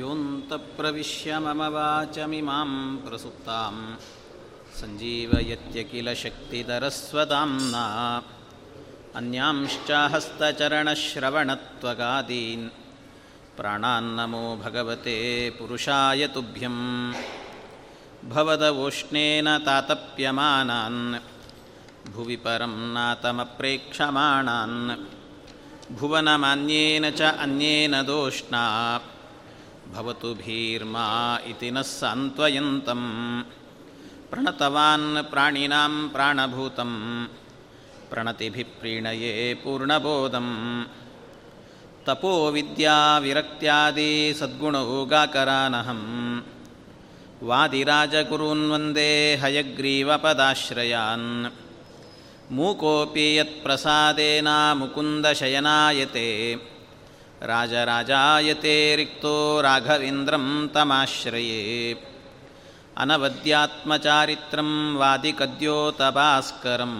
ಯೋಂತಪ್ರವಿಶ್ಯ ಮಮ ವಾಚಮಿಮಾಂ ಪ್ರಸುಪ್ತಾಂ ಸಂಜೀವಯತ್ಯಕಿಲ ಶಕ್ತಿಧರಸ್ವತಾಂನಾ ಅನ್ಯಾಂಶ್ಚಾಹಸ್ತಚರಣಶ್ರವಣತ್ವಗಾದೀನ್ ಪ್ರಾಣಾನ್ನಮೋ ಭಗವತೆ ಪುರುಷಾಯ ತುಭ್ಯಂ ಭವದ ವೋಷ್ಣೇನ ತಾತಪ್ಯಮಾನಾನ್ ಭುವಿ ಪರಂ ನಾತಮಪ್ರೇಕ್ಷಮಾಣಾನ್ ಭುವನಮಾನ್ಯೇನ ಚ ಅನ್ಯೇನ ದೋಷ್ಣಾ ಭವತು ಭೀರ್ಮಾ ಇತಿ ನಃ ಸಾಂತ್ವಯಂತಂ ಪ್ರಣತವಾನ್ ಪ್ರಾಣಿನಾಂ ಪ್ರಾಣಭೂತಂ ಪ್ರಣತಿಭಿಃ ಪ್ರೀಣಯೇ ಪೂರ್ಣಬೋಧಂ ತಪೋ ವಿದ್ಯಾ ವಿರಕ್ತ್ಯಾದಿ ಸದ್ಗುಣೌಘಾಕರಾನಹಂ ವಾದಿರಾಜಗುರುನ್ ವಂದೇ ಹಯಗ್ರೀವಪದಾಶ್ರಯಾನ್ ಮೂಕೋಪಿ ಯತ್ಪ್ರಸಾದೇನ ಮುಕುಂದ ಶಯನಾಯತೆ ರಾಜರಾಜಾಯತೆ ರಿಕ್ತೋ ರಾಘವೇಂದ್ರಂ ತಮಾಶ್ರಯೇ ಅನವದ್ಯಾತ್ಮಚಾರಿತ್ರಂ ವಾದಿಕದ್ಯೋತಭಾಸ್ಕರಂ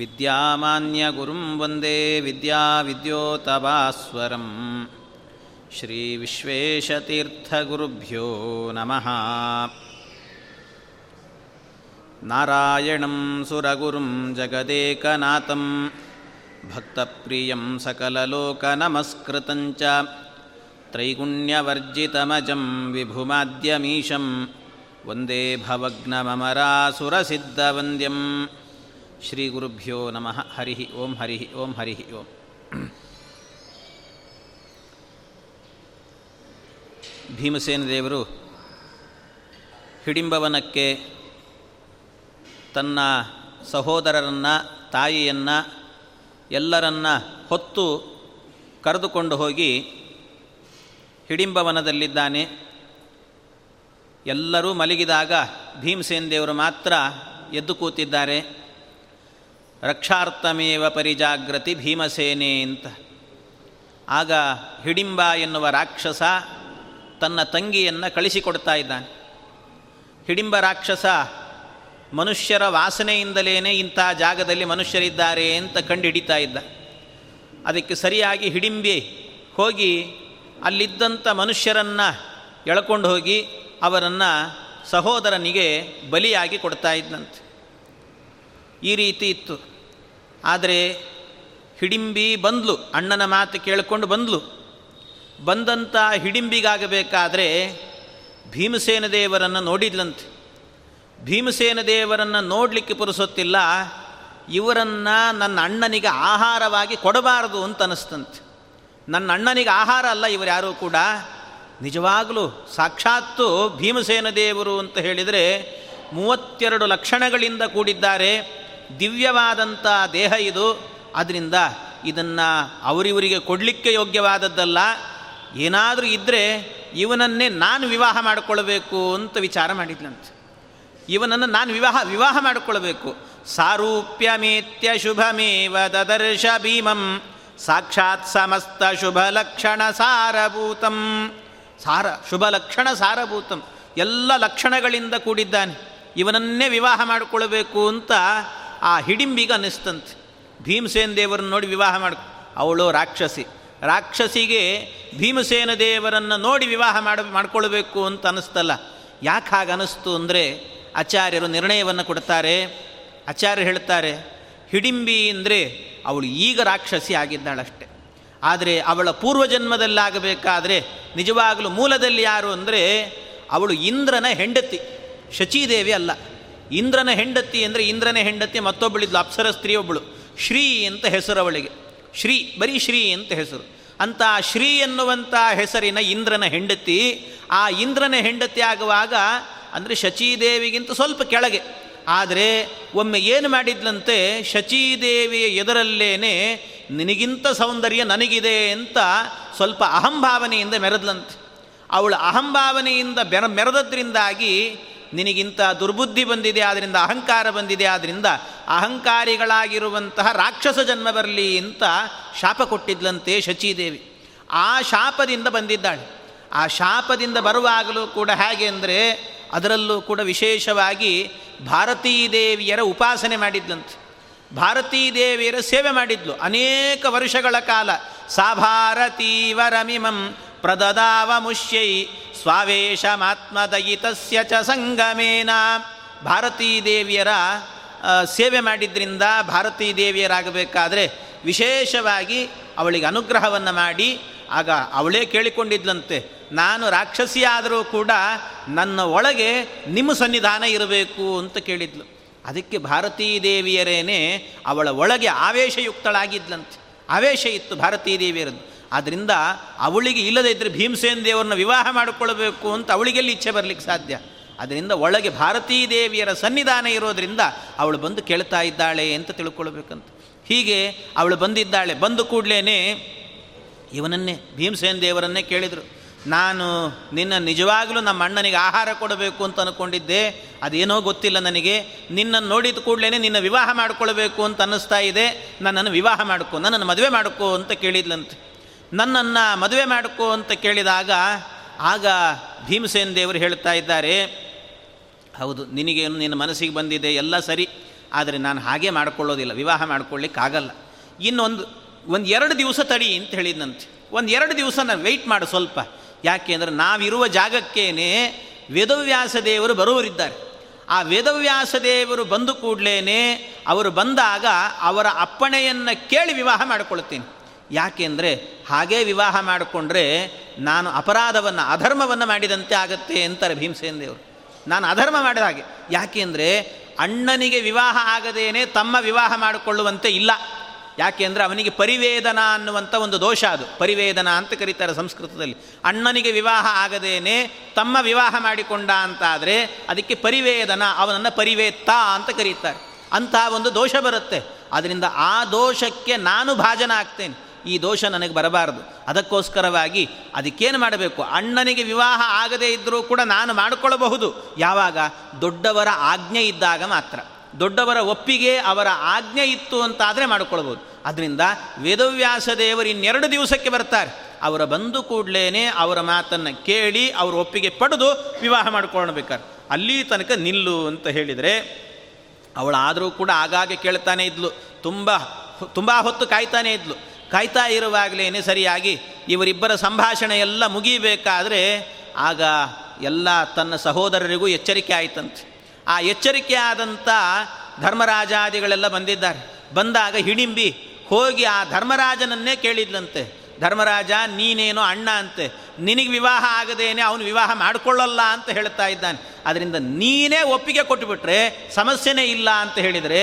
ವಿದ್ಯಾಮಾನ್ಯಗುರುಂ ವಂದೇ ವಿದ್ಯಾವಿದ್ಯೋತಭಾಸ್ವರಂ ಶ್ರೀವಿಶ್ವೇಶತೀರ್ಥಗುರುಭ್ಯೋ ನಮಃ. ನಾರಾಯಣಂ ಸುರಗುರುಂ ಜಗದೇಕನಾಥಂ ಭಕ್ತಪ್ರಿಯಂ ಸಕಲಲೋಕನಮಸ್ಕೃತಂ ಚ ತ್ರೈಗುಣ್ಯವರ್ಜಿತಮಜಂ ವಿಭುಮಾದ್ಯಮೀಶಂ ವಂದೇ ಭವಗ್ನಮರಾಸುರಸಿದ್ಧವಂದ್ಯಂ ಶ್ರೀಗುರುಭ್ಯೋ ನಮಃ. ಹರಿಃ ಓಂ ಹರಿಃ ಓಂ ಹರಿಃ ಓಂ. ಭೀಮಸೇನ ದೇವರು ಹಿಡಿಂಬವನಕ್ಕೆ ತನ್ನ ಸಹೋದರರನ್ನು, ತಾಯಿಯನ್ನು, ಎಲ್ಲರನ್ನ ಹೊತ್ತು ಕರೆದುಕೊಂಡು ಹೋಗಿ ಹಿಡಿಂಬವನದಲ್ಲಿದ್ದಾನೆ. ಎಲ್ಲರೂ ಮಲಗಿದಾಗ ಭೀಮಸೇನ ದೇವರು ಮಾತ್ರ ಎದ್ದು ಕೂತಿದ್ದಾರೆ. ರಕ್ಷಾರ್ಥಮೇವ ಪರಿಜಾಗ್ರತಿ ಭೀಮಸೇನೆ ಅಂತ. ಆಗ ಹಿಡಿಂಬ ಎನ್ನುವ ರಾಕ್ಷಸ ತನ್ನ ತಂಗಿಯನ್ನು ಕಳಿಸಿಕೊಡ್ತಾ ಇದ್ದಾನೆ. ಹಿಡಿಂಬ ರಾಕ್ಷಸ ಮನುಷ್ಯರ ವಾಸನೆಯಿಂದಲೇ ಇಂಥ ಜಾಗದಲ್ಲಿ ಮನುಷ್ಯರಿದ್ದಾರೆ ಅಂತ ಕಂಡು ಹಿಡಿತಾ ಇದ್ದ. ಅದಕ್ಕೆ ಸರಿಯಾಗಿ ಹಿಡಿಂಬಿ ಹೋಗಿ ಅಲ್ಲಿದ್ದಂಥ ಮನುಷ್ಯರನ್ನು ಎಳ್ಕೊಂಡು ಹೋಗಿ ಅವರನ್ನು ಸಹೋದರನಿಗೆ ಬಲಿಯಾಗಿ ಕೊಡ್ತಾ ಇದ್ದಂತೆ. ಈ ರೀತಿ ಇತ್ತು. ಆದರೆ ಹಿಡಿಂಬಿ ಬಂದ್ಲು, ಅಣ್ಣನ ಮಾತು ಕೇಳಿಕೊಂಡು ಬಂದ್ಲು. ಬಂದಂಥ ಹಿಡಿಂಬಿಗಾಗಬೇಕಾದ್ರೆ ಭೀಮಸೇನ ದೇವರನ್ನು ನೋಡಿದ್ಲಂತೆ. ಭೀಮಸೇನ ದೇವರನ್ನು ನೋಡಲಿಕ್ಕೆ ಪುರುಸೊತ್ತಿಲ್ಲ, ಇವರನ್ನು ನನ್ನ ಅಣ್ಣನಿಗೆ ಆಹಾರವಾಗಿ ಕೊಡಬಾರದು ಅಂತ ಅನ್ನಿಸ್ತಂತೆ. ನನ್ನ ಅಣ್ಣನಿಗೆ ಆಹಾರ ಅಲ್ಲ ಇವರು ಯಾರೂ ಕೂಡ, ನಿಜವಾಗಲೂ ಸಾಕ್ಷಾತ್ತು ಭೀಮಸೇನ ದೇವರು ಅಂತ ಹೇಳಿದರೆ 32 ಲಕ್ಷಣಗಳಿಂದ ಕೂಡಿದ್ದಾರೆ. ದಿವ್ಯವಾದಂಥ ದೇಹ ಇದು. ಆದ್ದರಿಂದ ಇದನ್ನು ಅವರಿವರಿಗೆ ಕೊಡಲಿಕ್ಕೆ ಯೋಗ್ಯವಾದದ್ದಲ್ಲ. ಏನಾದರೂ ಇದ್ದರೆ ಇವನನ್ನೇ ನಾನು ವಿವಾಹ ಮಾಡಿಕೊಳ್ಬೇಕು ಅಂತ ವಿಚಾರ ಮಾಡಿದ್ಲಂತೆ. ಇವನನ್ನು ನಾನು ವಿವಾಹ ಮಾಡಿಕೊಳ್ಬೇಕು. ಸಾರೂಪ್ಯ ಮೇತ್ಯ ಶುಭಮೇವ ದದರ್ಶ ಭೀಮಂ ಸಾಕ್ಷಾತ್ ಸಮಸ್ತ ಶುಭಲಕ್ಷಣ ಸಾರಭೂತಂ. ಶುಭಲಕ್ಷಣ ಸಾರಭೂತಂ, ಎಲ್ಲ ಲಕ್ಷಣಗಳಿಂದ ಕೂಡಿದ್ದಾನೆ, ಇವನನ್ನೇ ವಿವಾಹ ಮಾಡಿಕೊಳ್ಬೇಕು ಅಂತ ಆ ಹಿಡಿಂಬಿಗೆ ಅನ್ನಿಸ್ತಂತೆ. ಭೀಮಸೇನ ದೇವರನ್ನು ನೋಡಿ ವಿವಾಹ ಮಾಡಿ, ಅವಳು ರಾಕ್ಷಸಿ, ರಾಕ್ಷಸಿಗೆ ಭೀಮಸೇನ ದೇವರನ್ನು ನೋಡಿ ವಿವಾಹ ಮಾಡಿಕೊಳ್ಬೇಕು ಅಂತ ಅನ್ನಿಸ್ತಲ್ಲ. ಯಾಕೆ ಹಾಗೆ ಅನ್ನಿಸ್ತು ಅಂದರೆ ಆಚಾರ್ಯರು ನಿರ್ಣಯವನ್ನು ಕೊಡ್ತಾರೆ. ಆಚಾರ್ಯರು ಹೇಳ್ತಾರೆ, ಹಿಡಿಂಬಿ ಅಂದರೆ ಅವಳು ಈಗ ರಾಕ್ಷಸಿ ಆಗಿದ್ದಾಳಷ್ಟೆ, ಆದರೆ ಅವಳ ಪೂರ್ವಜನ್ಮದಲ್ಲಾಗಬೇಕಾದ್ರೆ ನಿಜವಾಗಲೂ ಮೂಲದಲ್ಲಿ ಯಾರು ಅಂದರೆ ಅವಳು ಇಂದ್ರನ ಹೆಂಡತಿ, ಶಚೀದೇವಿ ಅಲ್ಲ. ಇಂದ್ರನ ಹೆಂಡತಿ ಅಂದರೆ ಇಂದ್ರನ ಹೆಂಡತಿ ಮತ್ತೊಬ್ಬಳಿದ್ಲು, ಅಪ್ಸರ ಸ್ತ್ರೀಯೊಬ್ಬಳು, ಶ್ರೀ ಅಂತ ಹೆಸರು ಅವಳಿಗೆ. ಶ್ರೀ, ಬರೀ ಶ್ರೀ ಅಂತ ಹೆಸರು. ಅಂತ ಶ್ರೀ ಎನ್ನುವಂಥ ಹೆಸರಿನ ಇಂದ್ರನ ಹೆಂಡತಿ. ಆ ಇಂದ್ರನ ಹೆಂಡತಿ ಆಗುವಾಗ ಅಂದರೆ ಶಚೀದೇವಿಗಿಂತ ಸ್ವಲ್ಪ ಕೆಳಗೆ. ಆದರೆ ಒಮ್ಮೆ ಏನು ಮಾಡಿದ್ಲಂತೆ, ಶಚೀದೇವಿಯ ಎದುರಲ್ಲೇನೆ ನಿನಗಿಂತ ಸೌಂದರ್ಯ ನನಗಿದೆ ಅಂತ ಸ್ವಲ್ಪ ಅಹಂಭಾವನೆಯಿಂದ ಮೆರೆದ್ಲಂತೆ. ಅವಳ ಅಹಂಭಾವನೆಯಿಂದ ಮೆರೆದದ್ರಿಂದಾಗಿ ನಿನಗಿಂತ ದುರ್ಬುದ್ಧಿ ಬಂದಿದೆ, ಆದ್ದರಿಂದ ಅಹಂಕಾರ ಬಂದಿದೆ, ಆದ್ದರಿಂದ ಅಹಂಕಾರಿಗಳಾಗಿರುವಂತಹ ರಾಕ್ಷಸ ಜನ್ಮ ಬರಲಿ ಅಂತ ಶಾಪ ಕೊಟ್ಟಿದ್ಲಂತೆ ಶಚೀದೇವಿ. ಆ ಶಾಪದಿಂದ ಬಂದಿದ್ದಾಳೆ. ಆ ಶಾಪದಿಂದ ಬರುವಾಗಲೂ ಕೂಡ ಹೇಗೆ ಅಂದರೆ, ಅದರಲ್ಲೂ ಕೂಡ ವಿಶೇಷವಾಗಿ ಭಾರತೀ ದೇವಿಯರ ಉಪಾಸನೆ ಮಾಡಿದ್ಲಂತೆ. ಭಾರತೀ ದೇವಿಯರ ಸೇವೆ ಮಾಡಿದ್ಲು ಅನೇಕ ವರ್ಷಗಳ ಕಾಲ. ಸಾ ಭಾರತೀವರಮಿಮಂ ಪ್ರದದಾವ ಮುಷ್ಯೈ ಸ್ವಾವೇಶಮಾತ್ಮದಯಿತಸ್ಯ ಚ ಸಂಗಮೇನ. ಭಾರತೀ ದೇವಿಯರ ಸೇವೆ ಮಾಡಿದ್ರಿಂದ ಭಾರತೀ ದೇವಿಯರಾಗಬೇಕಾದ್ರೆ ವಿಶೇಷವಾಗಿ ಅವಳಿಗೆ ಅನುಗ್ರಹವನ್ನು ಮಾಡಿ, ಆಗ ಅವಳೇ ಕೇಳಿಕೊಂಡಿದ್ಲಂತೆ, ನಾನು ರಾಕ್ಷಸಿಯಾದರೂ ಕೂಡ ನನ್ನ ಒಳಗೆ ನಿಮ್ಮ ಸನ್ನಿಧಾನ ಇರಬೇಕು ಅಂತ ಕೇಳಿದ್ಲು. ಅದಕ್ಕೆ ಭಾರತೀ ದೇವಿಯರೇನೆ ಅವಳ ಒಳಗೆ ಆವೇಶಯುಕ್ತಳಾಗಿದ್ಲಂತೆ. ಆವೇಶ ಇತ್ತು ಭಾರತೀ ದೇವಿಯರದ್ದು. ಆದ್ದರಿಂದ ಅವಳಿಗೆ ಇಲ್ಲದೇ ಇದ್ದರೆ ಭೀಮಸೇನ ದೇವರನ್ನ ವಿವಾಹ ಮಾಡಿಕೊಳ್ಬೇಕು ಅಂತ ಅವಳಿಗೆಲ್ಲಿ ಇಚ್ಛೆ ಬರಲಿಕ್ಕೆ ಸಾಧ್ಯ? ಅದರಿಂದ ಒಳಗೆ ಭಾರತೀ ದೇವಿಯರ ಸನ್ನಿಧಾನ ಇರೋದರಿಂದ ಅವಳು ಬಂದು ಕೇಳ್ತಾ ಇದ್ದಾಳೆ ಅಂತ ತಿಳ್ಕೊಳ್ಬೇಕಂತ. ಹೀಗೆ ಅವಳು ಬಂದಿದ್ದಾಳೆ. ಬಂದು ಕೂಡಲೇ ಇವನನ್ನೇ ಭೀಮಸೇನ ದೇವರನ್ನೇ ಕೇಳಿದರು, ನಾನು ನಿನ್ನ ನಿಜವಾಗಲೂ ನಮ್ಮ ಅಣ್ಣನಿಗೆ ಆಹಾರ ಕೊಡಬೇಕು ಅಂತ ಅಂದ್ಕೊಂಡಿದ್ದೆ, ಅದೇನೋ ಗೊತ್ತಿಲ್ಲ ನನಗೆ, ನಿನ್ನನ್ನು ನೋಡಿದ ಕೂಡಲೇ ನಿನ್ನ ವಿವಾಹ ಮಾಡಿಕೊಳ್ಬೇಕು ಅಂತ ಅನ್ನಿಸ್ತಾ ಇದೆ, ನನ್ನನ್ನು ವಿವಾಹ ಮಾಡಿಕೊ, ನನ್ನನ್ನು ಮದುವೆ ಮಾಡಿಕೊ ಅಂತ ಕೇಳಿದ್ಲಂತೆ. ನನ್ನನ್ನು ಮದುವೆ ಮಾಡಿಕೊ ಅಂತ ಕೇಳಿದಾಗ ಆಗ ಭೀಮಸೇನ ದೇವರು ಹೇಳ್ತಾ ಇದ್ದಾರೆ, ಹೌದು ನಿನಗೇನು ನಿನ್ನ ಮನಸ್ಸಿಗೆ ಬಂದಿದೆ ಎಲ್ಲ ಸರಿ, ಆದರೆ ನಾನು ಹಾಗೆ ಮಾಡಿಕೊಳ್ಳೋದಿಲ್ಲ, ವಿವಾಹ ಮಾಡಿಕೊಳ್ಳಿಕ್ಕಾಗಲ್ಲ, ಇನ್ನೊಂದು ಎರಡು ದಿವಸ ತಡಿ ಅಂತ ಹೇಳಿದ್ನಂತೆ. ಎರಡು ದಿವಸ ನಾನು ವೆಯ್ಟ್ ಮಾಡು ಸ್ವಲ್ಪ, ಯಾಕೆ ಅಂದರೆ ನಾವಿರುವ ಜಾಗಕ್ಕೇನೆ ವೇದವ್ಯಾಸ ದೇವರು ಬರುವರಿದ್ದಾರೆ. ಆ ವೇದವ್ಯಾಸ ದೇವರು ಬಂದು ಕೂಡಲೇ ಅವರು ಬಂದಾಗ ಅವರ ಅಪ್ಪಣೆಯನ್ನು ಕೇಳಿ ವಿವಾಹ ಮಾಡಿಕೊಳ್ತೀನಿ, ಯಾಕೆಂದರೆ ಹಾಗೇ ವಿವಾಹ ಮಾಡಿಕೊಂಡ್ರೆ ನಾನು ಅಪರಾಧವನ್ನು ಅಧರ್ಮವನ್ನು ಮಾಡಿದಂತೆ ಆಗತ್ತೆ ಅಂತಾರೆ ಭೀಮಸೇನ ದೇವರು. ನಾನು ಅಧರ್ಮ ಮಾಡಿದ ಹಾಗೆ, ಯಾಕೆಂದರೆ ಅಣ್ಣನಿಗೆ ವಿವಾಹ ಆಗದೇನೆ ತಮ್ಮ ವಿವಾಹ ಮಾಡಿಕೊಳ್ಳುವಂತೆ ಇಲ್ಲ, ಯಾಕೆಂದರೆ ಅವನಿಗೆ ಪರಿವೇದನ ಅನ್ನುವಂಥ ಒಂದು ದೋಷ, ಅದು ಪರಿವೇದನ ಅಂತ ಕರೀತಾರೆ ಸಂಸ್ಕೃತದಲ್ಲಿ. ಅಣ್ಣನಿಗೆ ವಿವಾಹ ಆಗದೇನೆ ತಮ್ಮ ವಿವಾಹ ಮಾಡಿಕೊಂಡ ಅಂತಾದರೆ ಅದಕ್ಕೆ ಪರಿವೇದನ, ಅವನನ್ನು ಪರಿವೇತ್ತ ಅಂತ ಕರೀತಾರೆ. ಅಂತಹ ಒಂದು ದೋಷ ಬರುತ್ತೆ. ಅದರಿಂದ ಆ ದೋಷಕ್ಕೆ ನಾನು ಭಾಜನ ಆಗ್ತೇನೆ, ಈ ದೋಷ ನನಗೆ ಬರಬಾರದು. ಅದಕ್ಕೋಸ್ಕರವಾಗಿ ಅದಕ್ಕೇನು ಮಾಡಬೇಕು, ಅಣ್ಣನಿಗೆ ವಿವಾಹ ಆಗದೇ ಇದ್ದರೂ ಕೂಡ ನಾನು ಮಾಡಿಕೊಳ್ಳಬಹುದು, ಯಾವಾಗ ದೊಡ್ಡವರ ಆಜ್ಞೆ ಇದ್ದಾಗ ಮಾತ್ರ, ದೊಡ್ಡವರ ಒಪ್ಪಿಗೆ ಅವರ ಆಜ್ಞೆ ಇತ್ತು ಅಂತಾದರೆ ಮಾಡಿಕೊಳ್ಬೋದು. ಅದರಿಂದ ವೇದವ್ಯಾಸ ದೇವರು ಇನ್ನೆರಡು ದಿವಸಕ್ಕೆ ಬರ್ತಾರೆ. ಅವರ ಬಂದು ಕೂಡಲೇ ಅವರ ಮಾತನ್ನು ಕೇಳಿ ಅವರ ಒಪ್ಪಿಗೆ ಪಡೆದು ವಿವಾಹ ಮಾಡಿಕೊಳ್ಬೇಕಾರೆ ಅಲ್ಲಿ ತನಕ ನಿಲ್ಲು ಅಂತ ಹೇಳಿದರೆ, ಅವಳಾದರೂ ಕೂಡ ಆಗಾಗ್ಗೆ ಕೇಳ್ತಾನೆ ಇದ್ಲು, ತುಂಬ ಹೊತ್ತು ಕಾಯ್ತಾನೇ ಇದ್ಲು. ಕಾಯ್ತಾ ಇರುವಾಗಲೇ ಸರಿಯಾಗಿ ಇವರಿಬ್ಬರ ಸಂಭಾಷಣೆ ಎಲ್ಲ ಮುಗಿಬೇಕಾದರೆ ಆಗ ಎಲ್ಲ ತನ್ನ ಸಹೋದರರಿಗೂ ಎಚ್ಚರಿಕೆ ಆಯಿತಂತೆ. ಆ ಎಚ್ಚರಿಕೆ ಆದಂಥ ಧರ್ಮರಾಜಾದಿಗಳೆಲ್ಲ ಬಂದಿದ್ದಾರೆ. ಬಂದಾಗ ಹಿಡಿಂಬಿ ಹೋಗಿ ಆ ಧರ್ಮರಾಜನನ್ನೇ ಕೇಳಿದ್ಲಂತೆ, ಧರ್ಮರಾಜ ನೀನೇನೋ ಅಣ್ಣ ಅಂತೆ, ನಿನಗೆ ವಿವಾಹ ಆಗದೇನೆ ಅವನು ವಿವಾಹ ಮಾಡಿಕೊಳ್ಳಲ್ಲ ಅಂತ ಹೇಳ್ತಾ ಇದ್ದಾನೆ, ಅದರಿಂದ ನೀನೇ ಒಪ್ಪಿಗೆ ಕೊಟ್ಟುಬಿಟ್ರೆ ಸಮಸ್ಯೆನೇ ಇಲ್ಲ ಅಂತ ಹೇಳಿದರೆ,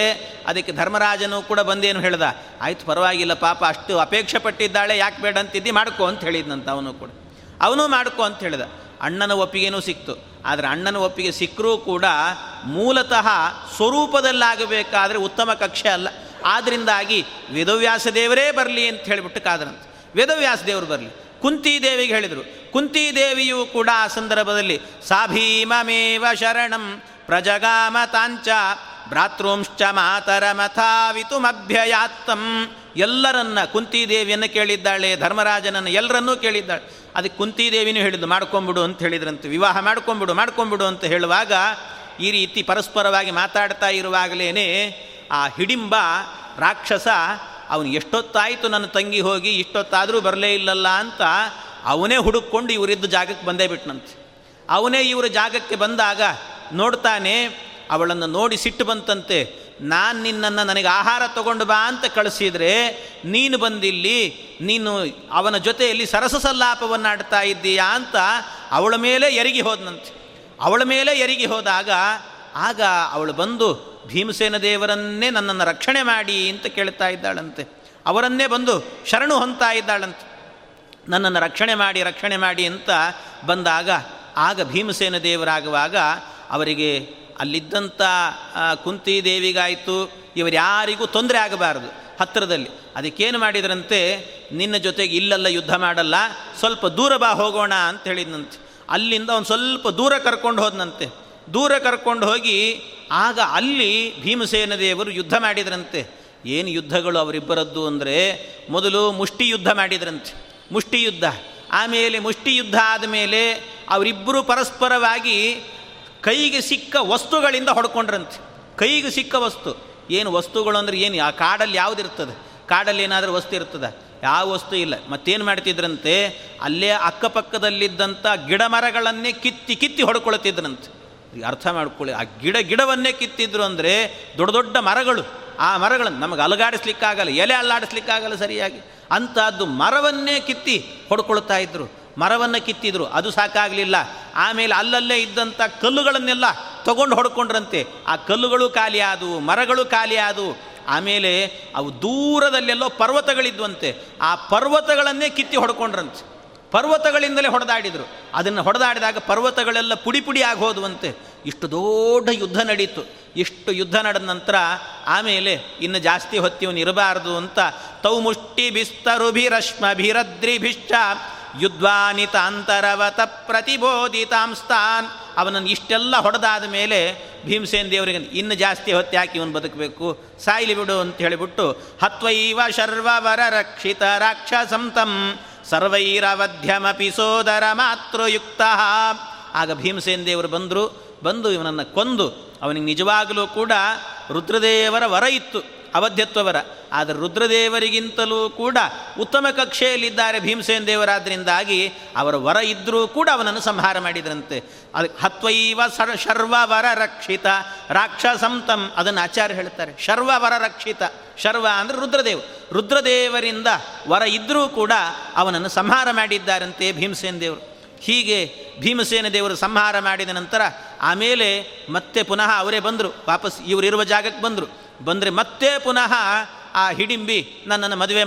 ಅದಕ್ಕೆ ಧರ್ಮರಾಜನೂ ಕೂಡ ಬಂದೇನು ಹೇಳ್ದ, ಆಯಿತು ಪರವಾಗಿಲ್ಲ ಪಾಪ ಅಷ್ಟು ಅಪೇಕ್ಷೆ ಪಟ್ಟಿದ್ದಾಳೆ, ಯಾಕೆ ಬೇಡ ಅಂತಿದ್ದಿ, ಮಾಡ್ಕೊ ಅಂತ ಹೇಳಿದ್ನಂತ. ಅವನು ಮಾಡ್ಕೊ ಅಂತ ಹೇಳಿದ. ಅಣ್ಣನ ಒಪ್ಪಿಗೆನೂ ಸಿಕ್ತು. ಆದರೆ ಅಣ್ಣನ ಒಪ್ಪಿಗೆ ಸಿಕ್ಕರೂ ಕೂಡ ಮೂಲತಃ ಸ್ವರೂಪದಲ್ಲಾಗಬೇಕಾದರೆ ಉತ್ತಮ ಕಕ್ಷೆ ಅಲ್ಲ. ಆದ್ದರಿಂದಾಗಿ ವೇದವ್ಯಾಸ ದೇವರೇ ಬರಲಿ ಅಂತ ಹೇಳಿಬಿಟ್ಟು ಕಾದರಂತೆ. ವೇದವ್ಯಾಸ ದೇವರು ಬರಲಿ, ಕುಂತಿದೇವಿಗೆ ಹೇಳಿದರು. ಕುಂತಿದೇವಿಯೂ ಕೂಡ ಆ ಸಂದರ್ಭದಲ್ಲಿ ಸಾ ಭೀಮಮೇವ ಶರಣಂ ಪ್ರಜಗಾಮತಾಂಚ ಭ್ರಾತೃಂಶ್ಚ ಮಾತರಮಥಾವಿತುಮಭ್ಯಯಾತ್ತಂ. ಎಲ್ಲರನ್ನ ಕುಂತಿದೇವಿಯನ್ನು ಕೇಳಿದ್ದಾಳೆ, ಧರ್ಮರಾಜನನ್ನು ಎಲ್ಲರನ್ನೂ ಕೇಳಿದ್ದಾಳೆ. ಅದಕ್ಕೆ ಕುಂತಿದೇವಿನೂ ಹೇಳಿದ್ದು ಮಾಡ್ಕೊಂಬಿಡು ಅಂತ ಹೇಳಿದ್ರಂತೆ, ವಿವಾಹ ಮಾಡ್ಕೊಂಬಿಡು ಅಂತ ಹೇಳುವಾಗ ಈ ರೀತಿ ಪರಸ್ಪರವಾಗಿ ಮಾತಾಡ್ತಾ ಇರುವಾಗಲೇ ಆ ಹಿಡಿಂಬ ರಾಕ್ಷಸ ಅವನು ಎಷ್ಟೊತ್ತಾಯಿತು ನನ್ನ ತಂಗಿ ಹೋಗಿ ಇಷ್ಟೊತ್ತಾದರೂ ಬರಲೇ ಇಲ್ಲಲ್ಲ ಅಂತ ಅವನೇ ಹುಡುಕೊಂಡು ಇವರಿದ್ದ ಜಾಗಕ್ಕೆ ಬಂದೇ ಬಿಟ್ಟನಂತೆ. ಅವನೇ ಇವರ ಜಾಗಕ್ಕೆ ಬಂದಾಗ ನೋಡ್ತಾನೆ, ಅವಳನ್ನು ನೋಡಿ ಸಿಟ್ಟು ಬಂತಂತೆ, ನಾನು ನಿನ್ನನ್ನು ನನಗೆ ಆಹಾರ ತಗೊಂಡು ಬಾ ಅಂತ ಕಳಿಸಿದರೆ ನೀನು ಬಂದಿಲ್ಲಿ ನೀನು ಅವನ ಜೊತೆಯಲ್ಲಿ ಸರಸ ಸಲ್ಲಾಪವನ್ನು ಆಡ್ತಾ ಇದ್ದೀಯಾ ಅಂತ ಅವಳ ಮೇಲೆ ಎರಗಿ ಹೋದನಂತೆ. ಅವಳ ಮೇಲೆ ಎರಗಿ ಹೋದಾಗ ಆಗ ಅವಳು ಬಂದು ಭೀಮಸೇನ ದೇವರನ್ನೇ ನನ್ನನ್ನು ರಕ್ಷಣೆ ಮಾಡಿ ಅಂತ ಕೇಳ್ತಾ ಇದ್ದಾಳಂತೆ. ಅವರನ್ನೇ ಬಂದು ಶರಣು ಹೊಂತಾ ಇದ್ದಾಳಂತೆ, ನನ್ನನ್ನು ರಕ್ಷಣೆ ಮಾಡಿ ಅಂತ ಬಂದಾಗ ಆಗ ಭೀಮಸೇನ ದೇವರಾಗುವಾಗ ಅವರಿಗೆ ಅಲ್ಲಿದ್ದಂಥ ಕುಂತಿದೇವಿಗಾಯಿತು ಇವರ್ಯಾರಿಗೂ ತೊಂದರೆ ಆಗಬಾರದು ಹತ್ತಿರದಲ್ಲಿ. ಅದಕ್ಕೇನು ಮಾಡಿದ್ರಂತೆ, ನಿನ್ನ ಜೊತೆಗೆ ಇಲ್ಲೆಲ್ಲ ಯುದ್ಧ ಮಾಡಲ್ಲ, ಸ್ವಲ್ಪ ದೂರ ಬಾ ಹೋಗೋಣ ಅಂತ ಹೇಳಿದ್ನಂತೆ. ಅಲ್ಲಿಂದ ಒಂದು ಸ್ವಲ್ಪ ದೂರ ಕರ್ಕೊಂಡು ಹೋದನಂತೆ. ದೂರ ಕರ್ಕೊಂಡು ಹೋಗಿ ಆಗ ಅಲ್ಲಿ ಭೀಮಸೇನ ದೇವರು ಯುದ್ಧ ಮಾಡಿದ್ರಂತೆ. ಏನು ಯುದ್ಧಗಳು ಅವರಿಬ್ಬರದ್ದು ಅಂದರೆ, ಮೊದಲು ಮುಷ್ಟಿ ಯುದ್ಧ ಮಾಡಿದ್ರಂತೆ, ಮುಷ್ಟಿ ಯುದ್ಧ. ಆಮೇಲೆ ಮುಷ್ಟಿ ಯುದ್ಧ ಆದಮೇಲೆ ಅವರಿಬ್ಬರು ಪರಸ್ಪರವಾಗಿ ಕೈಗೆ ಸಿಕ್ಕ ವಸ್ತುಗಳಿಂದ ಹೊಡ್ಕೊಂಡ್ರಂತೆ. ಕೈಗೆ ಸಿಕ್ಕ ವಸ್ತು ಏನು, ವಸ್ತುಗಳು ಅಂದರೆ ಏನು, ಆ ಕಾಡಲ್ಲಿ ಯಾವುದಿರ್ತದೆ, ಕಾಡಲ್ಲಿ ಏನಾದರೂ ವಸ್ತು ಇರ್ತದೆ, ಯಾವ ವಸ್ತು ಇಲ್ಲ. ಮತ್ತೇನು ಮಾಡ್ತಿದ್ರಂತೆ, ಅಲ್ಲೇ ಅಕ್ಕಪಕ್ಕದಲ್ಲಿದ್ದಂಥ ಗಿಡ ಮರಗಳನ್ನೇ ಕಿತ್ತಿ ಕಿತ್ತಿ ಹೊಡ್ಕೊಳ್ತಿದ್ರಂತೆ. ಅರ್ಥ ಮಾಡ್ಕೊಳ್ಳಿ, ಆ ಗಿಡವನ್ನೇ ಕಿತ್ತಿದ್ರು ಅಂದರೆ ದೊಡ್ಡ ದೊಡ್ಡ ಮರಗಳು, ಆ ಮರಗಳನ್ನು ನಮಗೆ ಅಲಗಾಡಿಸ್ಲಿಕ್ಕಾಗಲ್ಲ, ಎಲೆ ಅಲ್ಲಾಡಿಸ್ಲಿಕ್ಕಾಗಲ್ಲ ಸರಿಯಾಗಿ, ಅಂಥದ್ದು ಮರವನ್ನೇ ಕಿತ್ತಿ ಹೊಡ್ಕೊಳ್ತಾ ಇದ್ದರು. ಮರವನ್ನು ಕಿತ್ತಿದ್ರು, ಅದು ಸಾಕಾಗಲಿಲ್ಲ, ಆಮೇಲೆ ಅಲ್ಲಲ್ಲೇ ಇದ್ದಂಥ ಕಲ್ಲುಗಳನ್ನೆಲ್ಲ ತಗೊಂಡು ಹೊಡ್ಕೊಂಡ್ರಂತೆ. ಆ ಕಲ್ಲುಗಳು ಖಾಲಿ ಆದವು, ಮರಗಳು ಖಾಲಿ ಆದವು, ಆಮೇಲೆ ಅವು ದೂರದಲ್ಲೆಲ್ಲೋ ಪರ್ವತಗಳಿದ್ವಂತೆ, ಆ ಪರ್ವತಗಳನ್ನೇ ಕಿತ್ತಿ ಹೊಡ್ಕೊಂಡ್ರಂತೆ. ಪರ್ವತಗಳಿಂದಲೇ ಹೊಡೆದಾಡಿದರು, ಅದನ್ನು ಹೊಡೆದಾಡಿದಾಗ ಪರ್ವತಗಳೆಲ್ಲ ಪುಡಿ ಪುಡಿ ಆಗೋದ್ವಂತೆ. ಇಷ್ಟು ದೊಡ್ಡ ಯುದ್ಧ ನಡೀತು. ಇಷ್ಟು ಯುದ್ಧ ನಡೆದ ನಂತರ ಆಮೇಲೆ ಇನ್ನು ಜಾಸ್ತಿ ಹೊತ್ತಿವನು ಇರಬಾರ್ದು ಅಂತ ತೌ ಮುಷ್ಟಿ ಬಿಸ್ತರು ಭೀರಶ್ಮಭಿರದ್ರಿಭಿಷ್ಟ ಯುದ್ವಾನಿತ ಅಂತರವತ ಪ್ರತಿಬೋಧಿತಾಂಸ್ತಾನ್. ಅವನನ್ನು ಇಷ್ಟೆಲ್ಲ ಹೊಡೆದಾದ ಮೇಲೆ ಭೀಮಸೇನ ದೇವರಿಗೆ ಇನ್ನು ಜಾಸ್ತಿ ಹೊತ್ತೆ ಹಾಕಿ ಇವನು ಬದುಕಬೇಕು, ಸಾಯಿಲಿ ಬಿಡು ಅಂತ ಹೇಳಿಬಿಟ್ಟು ಹತ್ವೈವ ಶರ್ವವರ ರಕ್ಷಿತ ರಾಕ್ಷಸಂತಂ ಸರ್ವೈರವಧ್ಯಮಪಿ ಸೋದರ ಮಾತೃಯುಕ್ತ. ಆಗ ಭೀಮಸೇನ ದೇವರು ಬಂದು ಇವನನ್ನು ಕೊಂದು, ಅವನಿಗೆ ನಿಜವಾಗಲೂ ಕೂಡ ರುದ್ರದೇವರ ವರ ಇತ್ತು, ಅವಧ್ಯತ್ವವರ, ಆದರೆ ರುದ್ರದೇವರಿಗಿಂತಲೂ ಕೂಡ ಉತ್ತಮ ಕಕ್ಷೆಯಲ್ಲಿದ್ದಾರೆ ಭೀಮಸೇನ ದೇವರಾದ್ದರಿಂದಾಗಿ ಅವರ ವರ ಇದ್ದರೂ ಕೂಡ ಅವನನ್ನು ಸಂಹಾರ ಮಾಡಿದ್ರಂತೆ. ಅದಕ್ಕೆ ಹತ್ವೈವ ಶರ್ವವರ ರಕ್ಷಿತ ರಾಕ್ಷಸಂತಂ, ಅದನ್ನು ಆಚಾರ್ಯ ಹೇಳ್ತಾರೆ. ಶರ್ವವರ ರಕ್ಷಿತ, ಶರ್ವ ಅಂದರೆ ರುದ್ರದೇವ, ರುದ್ರದೇವರಿಂದ ವರ ಇದ್ದರೂ ಕೂಡ ಅವನನ್ನು ಸಂಹಾರ ಮಾಡಿದ್ದಾರಂತೆ ಭೀಮಸೇನ ದೇವರು. ಹೀಗೆ ಭೀಮಸೇನ ದೇವರು ಸಂಹಾರ ಮಾಡಿದ ನಂತರ ಆಮೇಲೆ ಮತ್ತೆ ಪುನಃ ಅವರೇ ಬಂದರು, ವಾಪಸ್ ಇವರಿರುವ ಜಾಗಕ್ಕೆ ಬಂದರು. ಬಂದರೆ ಮತ್ತೆ ಪುನಃ ಆ ಹಿಡಿಂಬಿ ನನ್ನನ್ನು ಮದುವೆ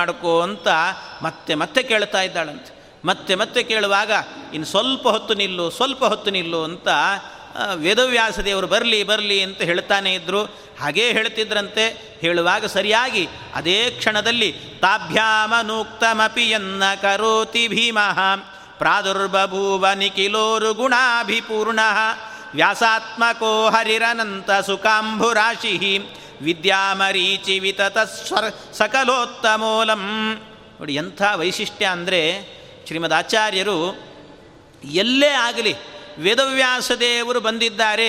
ಮಾಡ್ಕೋ ಅಂತ ಮತ್ತೆ ಮತ್ತೆ ಕೇಳ್ತಾ ಇದ್ದಾಳಂತೆ. ಮತ್ತೆ ಕೇಳುವಾಗ ಇನ್ನು ಸ್ವಲ್ಪ ಹೊತ್ತು ನಿಲ್ಲು ಅಂತ ವೇದವ್ಯಾಸ ದೇವರು ಬರಲಿ ಅಂತ ಹೇಳ್ತಾನೆ ಇದ್ದರು. ಹಾಗೇ ಹೇಳ್ತಿದ್ರಂತೆ. ಹೇಳುವಾಗ ಸರಿಯಾಗಿ ಅದೇ ಕ್ಷಣದಲ್ಲಿ ತಾಭ್ಯಾಮನೂಕ್ತಮಪಿ ಯನ್ನ ಕರೋತಿ ಭೀಮಃ ಪ್ರಾದುರ್ಬಭೂವ ನಿಖಿಲೋರು ಗುಣಾಭಿಪೂರ್ಣಃ ವ್ಯಾಸಾತ್ಮಕೋ ಹರಿರನಂತ ಸುಖಾಂಭುರಾಶಿ ವಿದ್ಯಾಮರೀಚಿ ವಿತತ ಸಕಲೋತ್ತಮೋಲಂ. ನೋಡಿ ಎಂಥ ವೈಶಿಷ್ಟ್ಯ ಅಂದರೆ, ಶ್ರೀಮದ್ ಆಚಾರ್ಯರು ಎಲ್ಲೇ ಆಗಲಿ ವೇದವ್ಯಾಸ ದೇವರು ಬಂದಿದ್ದಾರೆ,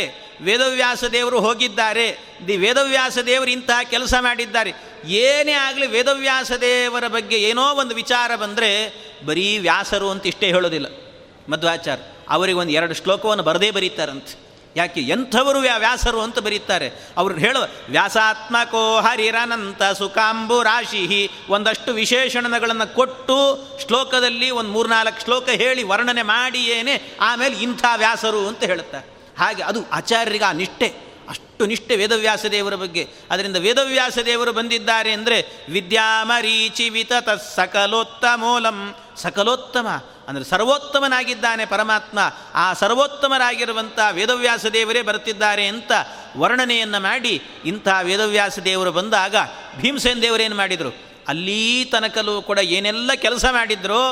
ವೇದವ್ಯಾಸ ದೇವರು ಹೋಗಿದ್ದಾರೆ, ವೇದವ್ಯಾಸ ದೇವರು ಇಂತಹ ಕೆಲಸ ಮಾಡಿದ್ದಾರೆ, ಏನೇ ಆಗಲಿ ವೇದವ್ಯಾಸ ದೇವರ ಬಗ್ಗೆ ಏನೋ ಒಂದು ವಿಚಾರ ಬಂದರೆ ಬರೀ ವ್ಯಾಸರು ಅಂತ ಇಷ್ಟೇ ಹೇಳೋದಿಲ್ಲ. ಮಧ್ವಾಚಾರ್ಯ ಅವರಿಗೆ ಒಂದು ಎರಡು ಶ್ಲೋಕವನ್ನು ಬರದೇ ಬರೀತಾರಂತೆ. ಯಾಕೆ ಎಂಥವರು ವ್ಯಾಸರು ಅಂತ ಬರೀತಾರೆ. ಅವ್ರಿಗೆ ಹೇಳುವ ವ್ಯಾಸಾತ್ಮಕೋ ಹರಿರನಂತ ಸುಖಾಂಬು ರಾಶಿ ಒಂದಷ್ಟು ವಿಶೇಷಣಗಳನ್ನು ಕೊಟ್ಟು ಶ್ಲೋಕದಲ್ಲಿ ಒಂದು 3-4 ಶ್ಲೋಕ ಹೇಳಿ ವರ್ಣನೆ ಮಾಡಿಯೇನೆ ಆಮೇಲೆ ಇಂಥ ವ್ಯಾಸರು ಅಂತ ಹೇಳುತ್ತಾರೆ. ಹಾಗೆ ಅದು ಆಚಾರ್ಯರಿಗೆ ಆ ನಿಷ್ಠೆ, ಅಷ್ಟು ನಿಷ್ಠೆ ವೇದವ್ಯಾಸ ದೇವರ ಬಗ್ಗೆ. ಅದರಿಂದ ವೇದವ್ಯಾಸ ದೇವರು ಬಂದಿದ್ದಾರೆ ಅಂದರೆ ವಿದ್ಯಾಮರೀಚಿ ವಿತತ ಸಕಲೋತ್ತಮೋಲಂ, ಸಕಲೋತ್ತಮ ಅಂದರೆ ಸರ್ವೋತ್ತಮನಾಗಿದ್ದಾನೆ ಪರಮಾತ್ಮ. ಆ ಸರ್ವೋತ್ತಮರಾಗಿರುವಂಥ ವೇದವ್ಯಾಸ ದೇವರೇ ಬರ್ತಿದ್ದಾರೆ ಅಂತ ವರ್ಣನೆಯನ್ನು ಮಾಡಿ ಇಂತಹ ವೇದವ್ಯಾಸ ದೇವರು ಬಂದಾಗ ಭೀಮಸೇನ ದೇವರೇನು ಮಾಡಿದರು, ಅಲ್ಲಿ ತನಕಲೂ ಕೂಡ ಏನೆಲ್ಲ ಕೆಲಸ ಮಾಡಿದ್ರೋ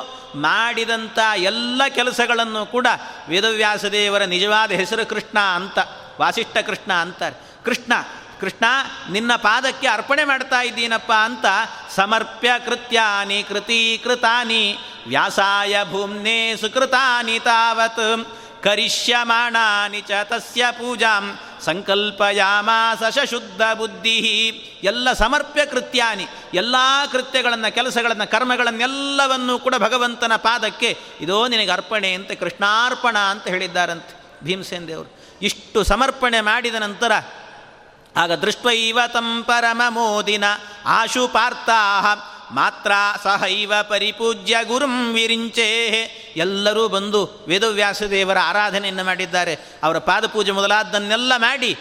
ಮಾಡಿದಂಥ ಎಲ್ಲ ಕೆಲಸಗಳನ್ನು ಕೂಡ ವೇದವ್ಯಾಸ ದೇವರ ನಿಜವಾದ ಹೆಸರು ಕೃಷ್ಣ ಅಂತ, ವಾಸಿಷ್ಠ ಕೃಷ್ಣ ಅಂತಾರೆ. ಕೃಷ್ಣ ನಿನ್ನ ಪಾದಕ್ಕೆ ಅರ್ಪಣೆ ಮಾಡ್ತಾ ಇದ್ದೀನಪ್ಪ ಅಂತ ಸಮರ್ಪ್ಯ ಕೃತ್ಯಾನಿ ಕೃತೀಕೃತಾನಿ ವ್ಯಾಸಾಯ ಭೂಮ್ನೇ ಸುಕೃತಾನಿ ತಾವತ್ ಕರಿಷ್ಯಮಾಣಾನಿ ಚ ತಸ್ಯ ಪೂಜಾಂ ಸಂಕಲ್ಪಯಾಮಾಸ ಶುದ್ಧ ಬುದ್ಧಿ. ಎಲ್ಲ ಸಮರ್ಪ್ಯ ಕೃತ್ಯಾನಿ, ಎಲ್ಲ ಕೃತ್ಯಗಳನ್ನು, ಕೆಲಸಗಳನ್ನು, ಕರ್ಮಗಳನ್ನೆಲ್ಲವನ್ನೂ ಕೂಡ ಭಗವಂತನ ಪಾದಕ್ಕೆ ಇದೋ ನಿನಗೆ ಅರ್ಪಣೆ ಅಂತ, ಕೃಷ್ಣಾರ್ಪಣ ಅಂತ ಹೇಳಿದ್ದಾರಂತೆ ಭೀಮಸೇನ ದೇವರು. ಇಷ್ಟು ಸಮರ್ಪಣೆ ಮಾಡಿದ ನಂತರ ಆಗ ದೃಷ್ಟ್ವೈವ ತಂ ಪರಮ ಮೋದಿನ ಆಶು ಪಾರ್ಥಾಹ ಮಾತ್ರ ಸಹೈವ ಪರಿಪೂಜ್ಯ ಗುರುಂ ವಿರಿಂಚೇ. ಎಲ್ಲರೂ ಬಂದು ವೇದವ್ಯಾಸದೇವರ ಆರಾಧನೆಯನ್ನು ಮಾಡಿದ್ದಾರೆ. ಅವರ ಪಾದಪೂಜೆ ಮೊದಲಾದ್ದನ್ನೆಲ್ಲ ಮಾಡಿ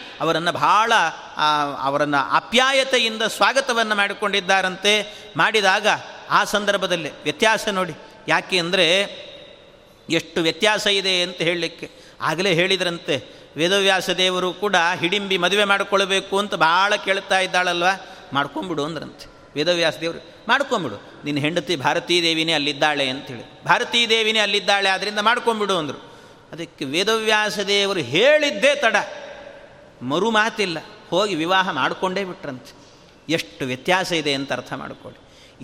ಅವರನ್ನು ಆಪ್ಯಾಯತೆಯಿಂದ ಸ್ವಾಗತವನ್ನು ಮಾಡಿಕೊಂಡಿದ್ದಾರಂತೆ. ಮಾಡಿದಾಗ ಆ ಸಂದರ್ಭದಲ್ಲಿ ವ್ಯತ್ಯಾಸ ನೋಡಿ, ಯಾಕೆ ಅಂದರೆ ಎಷ್ಟು ವ್ಯತ್ಯಾಸ ಇದೆ ಅಂತ ಹೇಳಲಿಕ್ಕೆ. ಆಗಲೇ ಹೇಳಿದ್ರಂತೆ ವೇದವ್ಯಾಸ ದೇವರು ಕೂಡ ಹಿಡಿಂಬಿ ಮದುವೆ ಮಾಡಿಕೊಳ್ಬೇಕು ಅಂತ ಭಾಳ ಕೇಳ್ತಾ ಇದ್ದಾಳಲ್ವ, ಮಾಡ್ಕೊಂಬಿಡು ಅಂದ್ರಂತೆ ವೇದವ್ಯಾಸ ದೇವರು. ಮಾಡ್ಕೊಂಬಿಡು, ನಿನ್ನ ಹೆಂಡತಿ ಭಾರತೀ ದೇವಿನೇ ಅಲ್ಲಿದ್ದಾಳೆ ಆದ್ದರಿಂದ ಮಾಡ್ಕೊಂಬಿಡು ಅಂದರು. ಅದಕ್ಕೆ ವೇದವ್ಯಾಸ ದೇವರು ಹೇಳಿದ್ದೇ ತಡ, ಮರು ಮಾತಿಲ್ಲ, ಹೋಗಿ ವಿವಾಹ ಮಾಡಿಕೊಂಡೇ ಬಿಟ್ರಂತೆ. ಎಷ್ಟು ವ್ಯತ್ಯಾಸ ಇದೆ ಅಂತ ಅರ್ಥ ಮಾಡಿಕೊಳ್ಳಿ.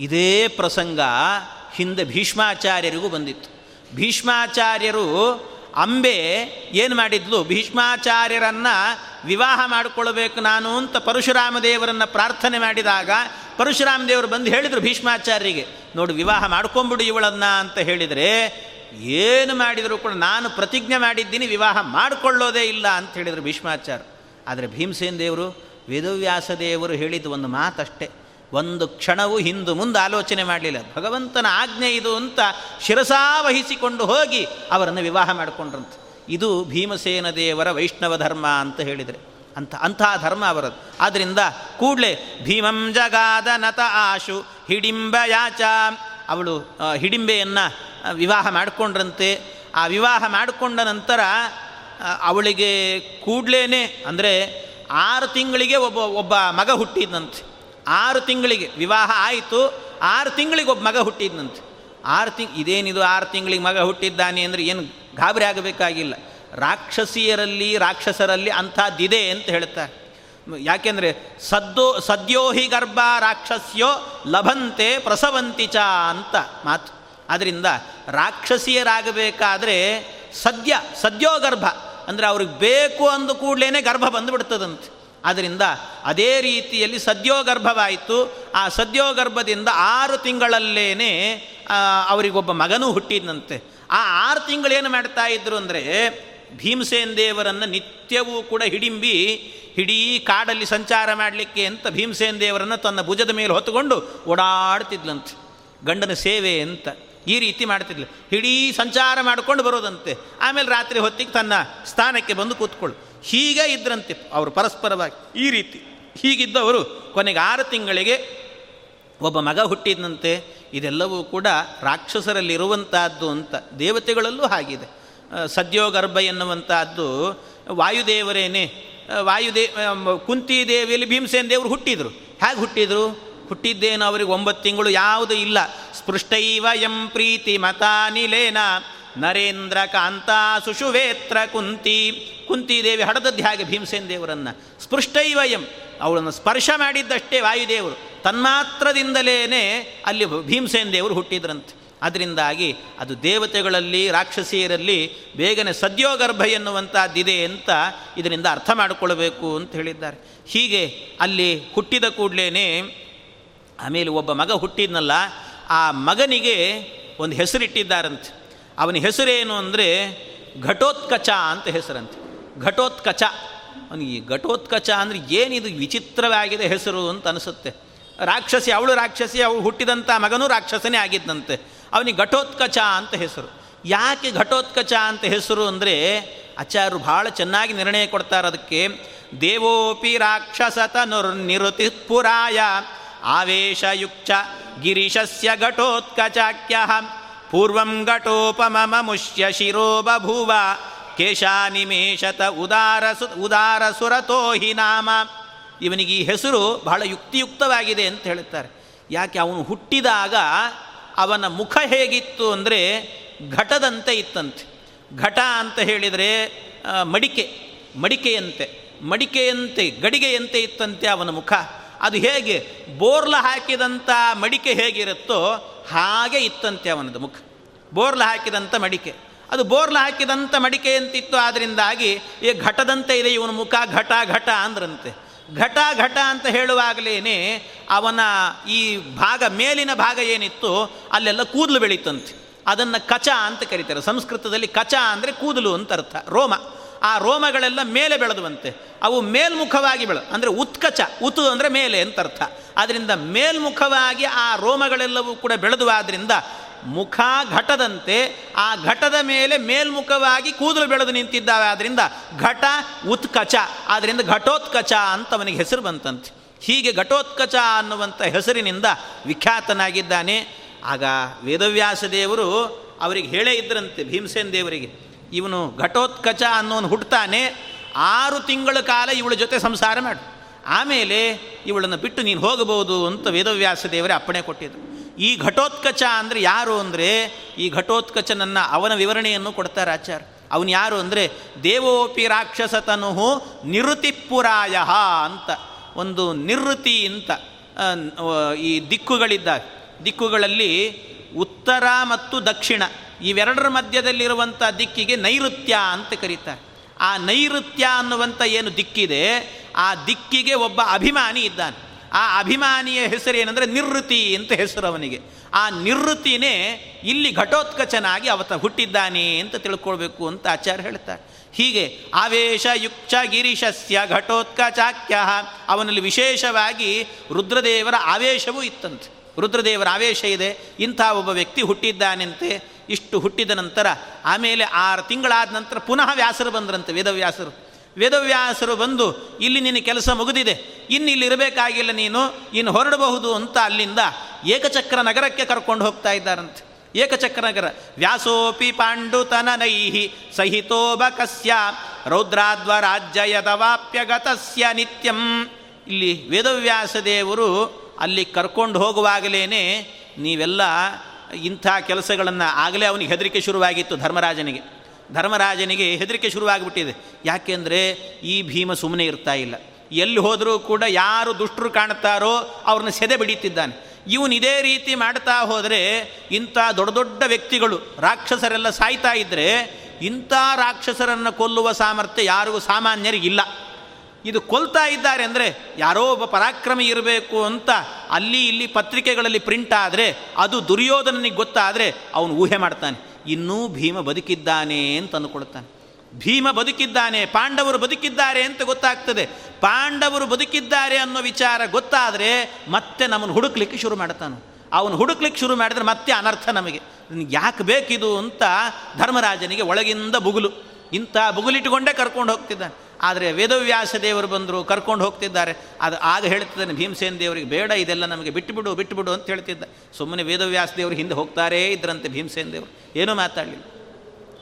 ಇದೇ ಪ್ರಸಂಗ ಹಿಂದೆ ಭೀಷ್ಮಾಚಾರ್ಯರಿಗೂ ಬಂದಿತ್ತು. ಭೀಷ್ಮಾಚಾರ್ಯರು ಅಂಬೆ ಏನು ಮಾಡಿದ್ಲು, ಭೀಷ್ಮಾಚಾರ್ಯರನ್ನು ವಿವಾಹ ಮಾಡಿಕೊಳ್ಬೇಕು ನಾನು ಅಂತ ಪರಶುರಾಮ ದೇವರನ್ನು ಪ್ರಾರ್ಥನೆ ಮಾಡಿದಾಗ ಪರಶುರಾಮ ದೇವರು ಬಂದು ಹೇಳಿದರು ಭೀಷ್ಮಾಚಾರ್ಯರಿಗೆ, ನೋಡು ವಿವಾಹ ಮಾಡ್ಕೊಂಬಿಡು ಇವಳನ್ನ ಅಂತ ಹೇಳಿದರೆ ಏನು ಮಾಡಿದರೂ ಕೂಡ ನಾನು ಪ್ರತಿಜ್ಞೆ ಮಾಡಿದ್ದೀನಿ ವಿವಾಹ ಮಾಡಿಕೊಳ್ಳೋದೇ ಇಲ್ಲ ಅಂತ ಹೇಳಿದರು ಭೀಷ್ಮಾಚಾರ್ಯ. ಆದರೆ ಭೀಮಸೇನ ದೇವರು ವೇದವ್ಯಾಸ ದೇವರು ಹೇಳಿದ್ದು ಒಂದು ಮಾತಷ್ಟೇ, ಒಂದು ಕ್ಷಣವೂ ಹಿಂದು ಮುಂದೆ ಆಲೋಚನೆ ಮಾಡಲಿಲ್ಲ. ಭಗವಂತನ ಆಜ್ಞೆ ಇದು ಅಂತ ಶಿರಸಾವಹಿಸಿಕೊಂಡು ಹೋಗಿ ಅವರನ್ನು ವಿವಾಹ ಮಾಡಿಕೊಂಡ್ರಂತೆ. ಇದು ಭೀಮಸೇನ ದೇವರ ವೈಷ್ಣವ ಧರ್ಮ ಅಂತ ಹೇಳಿದರೆ ಅಂಥ ಧರ್ಮ ಅವರದ್ದು. ಆದ್ದರಿಂದ ಕೂಡಲೇ ಭೀಮಂ ಜಗಾದ ನತ ಆಶು ಹಿಡಿಂಬಯಾಚ, ಅವಳು ಹಿಡಿಂಬೆಯನ್ನು ವಿವಾಹ ಮಾಡಿಕೊಂಡ್ರಂತೆ. ಆ ವಿವಾಹ ಮಾಡಿಕೊಂಡ ನಂತರ ಅವಳಿಗೆ ಕೂಡಲೇ ಅಂದರೆ 6 ತಿಂಗಳಿಗೆ ಒಬ್ಬ ಮಗ ಹುಟ್ಟಿದಂತೆ. 6 ತಿಂಗಳಿಗೆ ವಿವಾಹ ಆಯಿತು, 6 ತಿಂಗಳಿಗೆ ಒಬ್ಬ ಮಗ ಹುಟ್ಟಿದಂತೆ. 6 ತಿಂಗಳು ಇದೇನಿದು 6 ತಿಂಗಳಿಗೆ ಮಗ ಹುಟ್ಟಿದ್ದಾನೆ ಅಂದರೆ ಏನು ಗಾಬರಿ ಆಗಬೇಕಾಗಿಲ್ಲ. ರಾಕ್ಷಸರಲ್ಲಿ ಅಂಥದ್ದಿದೆ ಅಂತ ಹೇಳ್ತಾರೆ. ಯಾಕೆಂದರೆ ಸದ್ಯೋಹಿ ಗರ್ಭ ರಾಕ್ಷಸ್ಯೋ ಲಭಂತೆ ಪ್ರಸವಂತಿ ಚ ಅಂತ ಮಾತು. ಆದ್ದರಿಂದ ರಾಕ್ಷಸಿಯರಾಗಬೇಕಾದ್ರೆ ಸದ್ಯೋಗರ್ಭ ಅಂದರೆ ಅವ್ರಿಗೆ ಬೇಕು ಅಂದು ಕೂಡಲೇ ಗರ್ಭ ಬಂದುಬಿಡ್ತದಂತೆ. ಆದ್ದರಿಂದ ಅದೇ ರೀತಿಯಲ್ಲಿ ಸದ್ಯೋಗರ್ಭವಾಯಿತು. ಆ ಸದ್ಯೋಗರ್ಭದಿಂದ 6 ತಿಂಗಳಲ್ಲೇ ಅವರಿಗೊಬ್ಬ ಮಗನೂ ಹುಟ್ಟಿದಂತೆ. ಆ 6 ತಿಂಗಳೇನು ಮಾಡ್ತಾ ಇದ್ರು ಅಂದರೆ ಭೀಮಸೇನ ದೇವರನ್ನು ನಿತ್ಯವೂ ಕೂಡ ಹಿಡಿಂಬಿ ಇಡೀ ಕಾಡಲ್ಲಿ ಸಂಚಾರ ಮಾಡಲಿಕ್ಕೆ ಅಂತ ಭೀಮಸೇನ ದೇವರನ್ನು ತನ್ನ ಭುಜದ ಮೇಲೆ ಹೊತ್ತುಕೊಂಡು ಓಡಾಡ್ತಿದ್ಲಂತೆ. ಗಂಡನ ಸೇವೆ ಅಂತ ಈ ರೀತಿ ಮಾಡ್ತಿದ್ಲು. ಇಡೀ ಸಂಚಾರ ಮಾಡಿಕೊಂಡು ಬರೋದಂತೆ. ಆಮೇಲೆ ರಾತ್ರಿ ಹೊತ್ತಿಗೆ ತನ್ನ ಸ್ಥಾನಕ್ಕೆ ಬಂದು ಕೂತ್ಕೊಳ್ಳು. ಹೀಗೆ ಇದ್ರಂತೆ ಅವರು ಪರಸ್ಪರವಾಗಿ. ಈ ರೀತಿ ಹೀಗಿದ್ದವರು ಕೊನೆಗೆ 6 ತಿಂಗಳಿಗೆ ಒಬ್ಬ ಮಗ ಹುಟ್ಟಿದಂತೆ. ಇದೆಲ್ಲವೂ ಕೂಡ ರಾಕ್ಷಸರಲ್ಲಿರುವಂತಹದ್ದು ಅಂತ. ದೇವತೆಗಳಲ್ಲೂ ಹಾಗಿದೆ. ಸದ್ಯೋಗರ್ಭ ಎನ್ನುವಂತಹದ್ದು ವಾಯುದೇವರೇನೆ. ಕುಂತಿದೇವಿಯಲ್ಲಿ ಭೀಮಸೇನ ದೇವರು ಹುಟ್ಟಿದರು. ಹೇಗೆ ಹುಟ್ಟಿದರು? ಹುಟ್ಟಿದ್ದೇನು ಅವರಿಗೆ 9 ತಿಂಗಳು ಯಾವುದೂ ಇಲ್ಲ. ಸ್ಪೃಷ್ಟೈವ ಯಂ ಪ್ರೀತಿ ಮತಾನಿಲೇನ ನರೇಂದ್ರ ಕಾಂತ ಸುಷುವೇತ್ರ ಕುಂತಿ. ಕುಂತಿದೇವಿ ಹಡದದ್ದು ಹಾಗೆ ಭೀಮಸೇನ ದೇವರನ್ನು. ಸ್ಪೃಷ್ಟೈವ ಯಂ, ಅವಳನ್ನು ಸ್ಪರ್ಶ ಮಾಡಿದ್ದಷ್ಟೇ ವಾಯುದೇವರು, ತನ್ಮಾತ್ರದಿಂದಲೇ ಅಲ್ಲಿ ಭೀಮಸೇನ ದೇವರು ಹುಟ್ಟಿದ್ರಂತೆ. ಅದರಿಂದಾಗಿ ಅದು ದೇವತೆಗಳಲ್ಲಿ ರಾಕ್ಷಸಿಯರಲ್ಲಿ ಬೇಗನೆ ಸದ್ಯೋಗರ್ಭ ಎನ್ನುವಂಥದ್ದಿದೆ ಅಂತ ಇದರಿಂದ ಅರ್ಥ ಮಾಡಿಕೊಳ್ಬೇಕು ಅಂತ ಹೇಳಿದ್ದಾರೆ. ಹೀಗೆ ಅಲ್ಲಿ ಹುಟ್ಟಿದ ಕೂಡಲೇ ಆಮೇಲೆ ಒಬ್ಬ ಮಗ ಹುಟ್ಟಿದ್ನಲ್ಲ, ಆ ಮಗನಿಗೆ ಒಂದು ಹೆಸರಿಟ್ಟಿದ್ದಾರಂತೆ. ಅವನ ಹೆಸರೇನು ಅಂದರೆ ಘಟೋತ್ಕಚ ಅಂತ ಹೆಸರಂತೆ. ಘಟೋತ್ಕಚ. ಅವನಿಗೆ ಘಟೋತ್ಕಚ ಅಂದರೆ ಏನಿದು ವಿಚಿತ್ರವಾಗಿದೆ ಹೆಸರು ಅಂತ ಅನಿಸುತ್ತೆ. ರಾಕ್ಷಸಿ, ಅವಳು ರಾಕ್ಷಸಿ, ಅವಳು ಹುಟ್ಟಿದಂಥ ಮಗನೂ ರಾಕ್ಷಸನೇ ಆಗಿದ್ದಂತೆ. ಅವನಿಗೆ ಘಟೋತ್ಕಚ ಅಂತ ಹೆಸರು. ಯಾಕೆ ಘಟೋತ್ಕಚ ಅಂತ ಹೆಸರು ಅಂದರೆ ಆಚಾರ್ಯರು ಭಾಳ ಚೆನ್ನಾಗಿ ನಿರ್ಣಯ ಕೊಡ್ತಾರೆ ಅದಕ್ಕೆ. ದೇವೋಪಿ ರಾಕ್ಷಸತನುರ್ನಿರುತಿ ಪುರಾಯ ಆವೇಶಯುಕ್ತ ಗಿರೀಶಸ್ಯ ಘಟೋತ್ಕಚಾಖ್ಯ ಪೂರ್ವಂ ಘಟೋಪಮಮ ಮುಷ್ಯ ಶಿರೋ ಬಭೂವ ಕೇಶಾನಿಮೇಶತ ಉದಾರಸುರತೋ ಹಿ ನಾಮ. ಇವನಿಗೆ ಈ ಹೆಸರು ಬಹಳ ಯುಕ್ತಿಯುಕ್ತವಾಗಿದೆ ಅಂತ ಹೇಳುತ್ತಾರೆ. ಯಾಕೆ ಅವನು ಹುಟ್ಟಿದಾಗ ಅವನ ಮುಖ ಹೇಗಿತ್ತು ಅಂದರೆ ಘಟದಂತೆ ಇತ್ತಂತೆ. ಘಟ ಅಂತ ಹೇಳಿದರೆ ಮಡಿಕೆಯಂತೆ ಗಡಿಗೆಯಂತೆ ಇತ್ತಂತೆ ಅವನ ಮುಖ. ಅದು ಹೇಗೆ ಬೋರ್ಲ ಹಾಕಿದಂಥ ಮಡಿಕೆ ಹೇಗಿರುತ್ತೋ ಹಾಗೆ ಇತ್ತಂತೆ ಅವನದು ಮುಖ. ಬೋರ್ಲ ಹಾಕಿದಂಥ ಮಡಿಕೆ ಅಂತಿತ್ತು. ಆದ್ದರಿಂದಾಗಿ ಈ ಘಟದಂತೆ ಇದೆ ಇವನ ಮುಖ, ಘಟ ಘಟ ಅಂದ್ರಂತೆ. ಘಟ ಘಟ ಅಂತ ಹೇಳುವಾಗಲೇ ಅವನ ಈ ಮೇಲಿನ ಭಾಗ ಏನಿತ್ತು ಅಲ್ಲೆಲ್ಲ ಕೂದಲು ಬೆಳೀತಂತೆ. ಅದನ್ನು ಕಚ ಅಂತ ಕರೀತಾರೆ. ಸಂಸ್ಕೃತದಲ್ಲಿ ಕಚ ಅಂದರೆ ಕೂದಲು ಅಂತ ಅರ್ಥ, ರೋಮ. ಆ ರೋಮಗಳೆಲ್ಲ ಮೇಲೆ ಬೆಳೆದುವಂತೆ, ಅವು ಮೇಲ್ಮುಖವಾಗಿ ಅಂದರೆ ಉತ್ಕಚ, ಉತು ಅಂದರೆ ಮೇಲೆ ಅಂತ ಅರ್ಥ. ಆದ್ದರಿಂದ ಮೇಲ್ಮುಖವಾಗಿ ಆ ರೋಮಗಳೆಲ್ಲವೂ ಕೂಡ ಬೆಳೆದುವಾದ್ದರಿಂದ ಮುಖ ಘಟದಂತೆ, ಆ ಘಟದ ಮೇಲೆ ಮೇಲ್ಮುಖವಾಗಿ ಕೂದಲು ಬೆಳೆದು ನಿಂತಿದ್ದಾವೆ. ಆದ್ದರಿಂದ ಘಟ ಉತ್ಕಚ, ಆದ್ದರಿಂದ ಘಟೋತ್ಕಚ ಅಂತ ಅವನಿಗೆ ಹೆಸರು ಬಂತಂತೆ. ಹೀಗೆ ಘಟೋತ್ಕಚ ಅನ್ನುವಂಥ ಹೆಸರಿನಿಂದ ವಿಖ್ಯಾತನಾಗಿದ್ದಾನೆ. ಆಗ ವೇದವ್ಯಾಸ ದೇವರು ಅವರಿಗೆ ಹೇಳೇ ಇದ್ರಂತೆ ಭೀಮಸೇನ ದೇವರಿಗೆ, ಇವನು ಘಟೋತ್ಕಚ ಅನ್ನೋನು ಹುಟ್ಟುತ್ತಾನೆ, 6 ತಿಂಗಳ ಕಾಲ ಇವಳ ಜೊತೆ ಸಂಸಾರ ಮಾಡು, ಆಮೇಲೆ ಇವಳನ್ನು ಬಿಟ್ಟು ನೀನು ಹೋಗಬಹುದು ಅಂತ ವೇದವ್ಯಾಸ ದೇವರೇ ಅಪ್ಪಣೆ ಕೊಟ್ಟಿದ್ದರು. ಈ ಘಟೋತ್ಕಚ ಅಂದರೆ ಯಾರು ಅಂದರೆ ಈ ಘಟೋತ್ಕಚನನ್ನ ಅವನ ವಿವರಣೆಯನ್ನು ಕೊಡ್ತಾರೆ ಆಚಾರ್ಯ. ಅವನು ಯಾರು ಅಂದರೆ ದೇವೋಪಿ ರಾಕ್ಷಸತನುಹು ನಿರುತಿಪುರಾಯ ಅಂತ. ಒಂದು ನಿವೃತ್ತಿ ಅಂತ ಈ ದಿಕ್ಕುಗಳಿದ್ದಾಗ ದಿಕ್ಕುಗಳಲ್ಲಿ ಉತ್ತರ ಮತ್ತು ದಕ್ಷಿಣ ಇವೆರಡರ ಮಧ್ಯದಲ್ಲಿರುವಂಥ ದಿಕ್ಕಿಗೆ ನೈಋತ್ಯ ಅಂತ ಕರೀತಾರೆ. ಆ ನೈಋತ್ಯ ಅನ್ನುವಂಥ ಏನು ದಿಕ್ಕಿದೆ ಆ ದಿಕ್ಕಿಗೆ ಒಬ್ಬ ಅಭಿಮಾನಿ ಇದ್ದಾನೆ. ಆ ಅಭಿಮಾನಿಯ ಹೆಸರೇನೆಂದರೆ ನಿವೃತ್ತಿ ಅಂತ ಹೆಸರು ಅವನಿಗೆ. ಆ ನಿವೃತ್ತಿನೇ ಇಲ್ಲಿ ಘಟೋತ್ಕಚನಾಗಿ ಅವತ ಹುಟ್ಟಿದ್ದಾನೆ ಅಂತ ತಿಳ್ಕೊಳ್ಬೇಕು ಅಂತ ಆಚಾರ್ಯ ಹೇಳ್ತಾರೆ. ಹೀಗೆ ಆವೇಶ ಯುಕ್ತ ಗಿರೀಶಸ್ಯ ಘಟೋತ್ಕಚಾಕ್ಯ, ಅವನಲ್ಲಿ ವಿಶೇಷವಾಗಿ ರುದ್ರದೇವರ ಆವೇಶವೂ ಇತ್ತಂತೆ, ರುದ್ರದೇವರ ಆವೇಶ ಇದೆ, ಇಂಥ ಒಬ್ಬ ವ್ಯಕ್ತಿ ಹುಟ್ಟಿದ್ದಾನೆಂತೆ. ಇಷ್ಟು ಹುಟ್ಟಿದ ನಂತರ ಆಮೇಲೆ 6 ತಿಂಗಳಾದ ನಂತರ ಪುನಃ ವ್ಯಾಸರು ಬಂದ್ರಂತೆ, ವೇದವ್ಯಾಸರು. ವೇದವ್ಯಾಸರು ಬಂದು, ಇಲ್ಲಿ ನಿನ್ನ ಕೆಲಸ ಮುಗಿದಿದೆ, ಇನ್ನಿಲ್ಲಿರಬೇಕಾಗಿಲ್ಲ, ನೀನು ಇನ್ನು ಹೊರಡಬಹುದು ಅಂತ ಅಲ್ಲಿಂದ ಏಕಚಕ್ರ ನಗರಕ್ಕೆ ಕರ್ಕೊಂಡು ಹೋಗ್ತಾ ಇದ್ದಾರಂತೆ. ಏಕಚಕ್ರ ನಗರ ವ್ಯಾಸೋಪಿ ಪಾಂಡುತನನೈಹಿ ಸಹಿತೋಬಕಸ್ಯ ರೌದ್ರಾದ್ವರಾಜ್ಯಯದವಾಪ್ಯಗತಸ್ಯ ನಿತ್ಯಂ. ಇಲ್ಲಿ ವೇದವ್ಯಾಸ ದೇವರು ಅಲ್ಲಿ ಕರ್ಕೊಂಡು ಹೋಗುವಾಗಲೇ ನೀವೆಲ್ಲ ಇಂಥ ಕೆಲಸಗಳನ್ನು, ಆಗಲೇ ಅವನಿಗೆ ಹೆದರಿಕೆ ಶುರುವಾಗಿತ್ತು ಧರ್ಮರಾಜನಿಗೆ. ಧರ್ಮರಾಜನಿಗೆ ಹೆದರಿಕೆ ಶುರುವಾಗಿಬಿಟ್ಟಿದೆ. ಯಾಕೆಂದರೆ ಈ ಭೀಮ ಸುಮ್ಮನೆ ಇರ್ತಾ ಇಲ್ಲ, ಎಲ್ಲಿ ಹೋದರೂ ಕೂಡ ಯಾರು ದುಷ್ಟರು ಕಾಣ್ತಾರೋ ಅವ್ರನ್ನ ಸೆದೆ ಬಿಡೀತಿದ್ದಾನೆ. ಇವನು ಇದೇ ರೀತಿ ಮಾಡ್ತಾ ಹೋದರೆ ಇಂಥ ದೊಡ್ಡ ದೊಡ್ಡ ವ್ಯಕ್ತಿಗಳು ರಾಕ್ಷಸರೆಲ್ಲ ಸಾಯ್ತಾ ಇದ್ದರೆ ಇಂಥ ರಾಕ್ಷಸರನ್ನು ಕೊಲ್ಲುವ ಸಾಮರ್ಥ್ಯ ಯಾರಿಗೂ ಸಾಮಾನ್ಯರಿಗಿಲ್ಲ. ಇದು ಕೊಲ್ತಾ ಇದ್ದಾರೆ ಅಂದರೆ ಯಾರೋ ಒಬ್ಬ ಪರಾಕ್ರಮಿ ಇರಬೇಕು ಅಂತ ಅಲ್ಲಿ ಇಲ್ಲಿ ಪತ್ರಿಕೆಗಳಲ್ಲಿ ಪ್ರಿಂಟ್ ಆದರೆ, ಅದು ದುರ್ಯೋಧನನಿಗೆ ಗೊತ್ತಾದರೆ ಅವನು ಊಹೆ ಮಾಡ್ತಾನೆ, ಇನ್ನೂ ಭೀಮ ಬದುಕಿದ್ದಾನೆ ಅಂತ ಅಂದುಕೊಳ್ತಾನೆ. ಭೀಮ ಬದುಕಿದ್ದಾನೆ, ಪಾಂಡವರು ಬದುಕಿದ್ದಾರೆ ಅಂತ ಗೊತ್ತಾಗ್ತದೆ. ಪಾಂಡವರು ಬದುಕಿದ್ದಾರೆ ಅನ್ನೋ ವಿಚಾರ ಗೊತ್ತಾದರೆ ಮತ್ತೆ ನಮ್ಮನ್ನು ಹುಡುಕ್ಲಿಕ್ಕೆ ಶುರು ಮಾಡ್ತಾನೆ. ಅವನು ಹುಡುಕ್ಲಿಕ್ಕೆ ಶುರು ಮಾಡಿದರೆ ಮತ್ತೆ ಅನರ್ಥ ನಮಗೆ. ಯಾಕೆ ಬೇಕಿದು ಅಂತ ಧರ್ಮರಾಜನಿಗೆ ಒಳಗಿಂದ ಬುಗುಲು, ಇಂಥ ಬುಗುಲಿಟ್ಟುಕೊಂಡೇ ಕರ್ಕೊಂಡು ಹೋಗ್ತಿದ್ದಾನೆ. ಆದರೆ ವೇದವ್ಯಾಸ ದೇವರು ಬಂದರು, ಕರ್ಕೊಂಡು ಹೋಗ್ತಿದ್ದಾರೆ. ಅದು ಆಗ ಹೇಳ್ತಿದ್ದಾನೆ ಭೀಮಸೇನ ದೇವರಿಗೆ, ಬೇಡ ಇದೆಲ್ಲ ನಮಗೆ, ಬಿಟ್ಟುಬಿಡು ಬಿಟ್ಟುಬಿಡು ಅಂತ ಹೇಳ್ತಿದ್ದ. ಸುಮ್ಮನೆ ವೇದವ್ಯಾಸ ದೇವರು ಹಿಂದೆ ಹೋಗ್ತಾರೇ ಇದ್ರಂತೆ ಭೀಮಸೇನ ದೇವರು, ಏನೂ ಮಾತಾಡಲಿಲ್ಲ.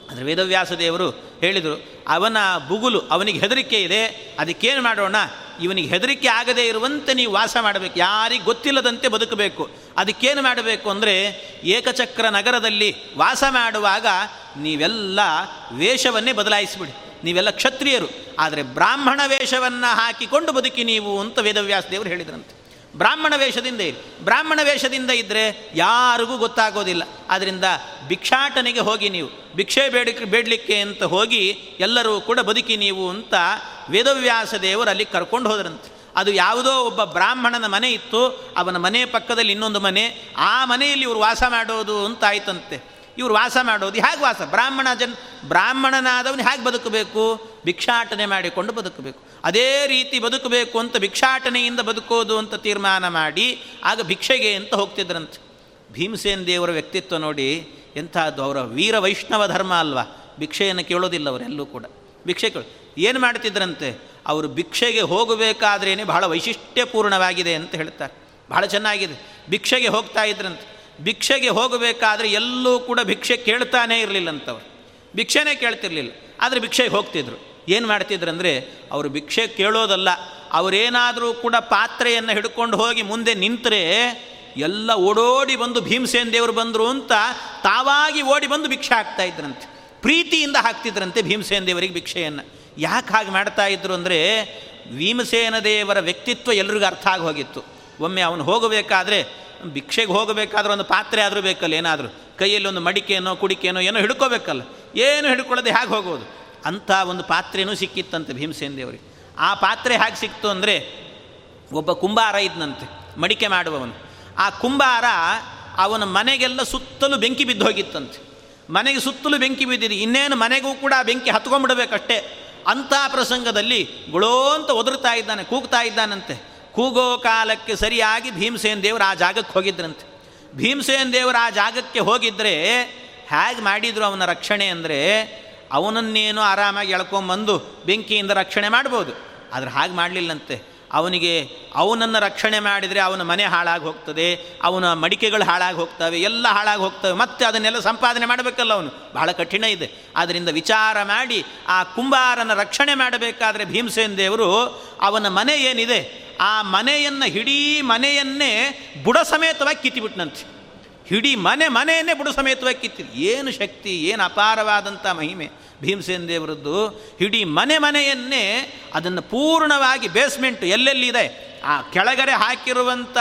ಆದರೆ ವೇದವ್ಯಾಸ ದೇವರು ಹೇಳಿದರು, ಅವನ ಬುಗುಲು, ಅವನಿಗೆ ಹೆದರಿಕೆ ಇದೆ, ಅದಕ್ಕೇನು ಮಾಡೋಣ, ಇವನಿಗೆ ಹೆದರಿಕೆ ಆಗದೇ ಇರುವಂತೆ ನೀವು ವಾಸ ಮಾಡಬೇಕು, ಯಾರಿಗೆ ಗೊತ್ತಿಲ್ಲದಂತೆ ಬದುಕಬೇಕು. ಅದಕ್ಕೇನು ಮಾಡಬೇಕು ಅಂದರೆ, ಏಕಚಕ್ರ ನಗರದಲ್ಲಿ ವಾಸ ಮಾಡುವಾಗ ನೀವೆಲ್ಲ ವೇಷವನ್ನೇ ಬದಲಾಯಿಸಿಬಿಡಿ. ನೀವೆಲ್ಲ ಕ್ಷತ್ರಿಯರು, ಆದರೆ ಬ್ರಾಹ್ಮಣ ವೇಷವನ್ನು ಹಾಕಿಕೊಂಡು ಬದುಕಿ ನೀವು ಅಂತ ವೇದವ್ಯಾಸ ದೇವರು ಹೇಳಿದ್ರಂತೆ. ಬ್ರಾಹ್ಮಣ ವೇಷದಿಂದ ಇರಿ. ಬ್ರಾಹ್ಮಣ ವೇಷದಿಂದ ಇದ್ದರೆ ಯಾರಿಗೂ ಗೊತ್ತಾಗೋದಿಲ್ಲ. ಆದ್ದರಿಂದ ಭಿಕ್ಷಾಟನೆಗೆ ಹೋಗಿ, ನೀವು ಭಿಕ್ಷೆ ಬೇಡಲಿಕ್ಕೆ ಅಂತ ಹೋಗಿ ಎಲ್ಲರೂ ಕೂಡ ಬದುಕಿ ನೀವು ಅಂತ ವೇದವ್ಯಾಸ ದೇವರು ಅಲ್ಲಿ ಕರ್ಕೊಂಡು ಹೋದ್ರಂತೆ. ಅದು ಯಾವುದೋ ಒಬ್ಬ ಬ್ರಾಹ್ಮಣನ ಮನೆ ಇತ್ತು, ಅವನ ಮನೆ ಪಕ್ಕದಲ್ಲಿ ಇನ್ನೊಂದು ಮನೆ, ಆ ಮನೆಯಲ್ಲಿ ಇವರು ವಾಸ ಮಾಡೋದು ಅಂತಾಯ್ತಂತೆ. ಇವರು ವಾಸ ಮಾಡೋದು ಹೇಗೆ ವಾಸ? ಬ್ರಾಹ್ಮಣನಾದವನು ಹೇಗೆ ಬದುಕಬೇಕು? ಭಿಕ್ಷಾಟನೆ ಮಾಡಿಕೊಂಡು ಬದುಕಬೇಕು. ಅದೇ ರೀತಿ ಬದುಕಬೇಕು ಅಂತ ಭಿಕ್ಷಾಟನೆಯಿಂದ ಬದುಕೋದು ಅಂತ ತೀರ್ಮಾನ ಮಾಡಿ ಆಗ ಭಿಕ್ಷೆಗೆ ಅಂತ ಹೋಗ್ತಿದ್ರಂತೆ. ಭೀಮಸೇನ ದೇವರ ವ್ಯಕ್ತಿತ್ವ ನೋಡಿ ಎಂಥದ್ದು. ಅವರ ವೀರ ವೈಷ್ಣವ ಧರ್ಮ ಅಲ್ವಾ, ಭಿಕ್ಷೆಯನ್ನು ಕೇಳೋದಿಲ್ಲ ಅವರೆಲ್ಲೂ ಕೂಡ. ಭಿಕ್ಷೆ ಏನು ಮಾಡ್ತಿದ್ರಂತೆ ಅವರು? ಭಿಕ್ಷೆಗೆ ಹೋಗಬೇಕಾದ್ರೇ ಬಹಳ ವೈಶಿಷ್ಟ್ಯಪೂರ್ಣವಾಗಿದೆ ಅಂತ ಹೇಳ್ತಾರೆ, ಬಹಳ ಚೆನ್ನಾಗಿದೆ. ಭಿಕ್ಷೆಗೆ ಹೋಗ್ತಾ ಇದ್ರಂತೆ. ಭಿಕ್ಷೆಗೆ ಹೋಗಬೇಕಾದ್ರೆ ಎಲ್ಲೂ ಕೂಡ ಭಿಕ್ಷೆ ಕೇಳ್ತಾನೇ ಇರಲಿಲ್ಲಂತವ್ರು, ಭಿಕ್ಷೆನೇ ಕೇಳ್ತಿರ್ಲಿಲ್ಲ, ಆದರೆ ಭಿಕ್ಷೆಗೆ ಹೋಗ್ತಿದ್ರು. ಏನು ಮಾಡ್ತಿದ್ರಂದರೆ ಅವರು ಭಿಕ್ಷೆ ಕೇಳೋದಲ್ಲ, ಅವರೇನಾದರೂ ಕೂಡ ಪಾತ್ರೆಯನ್ನು ಹಿಡ್ಕೊಂಡು ಹೋಗಿ ಮುಂದೆ ನಿಂತರೆ ಎಲ್ಲ ಓಡೋಡಿ ಬಂದು ಭೀಮಸೇನ ದೇವರು ಬಂದರು ಅಂತ ತಾವಾಗಿ ಓಡಿ ಬಂದು ಭಿಕ್ಷೆ ಹಾಕ್ತಾ ಇದ್ರಂತೆ. ಪ್ರೀತಿಯಿಂದ ಹಾಕ್ತಿದ್ರಂತೆ ಭೀಮಸೇನ ದೇವರಿಗೆ ಭಿಕ್ಷೆಯನ್ನು. ಯಾಕೆ ಹಾಗೆ ಮಾಡ್ತಾ ಇದ್ರು ಅಂದರೆ, ಭೀಮಸೇನ ದೇವರ ವ್ಯಕ್ತಿತ್ವ ಎಲ್ರಿಗೂ ಅರ್ಥ ಆಗಿ ಹೋಗಿತ್ತು. ಒಮ್ಮೆ ಅವನು ಹೋಗಬೇಕಾದ್ರೆ, ಭಿಕ್ಷೆಗೆ ಹೋಗಬೇಕಾದ್ರೆ ಒಂದು ಪಾತ್ರೆ ಆದರೂ ಬೇಕಲ್ಲ, ಏನಾದರೂ ಕೈಯಲ್ಲಿ ಒಂದು ಮಡಿಕೆನೋ ಕುಡಿಕೆನೋ ಏನೋ ಹಿಡ್ಕೋಬೇಕಲ್ಲ, ಏನು ಹಿಡ್ಕೊಳ್ಳೋದು ಹೇಗೆ ಹೋಗೋದು? ಅಂಥ ಒಂದು ಪಾತ್ರೆನೂ ಸಿಕ್ಕಿತ್ತಂತೆ ಭೀಮಸೇನ ದೇವರಿಗೆ. ಆ ಪಾತ್ರೆ ಹೇಗೆ ಸಿಕ್ತು ಅಂದರೆ, ಒಬ್ಬ ಕುಂಬಾರ ಇದ್ದಂತೆ, ಮಡಿಕೆ ಮಾಡುವವನು. ಆ ಕುಂಬಾರ ಅವನ ಮನೆಗೆಲ್ಲ ಸುತ್ತಲೂ ಬೆಂಕಿ ಬಿದ್ದು ಹೋಗಿತ್ತಂತೆ. ಮನೆಗೆ ಸುತ್ತಲೂ ಬೆಂಕಿ ಬಿದ್ದಿದೆ, ಇನ್ನೇನು ಮನೆಗೂ ಕೂಡ ಬೆಂಕಿ ಹತ್ಕೊಂಡ್ಬಿಡ್ಬೇಕಷ್ಟೇ. ಅಂಥ ಪ್ರಸಂಗದಲ್ಲಿ ಗುಳೋ ಅಂತ ಒದರ್ತಾ ಇದ್ದಾನೆ, ಕೂಗ್ತಾ ಇದ್ದಾನಂತೆ. ಕೂಗೋ ಕಾಲಕ್ಕೆ ಸರಿಯಾಗಿ ಭೀಮಸೇನ ದೇವರು ಆ ಜಾಗಕ್ಕೆ ಹೋಗಿದ್ರಂತೆ. ಭೀಮಸೇನ ದೇವರು ಆ ಜಾಗಕ್ಕೆ ಹೋಗಿದ್ದರೆ ಹೇಗೆ ಮಾಡಿದರು ಅವನ ರಕ್ಷಣೆ ಅಂದರೆ, ಅವನನ್ನೇನೋ ಆರಾಮಾಗಿ ಎಳ್ಕೊಂಬಂದು ಬೆಂಕಿಯಿಂದ ರಕ್ಷಣೆ ಮಾಡ್ಬೋದು, ಆದರೆ ಹಾಗೆ ಮಾಡಲಿಲ್ಲಂತೆ. ಅವನಿಗೆ ಅವನನ್ನು ರಕ್ಷಣೆ ಮಾಡಿದರೆ ಅವನ ಮನೆ ಹಾಳಾಗಿ ಹೋಗ್ತದೆ, ಅವನ ಮಡಿಕೆಗಳು ಹಾಳಾಗಿ ಹೋಗ್ತವೆ, ಎಲ್ಲ ಹಾಳಾಗಿ ಹೋಗ್ತವೆ, ಮತ್ತೆ ಅದನ್ನೆಲ್ಲ ಸಂಪಾದನೆ ಮಾಡಬೇಕಲ್ಲ ಅವನು, ಬಹಳ ಕಠಿಣ ಇದೆ. ಆದ್ದರಿಂದ ವಿಚಾರ ಮಾಡಿ ಆ ಕುಂಬಾರನ ರಕ್ಷಣೆ ಮಾಡಬೇಕಾದ್ರೆ ಭೀಮಸೇನ ದೇವರು ಅವನ ಮನೆ ಏನಿದೆ ಆ ಮನೆಯನ್ನು, ಇಡೀ ಮನೆಯನ್ನೇ ಬುಡ ಸಮೇತವಾಗಿ ಕಿತ್ತಿಬಿಟ್ನಂತೆ. ಇಡೀ ಮನೆಯನ್ನೇ ಬುಡ ಸಮೇತವಾಗಿ ಕಿತ್ತಿದ್ದು. ಏನು ಶಕ್ತಿ, ಏನು ಅಪಾರವಾದಂಥ ಮಹಿಮೆ ಭೀಮಸೇನ ದೇವರದ್ದು. ಇಡೀ ಮನೆಯನ್ನೇ ಅದನ್ನು ಪೂರ್ಣವಾಗಿ, ಬೇಸ್ಮೆಂಟು ಎಲ್ಲೆಲ್ಲಿದೆ, ಆ ಕೆಳಗಡೆ ಹಾಕಿರುವಂಥ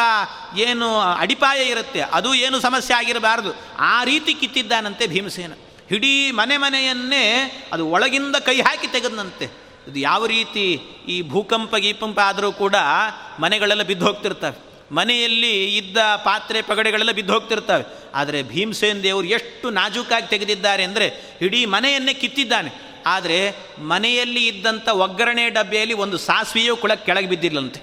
ಏನು ಅಡಿಪಾಯ ಇರುತ್ತೆ ಅದು ಏನು ಸಮಸ್ಯೆ ಆಗಿರಬಾರ್ದು, ಆ ರೀತಿ ಕಿತ್ತಿದ್ದಾನಂತೆ ಭೀಮಸೇನ. ಇಡೀ ಮನೆಯನ್ನೇ ಅದು ಒಳಗಿಂದ ಕೈ ಹಾಕಿ ತೆಗೆದನಂತೆ. ಇದು ಯಾವ ರೀತಿ ಈ ಭೂಕಂಪ ಗೀಪಂಪ ಆದರೂ ಕೂಡ ಮನೆಗಳೆಲ್ಲ ಬಿದ್ದು ಹೋಗ್ತಿರ್ತವೆ, ಮನೆಯಲ್ಲಿ ಇದ್ದ ಪಾತ್ರೆ ಪಗಡೆಗಳೆಲ್ಲ ಬಿದ್ದು ಹೋಗ್ತಿರ್ತವೆ. ಆದರೆ ಭೀಮಸೇನ್ ದೇವರು ಎಷ್ಟು ನಾಜೂಕಾಗಿ ತೆಗೆದಿದ್ದಾರೆ ಅಂದರೆ ಇಡೀ ಮನೆಯನ್ನೇ ಕಿತ್ತಿದ್ದಾನೆ. ಆದರೆ ಮನೆಯಲ್ಲಿ ಇದ್ದಂಥ ಒಗ್ಗರಣೆ ಡಬ್ಬೆಯಲ್ಲಿ ಒಂದು ಸಾಸಿವೆಯೂ ಕೂಡ ಕೆಳಗೆ ಬಿದ್ದಿಲ್ಲಂತೆ,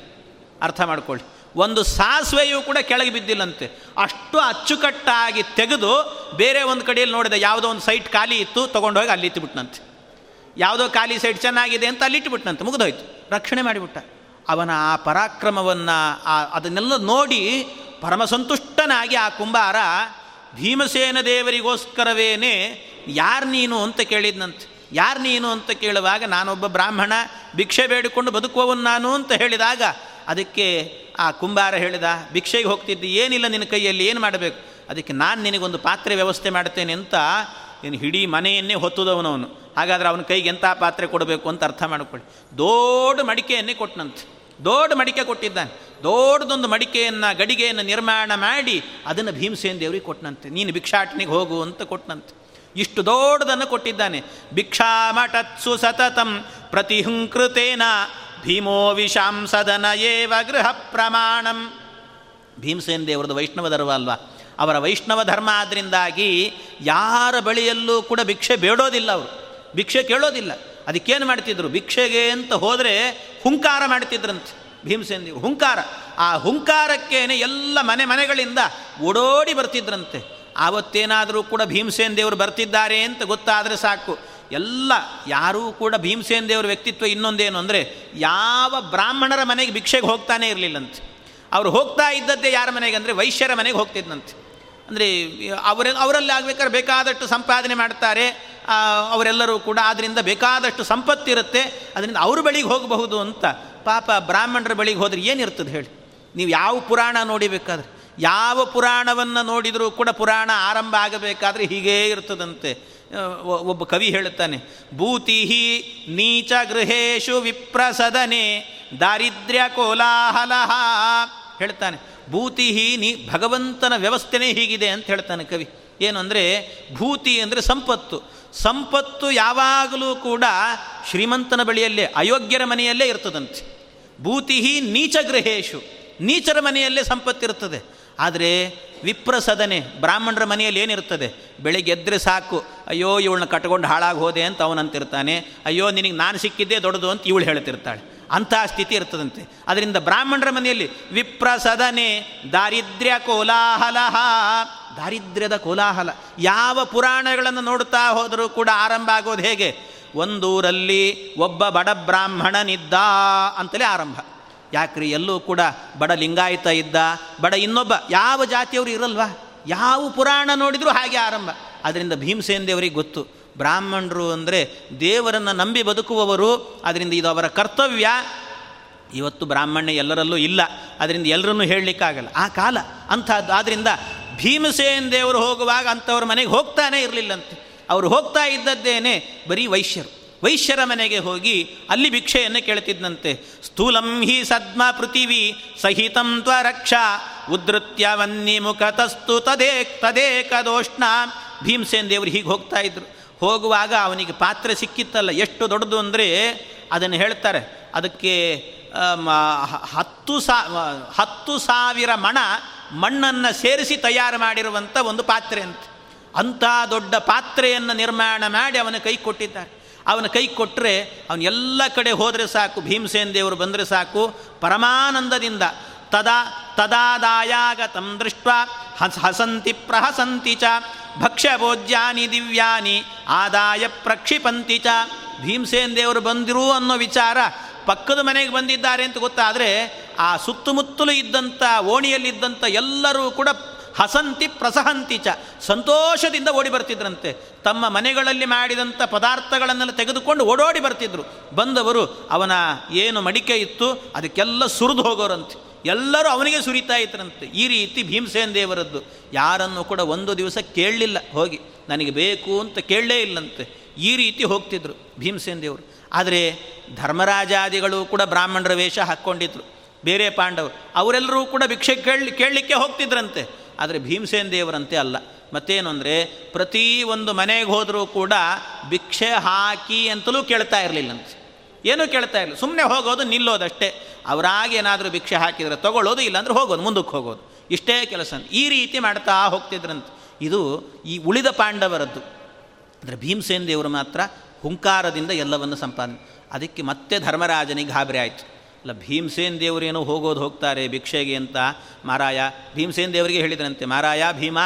ಅರ್ಥ ಮಾಡಿಕೊಳ್ಳಿ, ಒಂದು ಸಾಸಿವೆಯೂ ಕೂಡ ಕೆಳಗೆ ಬಿದ್ದಿಲ್ಲಂತೆ. ಅಷ್ಟು ಅಚ್ಚುಕಟ್ಟಾಗಿ ತೆಗೆದು ಬೇರೆ ಒಂದು ಕಡೆಯಲ್ಲಿ ನೋಡಿದೆ, ಯಾವುದೋ ಒಂದು ಸೈಟ್ ಖಾಲಿ ಇತ್ತು, ತೊಗೊಂಡೋಗಿ ಅಲ್ಲಿ ಇಟ್ಟುಬಿಟ್ನಂತೆ. ಯಾವುದೋ ಖಾಲಿ ಸೈಟ್ ಚೆನ್ನಾಗಿದೆ ಅಂತ ಅಲ್ಲಿ ಇಟ್ಟುಬಿಟ್ನಂತೆ, ಮುಗಿದೋಯ್ತು, ರಕ್ಷಣೆ ಮಾಡಿಬಿಟ್ಟ. ಅವನ ಆ ಪರಾಕ್ರಮವನ್ನು ಅದನ್ನೆಲ್ಲ ನೋಡಿ ಪರಮಸಂತುಷ್ಟನಾಗಿ ಆ ಕುಂಬಾರ ಭೀಮಸೇನ ದೇವರಿಗೋಸ್ಕರವೇನೇ ಯಾರು ನೀನು ಅಂತ ಕೇಳಿದ್ನಂತೆ. ಯಾರು ನೀನು ಅಂತ ಕೇಳುವಾಗ ನಾನೊಬ್ಬ ಬ್ರಾಹ್ಮಣ, ಭಿಕ್ಷೆ ಬೇಡಿಕೊಂಡು ಬದುಕುವವನು ನಾನು ಅಂತ ಹೇಳಿದಾಗ ಅದಕ್ಕೆ ಆ ಕುಂಬಾರ ಹೇಳಿದ, ಭಿಕ್ಷೆಗೆ ಹೋಗ್ತಿದ್ದು ಏನಿಲ್ಲ ನಿನ್ನ ಕೈಯಲ್ಲಿ, ಏನು ಮಾಡಬೇಕು? ಅದಕ್ಕೆ ನಾನು ನಿನಗೊಂದು ಪಾತ್ರೆ ವ್ಯವಸ್ಥೆ ಮಾಡ್ತೇನೆ ಅಂತ ಏನು ಹಿಡೀ ಮನೆಯನ್ನೇ ಹೊತ್ತದವನವನು. ಹಾಗಾದರೆ ಅವನ ಕೈಗೆ ಎಂಥ ಪಾತ್ರೆ ಕೊಡಬೇಕು ಅಂತ ಅರ್ಥ ಮಾಡಿಕೊಳ್ಳಿ. ದೊಡ್ಡ ಮಡಿಕೆಯನ್ನೇ ಕೊಟ್ಟನಂತೆ, ದೊಡ್ಡ ಮಡಿಕೆ ಕೊಟ್ಟಿದ್ದಾನೆ. ದೊಡ್ಡದೊಂದು ಮಡಿಕೆಯನ್ನು ಗಡಿಗೆಯನ್ನು ನಿರ್ಮಾಣ ಮಾಡಿ ಅದನ್ನು ಭೀಮಸೇನ ದೇವರಿಗೆ ಕೊಟ್ಟನಂತೆ, ನೀನು ಭಿಕ್ಷಾಟನೆಗೆ ಹೋಗು ಅಂತ ಕೊಟ್ಟನಂತೆ. ಇಷ್ಟು ದೊಡ್ಡದನ್ನು ಕೊಟ್ಟಿದ್ದಾನೆ. ಭಿಕ್ಷಾಮಟತ್ಸು ಸತತಂ ಪ್ರತಿಹುಂಕೃತೇನ ಭೀಮೋ ವಿಷಾಂ ಸದನ ಏವ ಗೃಹ ಪ್ರಮಾಣಂ. ಭೀಮಸೇನ ದೇವರದು ವೈಷ್ಣವ ಧರ್ಮ ಅಲ್ವಾ? ಅವರ ವೈಷ್ಣವ ಧರ್ಮ ಆದ್ದರಿಂದಾಗಿ ಯಾರ ಬಳಿಯಲ್ಲೂ ಕೂಡ ಭಿಕ್ಷೆ ಬೇಡೋದಿಲ್ಲ, ಅವರು ಭಿಕ್ಷೆ ಕೇಳೋದಿಲ್ಲ. ಅದಕ್ಕೇನು ಮಾಡ್ತಿದ್ರು? ಭಿಕ್ಷೆಗೆ ಅಂತ ಹೋದರೆ ಹುಂಕಾರ ಮಾಡ್ತಿದ್ರಂತೆ ಭೀಮಸೇನ ದೇವರು, ಹುಂಕಾರ. ಆ ಹುಂಕಾರಕ್ಕೇನೆ ಎಲ್ಲ ಮನೆಗಳಿಂದ ಓಡೋಡಿ ಬರ್ತಿದ್ರಂತೆ. ಆವತ್ತೇನಾದರೂ ಕೂಡ ಭೀಮಸೇನ ದೇವರು ಬರ್ತಿದ್ದಾರೆ ಅಂತ ಗೊತ್ತಾದರೆ ಸಾಕು ಎಲ್ಲ ಯಾರೂ ಕೂಡ. ಭೀಮಸೇನ ದೇವರ ವ್ಯಕ್ತಿತ್ವ ಇನ್ನೊಂದೇನು ಅಂದರೆ ಯಾವ ಬ್ರಾಹ್ಮಣರ ಮನೆಗೆ ಭಿಕ್ಷೆಗೆ ಹೋಗ್ತಾನೆ ಇರಲಿಲ್ಲಂತೆ. ಅವರು ಹೋಗ್ತಾ ಇದ್ದದ್ದೇ ಯಾರ ಮನೆಗೆ ಅಂದರೆ ವೈಶ್ಯರ ಮನೆಗೆ ಹೋಗ್ತಿದ್ದಂತೆ. ಅಂದರೆ ಅವರಲ್ಲಿ ಆಗಬೇಕಾದ್ರೆ ಬೇಕಾದಷ್ಟು ಸಂಪಾದನೆ ಮಾಡ್ತಾರೆ ಅವರೆಲ್ಲರೂ ಕೂಡ, ಆದ್ದರಿಂದ ಬೇಕಾದಷ್ಟು ಸಂಪತ್ತಿರುತ್ತೆ, ಅದರಿಂದ ಅವ್ರ ಬಳಿಗೆ ಹೋಗಬಹುದು ಅಂತ. ಪಾಪ ಬ್ರಾಹ್ಮಣರ ಬಳಿಗೆ ಹೋದರೆ ಏನಿರ್ತದೆ ಹೇಳಿ? ನೀವು ಯಾವ ಪುರಾಣ ನೋಡಿಬೇಕಾದ್ರೆ, ಯಾವ ಪುರಾಣವನ್ನು ನೋಡಿದರೂ ಕೂಡ ಪುರಾಣ ಆರಂಭ ಆಗಬೇಕಾದ್ರೆ ಹೀಗೇ ಇರ್ತದಂತೆ. ಒಬ್ಬ ಕವಿ ಹೇಳುತ್ತಾನೆ, ಭೂತಿ ನೀಚ ಗೃಹೇಶು ವಿಪ್ರಸದನೆ ದಾರಿದ್ರ್ಯ ಕೋಲಾಹಲಹ ಹೇಳ್ತಾನೆ. ಭೂತಿ ಭಗವಂತನ ವ್ಯವಸ್ಥೆನೇ ಹೀಗಿದೆ ಅಂತ ಹೇಳ್ತಾನೆ ಕವಿ. ಏನು ಅಂದರೆ, ಭೂತಿ ಅಂದರೆ ಸಂಪತ್ತು. ಸಂಪತ್ತು ಯಾವಾಗಲೂ ಕೂಡ ಶ್ರೀಮಂತನ ಬಳಿಯಲ್ಲೇ, ಅಯೋಗ್ಯರ ಮನೆಯಲ್ಲೇ ಇರ್ತದಂತೆ. ಭೂತಿ ನೀಚ ಗೃಹೇಶು, ನೀಚರ ಮನೆಯಲ್ಲೇ ಸಂಪತ್ತಿರ್ತದೆ. ಆದರೆ ವಿಪ್ರ ಸದನೆ, ಬ್ರಾಹ್ಮಣರ ಮನೆಯಲ್ಲಿ ಏನಿರ್ತದೆ? ಬೆಳಿಗ್ಗೆ ಎದ್ರೆ ಸಾಕು, ಅಯ್ಯೋ ಇವಳನ್ನ ಕಟ್ಕೊಂಡು ಹಾಳಾಗಿ ಹೋದೆ ಅಂತ ಅವನಂತಿರ್ತಾನೆ, ಅಯ್ಯೋ ನಿನಗೆ ನಾನು ಸಿಕ್ಕಿದ್ದೇ ದೊಡ್ಡದು ಅಂತ ಇವಳು ಹೇಳ್ತಿರ್ತಾಳೆ. ಅಂತಹ ಸ್ಥಿತಿ ಇರ್ತದಂತೆ. ಅದರಿಂದ ಬ್ರಾಹ್ಮಣರ ಮನೆಯಲ್ಲಿ ವಿಪ್ರ ಸದನೆ ದಾರಿದ್ರ್ಯ ಕೋಲಾಹಲ, ದಾರಿದ್ರ್ಯದ ಕೋಲಾಹಲ. ಯಾವ ಪುರಾಣಗಳನ್ನು ನೋಡ್ತಾ ಹೋದರೂ ಕೂಡ ಆರಂಭ ಆಗೋದು ಹೇಗೆ? ಒಂದೂರಲ್ಲಿ ಒಬ್ಬ ಬಡ ಬ್ರಾಹ್ಮಣನಿದ್ದ ಅಂತಲೇ ಆರಂಭ. ಯಾಕ್ರಿ? ಎಲ್ಲೂ ಕೂಡ ಬಡ ಲಿಂಗಾಯತ ಇದ್ದ, ಬಡ ಇನ್ನೊಬ್ಬ, ಯಾವ ಜಾತಿಯವರು ಇರಲ್ವಾ? ಯಾವ ಪುರಾಣ ನೋಡಿದರೂ ಹಾಗೆ ಆರಂಭ. ಅದರಿಂದ ಭೀಮಸೇನ ದೇವರಿಗೆ ಗೊತ್ತು, ಬ್ರಾಹ್ಮಣರು ಅಂದರೆ ದೇವರನ್ನು ನಂಬಿ ಬದುಕುವವರು, ಅದರಿಂದ ಇದು ಅವರ ಕರ್ತವ್ಯ. ಇವತ್ತು ಬ್ರಾಹ್ಮಣ್ಯ ಎಲ್ಲರಲ್ಲೂ ಇಲ್ಲ, ಅದರಿಂದ ಎಲ್ಲರನ್ನೂ ಹೇಳಲಿಕ್ಕಾಗಲ್ಲ ಆ ಕಾಲ ಅಂಥದ್ದು. ಆದ್ದರಿಂದ ಭೀಮಸೇನ ದೇವರು ಹೋಗುವಾಗ ಅಂಥವ್ರ ಮನೆಗೆ ಹೋಗ್ತಾನೇ ಇರಲಿಲ್ಲಂತೆ. ಅವರು ಹೋಗ್ತಾ ಇದ್ದದ್ದೇನೆ ಬರೀ ವೈಶ್ಯರು. ವೈಶ್ಯರ ಮನೆಗೆ ಹೋಗಿ ಅಲ್ಲಿ ಭಿಕ್ಷೆಯನ್ನು ಕೇಳ್ತಿದ್ದಂತೆ. ಸ್ಥೂಲಂ ಹಿ ಸದ್ಮ ಪೃಥಿವಿ ಸಹಿತಂ ತ್ವರಕ್ಷ ಉದ್ಧತ್ಯ ವನ್ನಿ ಮುಖತಸ್ತು ತದೇಕ ದೋಷ್ಣ. ಭೀಮಸೇನ ದೇವರು ಹೀಗೆ ಹೋಗ್ತಾ ಇದ್ರು. ಹೋಗುವಾಗ ಅವನಿಗೆ ಪಾತ್ರೆ ಸಿಕ್ಕಿತ್ತಲ್ಲ, ಎಷ್ಟು ದೊಡ್ಡದು ಅಂದರೆ ಅದನ್ನು ಹೇಳ್ತಾರೆ, ಅದಕ್ಕೆ 10,000 ಮಣ ಮಣ್ಣನ್ನು ಸೇರಿಸಿ ತಯಾರು ಮಾಡಿರುವಂಥ ಒಂದು ಪಾತ್ರೆ ಅಂತ. ಅಂಥ ದೊಡ್ಡ ಪಾತ್ರೆಯನ್ನು ನಿರ್ಮಾಣ ಮಾಡಿ ಅವನ ಕೈ ಕೊಟ್ಟಿದ್ದಾರೆ. ಅವನ ಕೈ ಕೊಟ್ಟರೆ ಅವನೆಲ್ಲ ಕಡೆ ಹೋದರೆ ಸಾಕು, ಭೀಮಸೇನ ದೇವರು ಬಂದರೆ ಸಾಕು ಪರಮಾನಂದದಿಂದ. ತದಾದಾಯಾಗತಂ ದೃಷ್ಟ ಹಸಂತಿ ಪ್ರಹಸಂತಿ ಚ ಭಕ್ಷ್ಯಭೋಜ್ಯಾನಿ ದಿವ್ಯಾನಿ ಆದಾಯ ಪ್ರಕ್ಷಿಪಂತಿ ಚ. ಭೀಮಸೇನ ದೇವರು ಬಂದಿರು ಅನ್ನೋ ವಿಚಾರ ಪಕ್ಕದ ಮನೆಗೆ ಬಂದಿದ್ದಾರೆ ಅಂತ ಗೊತ್ತಾದರೆ ಆ ಸುತ್ತಮುತ್ತಲು ಇದ್ದಂಥ ಓಣಿಯಲ್ಲಿದ್ದಂಥ ಎಲ್ಲರೂ ಕೂಡ ಹಸಂತಿ ಪ್ರಸಹಂತಿ ಚ ಸಂತೋಷದಿಂದ ಓಡಿ ಬರ್ತಿದ್ರಂತೆ. ತಮ್ಮ ಮನೆಗಳಲ್ಲಿ ಮಾಡಿದಂಥ ಪದಾರ್ಥಗಳನ್ನೆಲ್ಲ ತೆಗೆದುಕೊಂಡು ಓಡೋಡಿ ಬರ್ತಿದ್ರು. ಬಂದವರು ಅವನ ಏನು ಮಡಿಕೆ ಇತ್ತು ಅದಕ್ಕೆಲ್ಲ ಸುರಿದು ಹೋಗೋರಂತೆ, ಎಲ್ಲರೂ ಅವನಿಗೆ ಸುರಿತಾ ಇದ್ರಂತೆ. ಈ ರೀತಿ ಭೀಮಸೇನ ದೇವರದ್ದು. ಯಾರನ್ನು ಕೂಡ ಒಂದು ದಿವಸ ಕೇಳಲಿಲ್ಲ, ಹೋಗಿ ನನಗೆ ಬೇಕು ಅಂತ ಕೇಳಲೇ ಇಲ್ಲಂತೆ. ಈ ರೀತಿ ಹೋಗ್ತಿದ್ರು ಭೀಮಸೇನ ದೇವರು. ಆದರೆ ಧರ್ಮರಾಜಾದಿಗಳು ಕೂಡ ಬ್ರಾಹ್ಮಣರ ವೇಷ ಹಾಕ್ಕೊಂಡಿದ್ರು, ಬೇರೆ ಪಾಂಡವರು, ಅವರೆಲ್ಲರೂ ಕೂಡ ಭಿಕ್ಷೆ ಕೇಳಲಿಕ್ಕೆ ಹೋಗ್ತಿದ್ರಂತೆ. ಆದರೆ ಭೀಮಸೇನ ದೇವರಂತೆ ಅಲ್ಲ. ಮತ್ತೇನು ಅಂದರೆ, ಪ್ರತಿ ಒಂದು ಮನೆಗೆ ಹೋದರೂ ಕೂಡ ಭಿಕ್ಷೆ ಹಾಕಿ ಅಂತಲೂ ಕೇಳ್ತಾ ಇರಲಿಲ್ಲಂತೆ. ಏನೂ ಕೇಳ್ತಾ ಇಲ್ಲ, ಸುಮ್ಮನೆ ಹೋಗೋದು ನಿಲ್ಲೋದಷ್ಟೇ. ಅವರಾಗೇನಾದರೂ ಭಿಕ್ಷೆ ಹಾಕಿದರೆ ತೊಗೊಳ್ಳೋದು, ಇಲ್ಲಾಂದ್ರೆ ಹೋಗೋದು, ಮುಂದಕ್ಕೆ ಹೋಗೋದು, ಇಷ್ಟೇ ಕೆಲಸ. ಈ ರೀತಿ ಮಾಡ್ತಾ ಹೋಗ್ತಿದ್ರಂತೆ. ಇದು ಈ ಉಳಿದ ಪಾಂಡವರದ್ದು. ಅಂದರೆ ಭೀಮಸೇನ ದೇವರು ಮಾತ್ರ ಹುಂಕಾರದಿಂದ ಎಲ್ಲವನ್ನು ಸಂಪಾದನೆ. ಅದಕ್ಕೆ ಮತ್ತೆ ಧರ್ಮರಾಜನಿಗೆ ಗಾಬರಿ ಆಯಿತು. ಅಲ್ಲ, ಭೀಮಸೇನ ದೇವರೇನೋ ಹೋಗೋದು ಹೋಗ್ತಾರೆ ಭಿಕ್ಷೆಗೆ ಅಂತ. ಮಾರಾಯ, ಭೀಮಸೇನ ದೇವರಿಗೆ ಹೇಳಿದ್ರಂತೆ, ಮಾರಾಯ ಭೀಮ,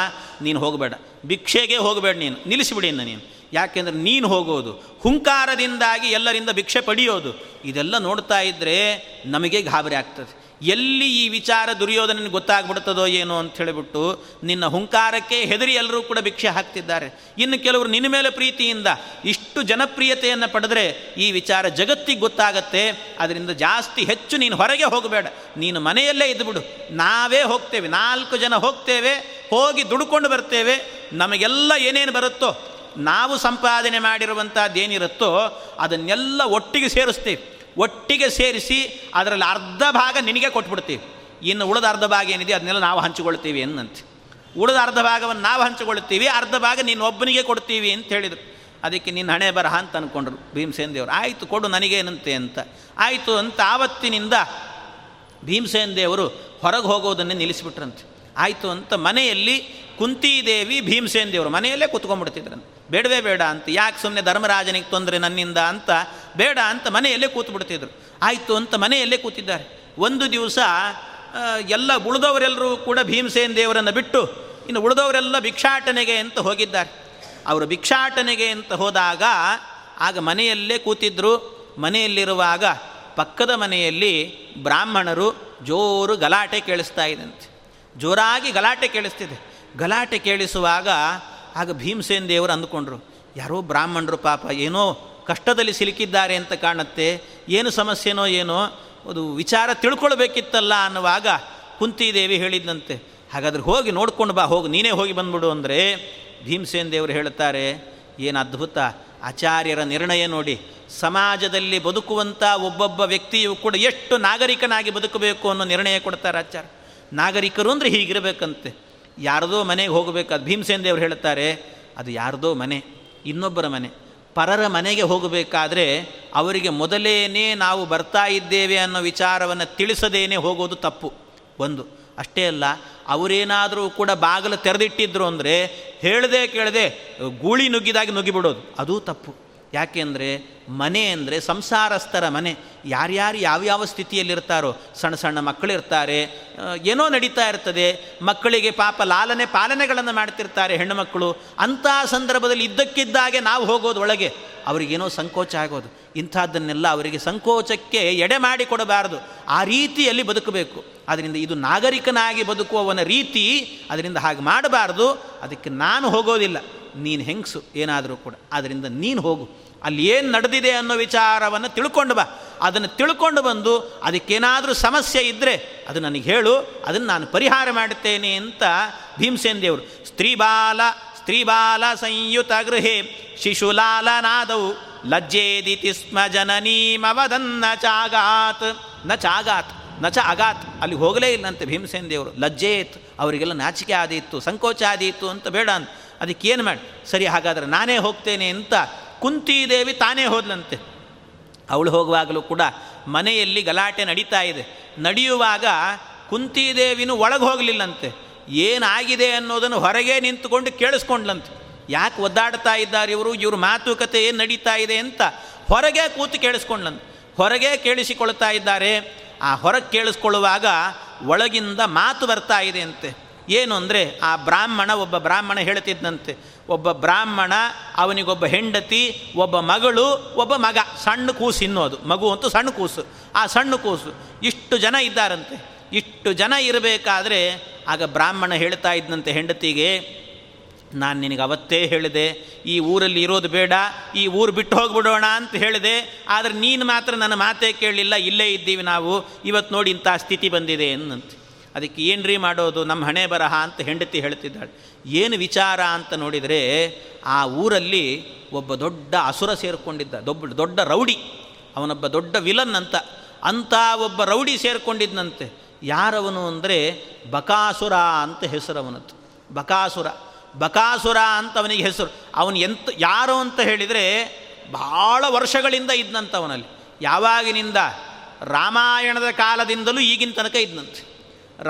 ನೀನು ಹೋಗಬೇಡ, ಭಿಕ್ಷೆಗೆ ಹೋಗಬೇಡ, ನೀನು ನಿಲ್ಲಿಸಿಬಿಡಿಯನ್ನು ನೀನು. ಯಾಕೆಂದರೆ ನೀನು ಹೋಗೋದು ಹುಂಕಾರದಿಂದಾಗಿ ಎಲ್ಲರಿಂದ ಭಿಕ್ಷೆ ಪಡೆಯೋದು, ಇದೆಲ್ಲ ನೋಡ್ತಾ ಇದ್ದರೆ ನಮಗೆ ಗಾಬರಿ ಆಗ್ತದೆ. ಎಲ್ಲಿ ಈ ವಿಚಾರ ದುರ್ಯೋಧನನಿಗೆ ಗೊತ್ತಾಗ್ಬಿಡ್ತದೋ ಏನೋ ಅಂತ ಹೇಳಿಬಿಟ್ಟು ನಿನ್ನ ಹುಂಕಾರಕ್ಕೆ ಹೆದರಿ ಎಲ್ಲರೂ ಕೂಡ ಭಿಕ್ಷೆ ಹಾಕ್ತಿದ್ದಾರೆ. ಇನ್ನು ಕೆಲವರು ನಿನ್ನ ಮೇಲೆ ಪ್ರೀತಿಯಿಂದ ಇಷ್ಟು ಜನಪ್ರಿಯತೆಯನ್ನು ಪಡೆದರೆ ಈ ವಿಚಾರ ಜಗತ್ತಿಗೆ ಗೊತ್ತಾಗತ್ತೆ. ಅದರಿಂದ ಜಾಸ್ತಿ ಹೆಚ್ಚು ನೀನು ಹೊರಗೆ ಹೋಗಬೇಡ, ನೀನು ಮನೆಯಲ್ಲೇ ಇದ್ದುಬಿಡು, ನಾವೇ ಹೋಗ್ತೇವೆ, 4 ಜನ ಹೋಗ್ತೇವೆ, ಹೋಗಿ ದುಡ್ಕೊಂಡು ಬರ್ತೇವೆ, ನಮಗೆಲ್ಲ ಏನೇನು ಬರುತ್ತೋ, ನಾವು ಸಂಪಾದನೆ ಮಾಡಿರುವಂಥದ್ದೇನಿರುತ್ತೋ ಅದನ್ನೆಲ್ಲ ಒಟ್ಟಿಗೆ ಸೇರಿಸ್ತೀವಿ, ಒಟ್ಟಿಗೆ ಸೇರಿಸಿ ಅದರಲ್ಲಿ ಅರ್ಧ ಭಾಗ ನಿನಗೆ ಕೊಟ್ಬಿಡ್ತೀವಿ, ಇನ್ನು ಉಳಿದ ಅರ್ಧ ಭಾಗ ಏನಿದೆ ಅದನ್ನೆಲ್ಲ ನಾವು ಹಂಚಿಕೊಳ್ತೀವಿ ಅನ್ನಂತೆ. ಉಳಿದ ಅರ್ಧ ಭಾಗವನ್ನು ನಾವು ಹಂಚಿಕೊಳ್ತೀವಿ, ಅರ್ಧ ಭಾಗ ನೀನು ಒಬ್ಬನಿಗೆ ಕೊಡ್ತೀವಿ ಅಂತ ಹೇಳಿದರು. ಅದಕ್ಕೆ ನಿನ್ನ ಹಣೆ ಬರಹ ಅಂತ ಅಂದ್ಕೊಂಡ್ರು ಭೀಮಸೇನ ದೇವರು. ಆಯಿತು ಕೊಡು, ನನಗೇನಂತೆ ಅಂತ ಆಯಿತು ಅಂತ. ಆವತ್ತಿನಿಂದ ಭೀಮಸೇನ ದೇವರು ಹೊರಗೆ ಹೋಗೋದನ್ನೇ ನಿಲ್ಲಿಸಿಬಿಟ್ರಂತೆ. ಆಯಿತು ಅಂತ ಮನೆಯಲ್ಲಿ ಕುಂತಿದೇವಿ ಭೀಮಸೇನ ದೇವರು ಮನೆಯಲ್ಲೇ ಕೂತ್ಕೊಂಡ್ಬಿಡ್ತಿದ್ರಂತೆ. ಬೇಡವೇ ಬೇಡ ಅಂತ, ಯಾಕೆ ಸುಮ್ಮನೆ ಧರ್ಮರಾಜನಿಗೆ ತೊಂದರೆ ನನ್ನಿಂದ ಅಂತ ಬೇಡ ಅಂತ ಮನೆಯಲ್ಲೇ ಕೂತ್ಬಿಡ್ತಿದ್ರು. ಆಯಿತು ಅಂತ ಮನೆಯಲ್ಲೇ ಕೂತಿದ್ದಾರೆ. ಒಂದು ದಿವಸ ಎಲ್ಲ ಉಳಿದವರೆಲ್ಲರೂ ಕೂಡ ಭೀಮಸೇನ ದೇವರನ್ನು ಬಿಟ್ಟು ಇನ್ನು ಉಳಿದವರೆಲ್ಲ ಭಿಕ್ಷಾಟನೆಗೆ ಅಂತ ಹೋಗಿದ್ದಾರೆ. ಅವರು ಭಿಕ್ಷಾಟನೆಗೆ ಅಂತ ಹೋದಾಗ ಆಗ ಮನೆಯಲ್ಲೇ ಕೂತಿದ್ದರು. ಮನೆಯಲ್ಲಿರುವಾಗ ಪಕ್ಕದ ಮನೆಯಲ್ಲಿ ಬ್ರಾಹ್ಮಣರು ಜೋರು ಗಲಾಟೆ ಕೇಳಿಸ್ತಾ ಇದ್ದಂತೆ. ಜೋರಾಗಿ ಗಲಾಟೆ ಕೇಳಿಸ್ತಿದೆ. ಗಲಾಟೆ ಕೇಳಿಸುವಾಗ ಆಗ ಭೀಮಸೇನ ದೇವರು ಅಂದುಕೊಂಡ್ರು, ಯಾರೋ ಬ್ರಾಹ್ಮಣರು ಪಾಪ ಏನೋ ಕಷ್ಟದಲ್ಲಿ ಸಿಲುಕಿದ್ದಾರೆ ಅಂತ ಕಾಣುತ್ತೆ, ಏನು ಸಮಸ್ಯೆನೋ ಏನೋ, ಅದು ವಿಚಾರ ತಿಳ್ಕೊಳ್ಬೇಕಿತ್ತಲ್ಲ ಅನ್ನುವಾಗ ಕುಂತಿದೇವಿ ಹೇಳಿದ್ದಂತೆ, ಹಾಗಾದ್ರೆ ಹೋಗಿ ನೋಡ್ಕೊಂಡು ಬಾ, ಹೋಗಿ ನೀನೇ ಹೋಗಿ ಬಂದ್ಬಿಡು ಅಂದರೆ ಭೀಮಸೇನ ದೇವರು ಹೇಳ್ತಾರೆ, ಏನು ಅದ್ಭುತ ಆಚಾರ್ಯರ ನಿರ್ಣಯ ನೋಡಿ, ಸಮಾಜದಲ್ಲಿ ಬದುಕುವಂಥ ಒಬ್ಬೊಬ್ಬ ವ್ಯಕ್ತಿಯು ಕೂಡ ಎಷ್ಟು ನಾಗರಿಕನಾಗಿ ಬದುಕಬೇಕು ಅನ್ನೋ ನಿರ್ಣಯ ಕೊಡ್ತಾರೆ ಆಚಾರ್ಯ. ನಾಗರಿಕರು ಅಂದರೆ ಹೀಗಿರಬೇಕಂತೆ. ಯಾರದೋ ಮನೆಗೆ ಹೋಗಬೇಕಾದ ಭೀಮಸೇನ ದೇವರು ಹೇಳ್ತಾರೆ, ಅದು ಯಾರದೋ ಮನೆ, ಇನ್ನೊಬ್ಬರ ಮನೆ, ಪರರ ಮನೆಗೆ ಹೋಗಬೇಕಾದ್ರೆ ಅವರಿಗೆ ಮೊದಲೇನೇ ನಾವು ಬರ್ತಾ ಇದ್ದೇವೆ ಅನ್ನೋ ವಿಚಾರವನ್ನು ತಿಳಿಸದೇನೆ ಹೋಗೋದು ತಪ್ಪು. ಒಂದು ಅಷ್ಟೇ ಅಲ್ಲ, ಅವರೇನಾದರೂ ಕೂಡ ಬಾಗಿಲು ತೆರೆದಿಟ್ಟಿದ್ರು ಅಂದರೆ ಹೇಳದೆ ಕೇಳದೆ ಗೂಳಿ ನುಗ್ಗಿದಾಗಿ ನುಗ್ಗಿಬಿಡೋದು, ಅದೂ ತಪ್ಪು. ಯಾಕೆಂದರೆ ಮನೆ ಅಂದರೆ ಸಂಸಾರಸ್ಥರ ಮನೆ. ಯಾರ್ಯಾರು ಯಾವ್ಯಾವ ಸ್ಥಿತಿಯಲ್ಲಿರ್ತಾರೋ, ಸಣ್ಣ ಸಣ್ಣ ಮಕ್ಕಳಿರ್ತಾರೆ, ಏನೋ ನಡೀತಾ ಇರ್ತದೆ, ಮಕ್ಕಳಿಗೆ ಪಾಪ ಲಾಲನೆ ಪಾಲನೆಗಳನ್ನು ಮಾಡ್ತಿರ್ತಾರೆ ಹೆಣ್ಣುಮಕ್ಕಳು. ಅಂಥ ಸಂದರ್ಭದಲ್ಲಿ ಇದ್ದಕ್ಕಿದ್ದಾಗೆ ನಾವು ಹೋಗೋದು ಒಳಗೆ, ಅವರಿಗೇನೋ ಸಂಕೋಚ ಆಗೋದು. ಇಂಥದ್ದನ್ನೆಲ್ಲ ಅವರಿಗೆ ಸಂಕೋಚಕ್ಕೆ ಎಡೆ ಮಾಡಿ ಕೊಡಬಾರದು, ಆ ರೀತಿಯಲ್ಲಿ ಬದುಕಬೇಕು. ಅದರಿಂದ ಇದು ನಾಗರಿಕನಾಗಿ ಬದುಕುವವನ ರೀತಿ, ಅದರಿಂದ ಹಾಗೆ ಮಾಡಬಾರ್ದು. ಅದಕ್ಕೆ ನಾನು ಹೋಗೋದಿಲ್ಲ, ನೀನು ಹೆಂಗಸು ಏನಾದರೂ ಕೂಡ, ಆದ್ದರಿಂದ ನೀನು ಹೋಗು, ಅಲ್ಲಿ ಏನು ನಡೆದಿದೆ ಅನ್ನೋ ವಿಚಾರವನ್ನು ತಿಳ್ಕೊಂಡು ಬಾ, ಅದನ್ನು ತಿಳ್ಕೊಂಡು ಬಂದು ಅದಕ್ಕೇನಾದರೂ ಸಮಸ್ಯೆ ಇದ್ದರೆ ಅದು ನನಗೆ ಹೇಳು, ಅದನ್ನು ನಾನು ಪರಿಹಾರ ಮಾಡುತ್ತೇನೆ ಅಂತ ಭೀಮಸೇನ ದೇವರು. ಸ್ತ್ರೀ ಬಾಲ ಸಂಯುತ ಗೃಹೆ ಶಿಶುಲಾಲನಾದವು ಲಜ್ಜೇದಿತಿ ಸ್ಮ ಜನನೀಮವದನ್ ನ ಚ ಅಗಾತ್. ಅಲ್ಲಿ ಹೋಗಲೇ ಇಲ್ಲಂತೆ ಭೀಮಸೇನ ದೇವರು. ಲಜ್ಜೇತ್, ಅವರಿಗೆಲ್ಲ ನಾಚಿಕೆ ಆದೀತು, ಸಂಕೋಚ ಆದೀತು ಅಂತ ಬೇಡ ಅಂತ. ಅದಕ್ಕೇನು ಮಾಡಿ, ಸರಿ ಹಾಗಾದರೆ ನಾನೇ ಹೋಗ್ತೇನೆ ಅಂತ ಕುಂತಿದೇವಿ ತಾನೇ ಹೋದ್ಲಂತೆ. ಅವಳು ಹೋಗುವಾಗಲೂ ಕೂಡ ಮನೆಯಲ್ಲಿ ಗಲಾಟೆ ನಡೀತಾ ಇದೆ. ನಡೆಯುವಾಗ ಕುಂತಿದೇವಿನೂ ಒಳಗೆ ಹೋಗಲಿಲ್ಲಂತೆ, ಏನಾಗಿದೆ ಅನ್ನೋದನ್ನು ಹೊರಗೆ ನಿಂತುಕೊಂಡು ಕೇಳಿಸ್ಕೊಂಡ್ಲಂತೆ. ಯಾಕೆ ಒದ್ದಾಡ್ತಾ ಇದ್ದಾರೆ ಇವರು ಮಾತುಕತೆ ಏನು ನಡೀತಾ ಇದೆ ಅಂತ ಹೊರಗೆ ಕೂತು ಕೇಳಿಸ್ಕೊಂಡ್ಲಂತೆ. ಹೊರಗೆ ಕೇಳಿಸಿಕೊಳ್ತಾ ಇದ್ದಾರೆ. ಆ ಹೊರಗೆ ಕೇಳಿಸ್ಕೊಳ್ಳುವಾಗ ಒಳಗಿಂದ ಮಾತು ಬರ್ತಾ ಇದೆ ಅಂತೆ. ಏನು ಅಂದರೆ, ಒಬ್ಬ ಬ್ರಾಹ್ಮಣ ಹೇಳ್ತಿದ್ದಂತೆ, ಒಬ್ಬ ಬ್ರಾಹ್ಮಣ, ಅವನಿಗೊಬ್ಬ ಹೆಂಡತಿ, ಒಬ್ಬ ಮಗಳು, ಒಬ್ಬ ಮಗ, ಸಣ್ಣ ಕೂಸು, ಇನ್ನೋದು ಮಗು ಅಂತೂ ಸಣ್ಣ ಕೂಸು. ಆ ಸಣ್ಣ ಕೂಸು ಇಷ್ಟು ಜನ ಇದ್ದಾರಂತೆ. ಇಷ್ಟು ಜನ ಇರಬೇಕಾದ್ರೆ ಆಗ ಬ್ರಾಹ್ಮಣ ಹೇಳ್ತಾ ಇದ್ದಂತೆ ಹೆಂಡತಿಗೆ, ನಾನು ನಿನಗೆ ಅವತ್ತೇ ಹೇಳಿದೆ, ಈ ಊರಲ್ಲಿ ಇರೋದು ಬೇಡ, ಈ ಊರು ಬಿಟ್ಟು ಹೋಗಿಬಿಡೋಣ ಅಂತ ಹೇಳಿದೆ, ಆದರೆ ನೀನು ಮಾತ್ರ ನನ್ನ ಮಾತೇ ಕೇಳಲಿಲ್ಲ, ಇಲ್ಲೇ ಇದ್ದೀವಿ ನಾವು, ಇವತ್ತು ನೋಡಿ ಇಂಥ ಸ್ಥಿತಿ ಬಂದಿದೆ ಅನ್ನಂತೆ. ಅದಕ್ಕೆ ಏನ್ರಿ ಮಾಡೋದು, ನಮ್ಮ ಹಣೆ ಬರಹ ಅಂತ ಹೆಂಡತಿ ಹೇಳ್ತಿದ್ದಾಳೆ. ಏನು ವಿಚಾರ ಅಂತ ನೋಡಿದರೆ, ಆ ಊರಲ್ಲಿ ಒಬ್ಬ ದೊಡ್ಡ ಅಸುರ ಸೇರಿಕೊಂಡಿದ್ದ, ದೊಡ್ಡ ರೌಡಿ, ಅವನೊಬ್ಬ ದೊಡ್ಡ ವಿಲನ್ ಅಂತ ಒಬ್ಬ ರೌಡಿ ಸೇರಿಕೊಂಡಿದ್ದಂತೆ. ಯಾರವನು ಅಂದರೆ ಬಕಾಸುರ ಅಂತ ಹೆಸರವನದ್ದು. ಬಕಾಸುರ ಅಂತ ಅವನಿಗೆ ಹೆಸರು. ಅವನು ಯಾರು ಅಂತ ಹೇಳಿದರೆ, ಭಾಳ ವರ್ಷಗಳಿಂದ ಇದ್ದಂಥವನಲ್ಲಿ ಯಾವಾಗಿನಿಂದ? ರಾಮಾಯಣದ ಕಾಲದಿಂದಲೂ ಈಗಿನ ತನಕ ಇದ್ದಂತೆ.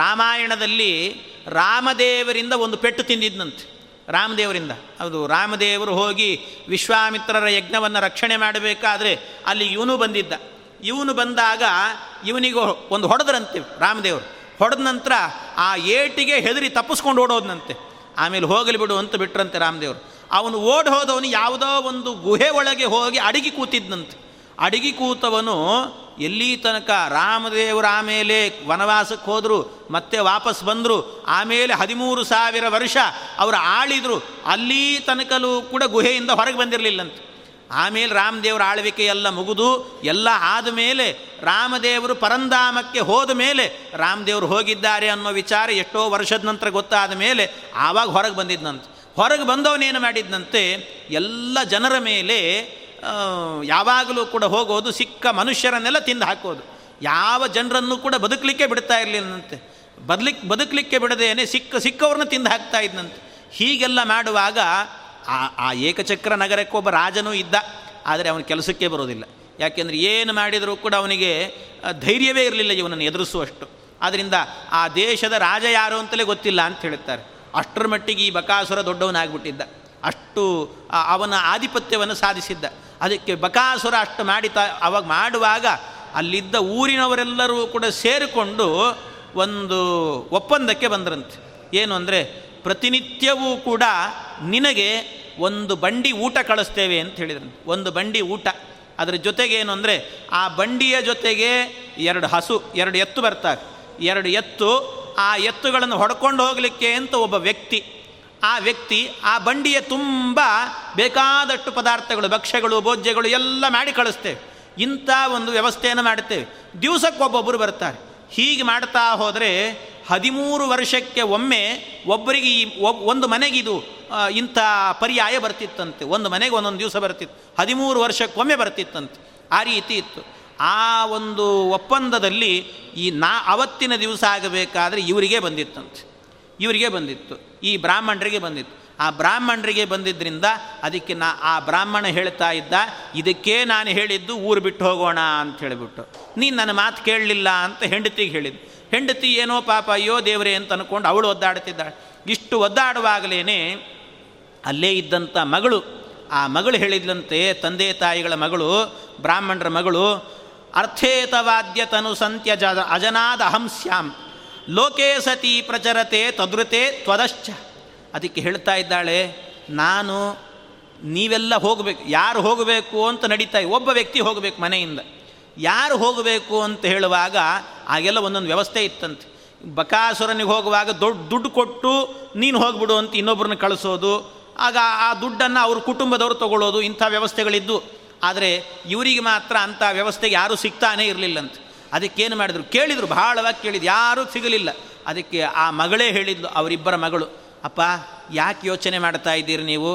ರಾಮಾಯಣದಲ್ಲಿ ರಾಮದೇವರಿಂದ ಒಂದು ಪೆಟ್ಟು ತಿಂದಿದ್ದಂತೆ. ರಾಮದೇವರಿಂದ, ಅದು ರಾಮದೇವರು ಹೋಗಿ ವಿಶ್ವಾಮಿತ್ರರ ಯಜ್ಞವನ್ನು ರಕ್ಷಣೆ ಮಾಡಬೇಕಾದ್ರೆ ಅಲ್ಲಿ ಇವನು ಬಂದಿದ್ದ. ಇವನು ಬಂದಾಗ ಇವನಿಗೂ ಒಂದು ಹೊಡೆದ್ರಂತೆ ರಾಮದೇವರು. ಹೊಡೆದ ನಂತರ ಆ ಏಟಿಗೆ ಹೆದರಿ ತಪ್ಪಿಸ್ಕೊಂಡು ಓಡೋದನಂತೆ. ಆಮೇಲೆ ಹೋಗಲಿ ಬಿಡು ಅಂತ ಬಿಟ್ರಂತೆ ರಾಮದೇವರು. ಅವನು ಓಡಿ ಹೋದವನು ಯಾವುದೋ ಒಂದು ಗುಹೆ ಒಳಗೆ ಹೋಗಿ ಅಡಗಿ ಕೂತಿದ್ದಂತೆ. ಅಡಗಿ ಕೂತವನು ಎಲ್ಲಿ ತನಕ ರಾಮದೇವರು ಆಮೇಲೆ ವನವಾಸಕ್ಕೆ ಹೋದರು, ಮತ್ತೆ ವಾಪಸ್ ಬಂದರು, ಆಮೇಲೆ 13,000 ವರ್ಷ ಅವರು ಆಳಿದರು, ಅಲ್ಲಿ ತನಕಲೂ ಕೂಡ ಗುಹೆಯಿಂದ ಹೊರಗೆ ಬಂದಿರಲಿಲ್ಲಂತೆ. ಆಮೇಲೆ ರಾಮದೇವರ ಆಳ್ವಿಕೆ ಎಲ್ಲ ಮುಗಿದು ಎಲ್ಲ ಆದ ಮೇಲೆ ರಾಮದೇವರು ಪರಂಧಾಮಕ್ಕೆ ಹೋದ ಮೇಲೆ ರಾಮದೇವರು ಹೋಗಿದ್ದಾರೆ ಅನ್ನೋ ವಿಚಾರ ಎಷ್ಟೋ ವರ್ಷದ ನಂತರ ಗೊತ್ತಾದ ಮೇಲೆ ಆವಾಗ ಹೊರಗೆ ಬಂದಿದ್ದಂತೆ. ಹೊರಗೆ ಬಂದವನೇನು ಮಾಡಿದ್ದಂತೆ, ಎಲ್ಲ ಜನರ ಮೇಲೆ ಯಾವಾಗಲೂ ಕೂಡ ಹೋಗೋದು, ಸಿಕ್ಕ ಮನುಷ್ಯರನ್ನೆಲ್ಲ ತಿಂದು ಹಾಕೋದು, ಯಾವ ಜನರನ್ನು ಕೂಡ ಬದುಕಲಿಕ್ಕೆ ಬಿಡ್ತಾ ಇರಲಿಲ್ಲಂತೆ. ಬದುಕಲಿಕ್ಕೆ ಬಿಡದೇನೆ ಸಿಕ್ಕವ್ರನ್ನ ತಿಂದು ಹಾಕ್ತಾ ಇದ್ದಂತೆ. ಹೀಗೆಲ್ಲ ಮಾಡುವಾಗ ಆ ಏಕಚಕ್ರ ನಗರಕ್ಕೊಬ್ಬ ರಾಜನೂ ಇದ್ದ, ಆದರೆ ಅವನ ಕೆಲಸಕ್ಕೆ ಬರೋದಿಲ್ಲ. ಯಾಕೆಂದರೆ ಏನು ಮಾಡಿದರೂ ಕೂಡ ಅವನಿಗೆ ಧೈರ್ಯವೇ ಇರಲಿಲ್ಲ ಇವನನ್ನು ಎದುರಿಸುವಷ್ಟು. ಆದ್ದರಿಂದ ಆ ದೇಶದ ರಾಜ ಯಾರು ಅಂತಲೇ ಗೊತ್ತಿಲ್ಲ ಅಂತ ಹೇಳ್ತಾರೆ. ಅಷ್ಟರ ಮಟ್ಟಿಗೆ ಈ ಬಕಾಸುರ ದೊಡ್ಡವನಾಗ್ಬಿಟ್ಟಿದ್ದ, ಅಷ್ಟು ಅವನ ಆಧಿಪತ್ಯವನ್ನು ಸಾಧಿಸಿದ್ದ. ಅದಕ್ಕೆ ಬಕಾಸುರ ಅಷ್ಟು ಅವಾಗ ಮಾಡುವಾಗ ಅಲ್ಲಿದ್ದ ಊರಿನವರೆಲ್ಲರೂ ಕೂಡ ಸೇರಿಕೊಂಡು ಒಂದು ಒಪ್ಪಂದಕ್ಕೆ ಬಂದ್ರಂತೆ. ಏನು ಅಂದರೆ, ಪ್ರತಿನಿತ್ಯವೂ ಕೂಡ ನಿನಗೆ ಒಂದು ಬಂಡಿ ಊಟ ಕಳಿಸ್ತೇವೆ ಅಂತ ಹೇಳಿದ್ರಂತೆ. ಒಂದು ಬಂಡಿ ಊಟ, ಅದರ ಜೊತೆಗೇನು ಅಂದರೆ ಆ ಬಂಡಿಯ ಜೊತೆಗೆ 2 ಹಸು 2 ಎತ್ತು ಬರ್ತವೆ. 2 ಎತ್ತು, ಆ ಎತ್ತುಗಳನ್ನು ಹೊಡ್ಕೊಂಡು ಹೋಗಲಿಕ್ಕೆ ಅಂತ ಒಬ್ಬ ವ್ಯಕ್ತಿ, ಆ ವ್ಯಕ್ತಿ ಆ ಬಂಡಿಯ ತುಂಬ ಬೇಕಾದಷ್ಟು ಪದಾರ್ಥಗಳು, ಭಕ್ಷ್ಯಗಳು, ಭೋಜ್ಯಗಳು ಎಲ್ಲ ಮಾಡಿ ಕಳಿಸ್ತೇವೆ. ಇಂಥ ಒಂದು ವ್ಯವಸ್ಥೆಯನ್ನು ಮಾಡುತ್ತೇವೆ. ದಿವಸಕ್ಕೊಬ್ಬೊಬ್ಬರು ಬರ್ತಾರೆ. ಹೀಗೆ ಮಾಡ್ತಾ ಹೋದರೆ 13 ವರ್ಷಕ್ಕೆ ಒಮ್ಮೆ ಒಬ್ಬರಿಗೆ ಒಂದು ಮನೆಗಿದು ಇಂಥ ಪರ್ಯಾಯ ಬರ್ತಿತ್ತಂತೆ. ಒಂದು ಮನೆಗೆ ಒಂದೊಂದು ದಿವಸ ಬರ್ತಿತ್ತು, 13 ವರ್ಷಕ್ಕೊಮ್ಮೆ ಬರ್ತಿತ್ತಂತೆ. ಆ ರೀತಿ ಇತ್ತು. ಆ ಒಂದು ಒಪ್ಪಂದದಲ್ಲಿ ಈ ಅವತ್ತಿನ ದಿವಸ ಆಗಬೇಕಾದ್ರೆ ಇವರಿಗೆ ಬಂದಿತ್ತು, ಈ ಬ್ರಾಹ್ಮಣರಿಗೆ ಬಂದಿತ್ತು. ಆ ಬ್ರಾಹ್ಮಣರಿಗೆ ಬಂದಿದ್ದರಿಂದ ಅದಕ್ಕೆ ಆ ಬ್ರಾಹ್ಮಣ ಹೇಳ್ತಾ ಇದ್ದ, ಇದಕ್ಕೆ ನಾನು ಹೇಳಿದ್ದು ಊರು ಬಿಟ್ಟು ಹೋಗೋಣ ಅಂತ ಹೇಳಿಬಿಟ್ಟು, ನೀನು ನನ್ನ ಮಾತು ಕೇಳಲಿಲ್ಲ ಅಂತ ಹೆಂಡತಿಗೆ ಹೇಳಿದ್ದು. ಹೆಂಡತಿ ಏನೋ ಪಾಪ ಅಯ್ಯೋ ದೇವರೇ ಅಂತ ಅಂದ್ಕೊಂಡು ಅವಳು ಒದ್ದಾಡ್ತಿದ್ದಾಳೆ. ಇಷ್ಟು ಒದ್ದಾಡುವಾಗಲೇ ಅಲ್ಲೇ ಇದ್ದಂಥ ಮಗಳು, ಆ ಮಗಳು ಹೇಳಿದ್ಲಂತೆ, ತಂದೆ ತಾಯಿಗಳ ಮಗಳು, ಬ್ರಾಹ್ಮಣರ ಮಗಳು, ಅರ್ಥೇತವಾದ್ಯ ತನು ಸಂತ್ಯ ಅಜನಾದ ಅಹಂಸ್ಯಾಂ ಲೋಕೇ ಸತಿ ಪ್ರಚರತೆ ತದೃತೆ ತ್ವದಶ್ಚ. ಅದಕ್ಕೆ ಹೇಳ್ತಾ ಇದ್ದಾಳೆ, ನಾನು ನೀವೆಲ್ಲ ಹೋಗಬೇಕು. ಯಾರು ಹೋಗಬೇಕು ಅಂತ ನಡೀತಾ, ಒಬ್ಬ ವ್ಯಕ್ತಿ ಹೋಗಬೇಕು ಮನೆಯಿಂದ. ಯಾರು ಹೋಗಬೇಕು ಅಂತ ಹೇಳುವಾಗ ಆಗೆಲ್ಲ ಒಂದೊಂದು ವ್ಯವಸ್ಥೆ ಇತ್ತಂತೆ. ಬಕಾಸುರನಿಗೆ ಹೋಗುವಾಗ ದುಡ್ಡು ಕೊಟ್ಟು ನೀನು ಹೋಗ್ಬಿಡು ಅಂತ ಇನ್ನೊಬ್ಬರನ್ನ ಕಳಿಸೋದು, ಆಗ ಆ ದುಡ್ಡನ್ನು ಅವ್ರ ಕುಟುಂಬದವರು ತಗೊಳ್ಳೋದು, ಇಂಥ ವ್ಯವಸ್ಥೆಗಳಿದ್ದು. ಆದರೆ ಇವರಿಗೆ ಮಾತ್ರ ಅಂಥ ವ್ಯವಸ್ಥೆಗೆ ಯಾರೂ ಸಿಗ್ತಾನೇ ಇರಲಿಲ್ಲಂತೆ. ಅದಕ್ಕೇನು ಮಾಡಿದ್ರು, ಕೇಳಿದರು, ಬಹಳವಾಗಿ ಕೇಳಿದ್ರು, ಯಾರೂ ಸಿಗಲಿಲ್ಲ. ಅದಕ್ಕೆ ಆ ಮಗಳೇ ಹೇಳಿದ್ಲು, ಅವರಿಬ್ಬರ ಮಗಳು, ಅಪ್ಪ ಯಾಕೆ ಯೋಚನೆ ಮಾಡ್ತಾ ಇದ್ದೀರಿ ನೀವು?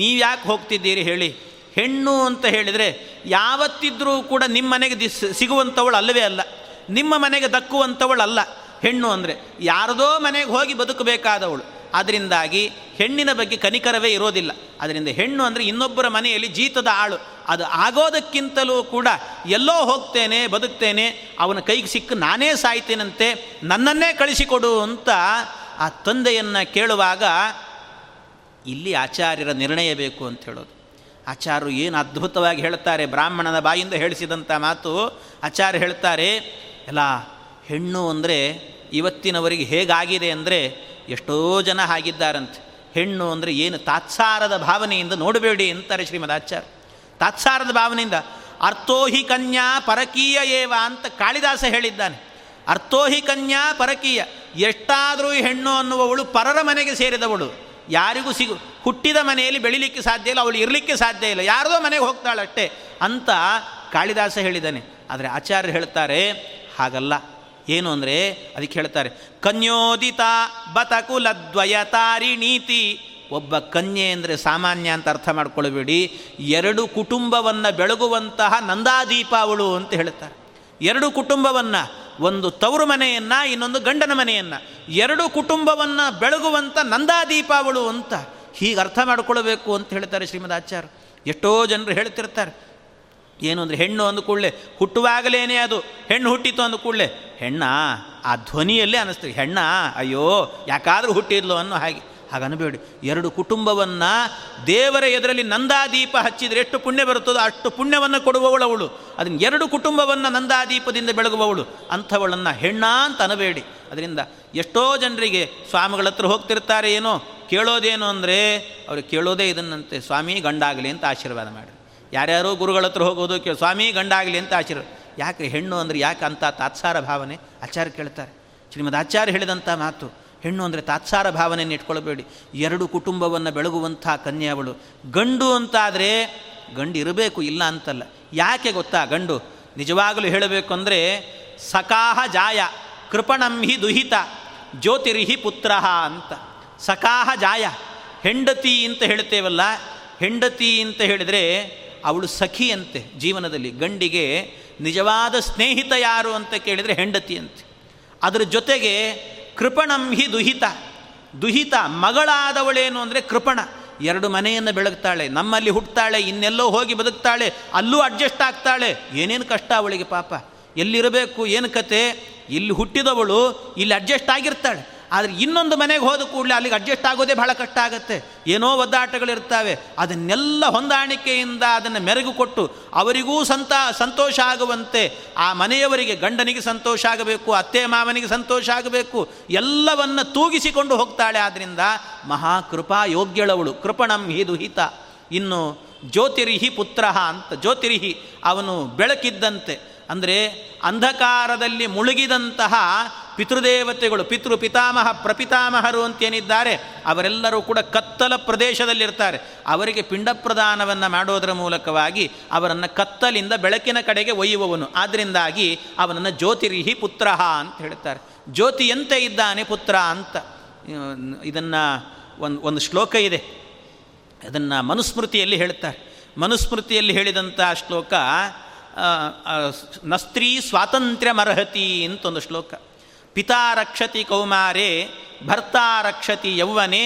ನೀವು ಯಾಕೆ ಹೋಗ್ತಿದ್ದೀರಿ ಹೇಳಿ? ಹೆಣ್ಣು ಅಂತ ಹೇಳಿದರೆ ಯಾವತ್ತಿದ್ರೂ ಕೂಡ ನಿಮ್ಮ ಮನೆಗೆ ಸಿಗುವಂಥವಳು ಅಲ್ಲವೇ ಅಲ್ಲ, ನಿಮ್ಮ ಮನೆಗೆ ದಕ್ಕುವಂಥವಳು ಅಲ್ಲ. ಹೆಣ್ಣು ಅಂದರೆ ಯಾರದೋ ಮನೆಗೆ ಹೋಗಿ ಬದುಕಬೇಕಾದವಳು. ಅದರಿಂದಾಗಿ ಹೆಣ್ಣಿನ ಬಗ್ಗೆ ಕನಿಕರವೇ ಇರೋದಿಲ್ಲ. ಅದರಿಂದ ಹೆಣ್ಣು ಅಂದರೆ ಇನ್ನೊಬ್ಬರ ಮನೆಯಲ್ಲಿ ಜೀತದ ಆಳು. ಅದು ಆಗೋದಕ್ಕಿಂತಲೂ ಕೂಡ ಎಲ್ಲೋ ಹೋಗ್ತೇನೆ, ಬದುಕ್ತೇನೆ, ಅವನ ಕೈಗೆ ಸಿಕ್ಕು ನಾನೇ ಸಾಯ್ತೇನಂತೆ, ನನ್ನನ್ನೇ ಕಳಿಸಿಕೊಡು ಅಂತ ಆ ತಂದೆಯನ್ನು ಕೇಳುವಾಗ ಇಲ್ಲಿ ಆಚಾರ್ಯರ ನಿರ್ಣಯ ಬೇಕು ಅಂತ ಹೇಳೋದು. ಆಚಾರ್ಯರು ಏನು ಅದ್ಭುತವಾಗಿ ಹೇಳ್ತಾರೆ, ಬ್ರಾಹ್ಮಣನ ಬಾಯಿಂದ ಹೇಳಿಸಿದಂಥ ಮಾತು. ಆಚಾರ್ಯ ಹೇಳ್ತಾರೆ, ಎಲ್ಲ ಹೆಣ್ಣು ಅಂದರೆ ಇವತ್ತಿನವರಿಗೆ ಹೇಗಾಗಿದೆ ಅಂದರೆ ಎಷ್ಟೋ ಜನ ಆಗಿದ್ದಾರಂತೆ. ಹೆಣ್ಣು ಅಂದರೆ ಏನು ತಾತ್ಸಾರದ ಭಾವನೆಯಿಂದ ನೋಡಬೇಡಿ ಅಂತಾರೆ ಶ್ರೀಮದ್ ಆಚಾರ್ಯ. ತಾತ್ಸಾರದ ಭಾವನೆಯಿಂದ ಅರ್ಥೋಹಿ ಕನ್ಯಾ ಪರಕೀಯ ಏವ ಅಂತ ಕಾಳಿದಾಸ ಹೇಳಿದ್ದಾನೆ. ಅರ್ಥೋಹಿ ಕನ್ಯಾ ಪರಕೀಯ, ಎಷ್ಟಾದರೂ ಹೆಣ್ಣು ಅನ್ನುವವಳು ಪರರ ಮನೆಗೆ ಸೇರಿದವಳು, ಯಾರಿಗೂ ಹುಟ್ಟಿದ ಮನೆಯಲ್ಲಿ ಬೆಳಿಲಿಕ್ಕೆ ಸಾಧ್ಯ ಇಲ್ಲ, ಅವಳು ಇರಲಿಕ್ಕೆ ಸಾಧ್ಯ ಇಲ್ಲ, ಯಾರದೋ ಮನೆಗೆ ಹೋಗ್ತಾಳಷ್ಟೇ ಅಂತ ಕಾಳಿದಾಸ ಹೇಳಿದ್ದಾನೆ. ಆದರೆ ಆಚಾರ್ಯರು ಹೇಳ್ತಾರೆ ಹಾಗಲ್ಲ. ಏನು ಅಂದರೆ ಅದಕ್ಕೆ ಹೇಳ್ತಾರೆ, ಕನ್ಯೋದಿತ ಬತಕುಲದ್ವಯ ತಾರಿಣೀತಿ. ಒಬ್ಬ ಕನ್ಯೆ ಅಂದರೆ ಸಾಮಾನ್ಯ ಅಂತ ಅರ್ಥ ಮಾಡ್ಕೊಳ್ಬೇಡಿ, 2 ಕುಟುಂಬವನ್ನು ಬೆಳಗುವಂತಹ ನಂದಾದೀಪ ಅವಳು ಅಂತ ಹೇಳ್ತಾರೆ. 2 ಕುಟುಂಬವನ್ನು, ಒಂದು ತವರು ಮನೆಯನ್ನು, ಇನ್ನೊಂದು ಗಂಡನ ಮನೆಯನ್ನು, 2 ಕುಟುಂಬವನ್ನು ಬೆಳಗುವಂಥ ನಂದಾದೀಪ ಅವಳು ಅಂತ ಹೀಗೆ ಅರ್ಥ ಮಾಡ್ಕೊಳ್ಬೇಕು ಅಂತ ಹೇಳ್ತಾರೆ ಶ್ರೀಮದ್ ಆಚಾರ್ಯ. ಎಷ್ಟೋ ಜನರು ಹೇಳ್ತಿರ್ತಾರೆ, ಏನು ಅಂದರೆ ಹೆಣ್ಣು ಅಂದ ಕೂಡಲೇ ಹುಟ್ಟುವಾಗಲೇನೆ ಅದು ಹೆಣ್ಣು ಹುಟ್ಟಿತು ಅಂದ ಕೂಡಲೇ ಹೆಣ್ಣ ಆ ಧ್ವನಿಯಲ್ಲೇ ಅನ್ನಿಸ್ತದೆ ಹೆಣ್ಣ ಅಯ್ಯೋ ಯಾಕಾದರೂ ಹುಟ್ಟಿದ್ಲು ಅನ್ನೋ ಹಾಗೆ ಹಾಗನ್ನಬೇಡಿ. ಎರಡು ಕುಟುಂಬವನ್ನು ದೇವರ ಎದುರಲ್ಲಿ ನಂದಾದೀಪ ಹಚ್ಚಿದರೆ ಎಷ್ಟು ಪುಣ್ಯ ಬರುತ್ತದೋ ಅಷ್ಟು ಪುಣ್ಯವನ್ನು ಕೊಡುವವಳವಳು. ಅದನ್ನು ಎರಡು ಕುಟುಂಬವನ್ನು ನಂದಾದೀಪದಿಂದ ಬೆಳಗುವವಳು ಅಂಥವಳನ್ನು ಹೆಣ್ಣ ಅಂತ ಅನ್ನಬೇಡಿ. ಅದರಿಂದ ಎಷ್ಟೋ ಜನರಿಗೆ ಸ್ವಾಮಿಗಳ ಹತ್ರ ಹೋಗ್ತಿರ್ತಾರೆ, ಏನೋ ಕೇಳೋದೇನು ಅಂದರೆ ಅವರು ಕೇಳೋದೇ ಇದನ್ನಂತೆ, ಸ್ವಾಮಿ ಗಂಡಾಗಲಿ ಅಂತ ಆಶೀರ್ವಾದ ಮಾಡಿ. ಯಾರ್ಯಾರೋ ಗುರುಗಳ ಹತ್ರ ಹೋಗೋದು ಸ್ವಾಮಿ ಗಂಡಾಗಲಿ ಅಂತ ಆಶೀರ್ವಾದ. ಯಾಕೆ ಹೆಣ್ಣು ಅಂದರೆ ಯಾಕೆ ಅಂತ ತಾತ್ಸಾರ ಭಾವನೆ ಆಚಾರ್ಯ ಕೇಳ್ತಾರೆ. ಶ್ರೀಮದ್ ಆಚಾರ್ಯ ಹೇಳಿದಂಥ ಮಾತು, ಹೆಣ್ಣು ಅಂದರೆ ತಾತ್ಸಾರ ಭಾವನೆಯನ್ನು ಇಟ್ಕೊಳ್ಬೇಡಿ. ಎರಡು ಕುಟುಂಬವನ್ನು ಬೆಳಗುವಂಥ ಕನ್ಯಾವಳು. ಗಂಡು ಅಂತಾದರೆ ಗಂಡು ಇರಬೇಕು, ಇಲ್ಲ ಅಂತಲ್ಲ. ಯಾಕೆ ಗೊತ್ತಾ ಗಂಡು ನಿಜವಾಗಲೂ ಹೇಳಬೇಕು ಅಂದರೆ ಸಕಾಹ ಜಾಯ ಕೃಪಣಂ ಹಿ ದುಹಿತ ಜ್ಯೋತಿರ್ಹಿ ಪುತ್ರ ಅಂತ. ಸಕಾಹ ಜಾಯ ಹೆಂಡತಿ ಅಂತ ಹೇಳ್ತೇವಲ್ಲ, ಹೆಂಡತಿ ಅಂತ ಹೇಳಿದರೆ ಅವಳು ಸಖಿಯಂತೆ ಜೀವನದಲ್ಲಿ. ಗಂಡಿಗೆ ನಿಜವಾದ ಸ್ನೇಹಿತ ಯಾರು ಅಂತ ಕೇಳಿದರೆ ಹೆಂಡತಿ ಅಂತೆ. ಅದರ ಜೊತೆಗೆ ಕೃಪಣಂ ಹಿ ದುಹಿತ, ದುಹಿತ ಮಗಳಾದವಳೇನು ಅಂದರೆ ಕೃಪಣ. ಎರಡು ಮನೆಯನ್ನು ಬೆಳಗ್ತಾಳೆ, ನಮ್ಮಲ್ಲಿ ಹುಟ್ಟುತ್ತಾಳೆ, ಇನ್ನೆಲ್ಲೋ ಹೋಗಿ ಬದುಕ್ತಾಳೆ, ಅಲ್ಲೂ ಅಡ್ಜಸ್ಟ್ ಆಗ್ತಾಳೆ. ಏನೇನು ಕಷ್ಟ ಅವಳಿಗೆ ಪಾಪ, ಎಲ್ಲಿರಬೇಕು ಏನು ಕತೆ. ಇಲ್ಲಿ ಹುಟ್ಟಿದವಳು ಇಲ್ಲಿ ಅಡ್ಜಸ್ಟ್ ಆಗಿರ್ತಾಳೆ, ಆದರೆ ಇನ್ನೊಂದು ಮನೆಗೆ ಹೋದ ಕೂಡಲೇ ಅಲ್ಲಿಗೆ ಅಡ್ಜಸ್ಟ್ ಆಗೋದೇ ಬಹಳ ಕಷ್ಟ ಆಗುತ್ತೆ. ಏನೋ ಒದ್ದಾಟಗಳಿರ್ತಾವೆ, ಅದನ್ನೆಲ್ಲ ಹೊಂದಾಣಿಕೆಯಿಂದ ಅದನ್ನು ಮೆರಗು ಕೊಟ್ಟು ಅವರಿಗೂ ಸಂತೋಷ ಆಗುವಂತೆ, ಆ ಮನೆಯವರಿಗೆ, ಗಂಡನಿಗೆ ಸಂತೋಷ ಆಗಬೇಕು, ಅತ್ತೆ ಮಾವನಿಗೆ ಸಂತೋಷ ಆಗಬೇಕು, ಎಲ್ಲವನ್ನು ತೂಗಿಸಿಕೊಂಡು ಹೋಗ್ತಾಳೆ. ಆದ್ದರಿಂದ ಮಹಾಕೃಪಾ ಯೋಗ್ಯಳವಳು, ಕೃಪಣಂ ಹಿ ದುಹಿತ. ಇನ್ನು ಜ್ಯೋತಿರ್ಹಿ ಪುತ್ರ ಅಂತ, ಜ್ಯೋತಿರ್ಹಿ ಅವನು ಬೆಳಕಿದ್ದಂತೆ, ಅಂದರೆ ಅಂಧಕಾರದಲ್ಲಿ ಮುಳುಗಿದಂತಹ ಪಿತೃದೇವತೆಗಳು, ಪಿತೃ ಪಿತಾಮಹ ಪ್ರಪಿತಾಮಹರು ಅಂತೇನಿದ್ದಾರೆ ಅವರೆಲ್ಲರೂ ಕೂಡ ಕತ್ತಲ ಪ್ರದೇಶದಲ್ಲಿರ್ತಾರೆ. ಅವರಿಗೆ ಪಿಂಡ ಪ್ರದಾನವನ್ನು ಮಾಡೋದರ ಮೂಲಕವಾಗಿ ಅವರನ್ನು ಕತ್ತಲಿಂದ ಬೆಳಕಿನ ಕಡೆಗೆ ಒಯ್ಯುವವನು. ಆದ್ದರಿಂದಾಗಿ ಅವನನ್ನು ಜ್ಯೋತಿರ್ಹಿ ಪುತ್ರ ಅಂತ ಹೇಳ್ತಾರೆ. ಜ್ಯೋತಿಯಂತೆ ಇದ್ದಾನೆ ಪುತ್ರ ಅಂತ. ಇದನ್ನು ಒಂದು ಶ್ಲೋಕ ಇದೆ, ಅದನ್ನು ಮನುಸ್ಮೃತಿಯಲ್ಲಿ ಹೇಳ್ತಾರೆ. ಮನುಸ್ಮೃತಿಯಲ್ಲಿ ಹೇಳಿದಂಥ ಶ್ಲೋಕ ನಸ್ತ್ರೀ ಸ್ವಾತಂತ್ರ್ಯಮರ್ಹತಿ ಅಂತೊಂದು ಶ್ಲೋಕ. ಪಿತಾ ರಕ್ಷತಿ ಕೌಮಾರೇ ಭರ್ತಾ ರಕ್ಷತಿ ಯೌವನೆ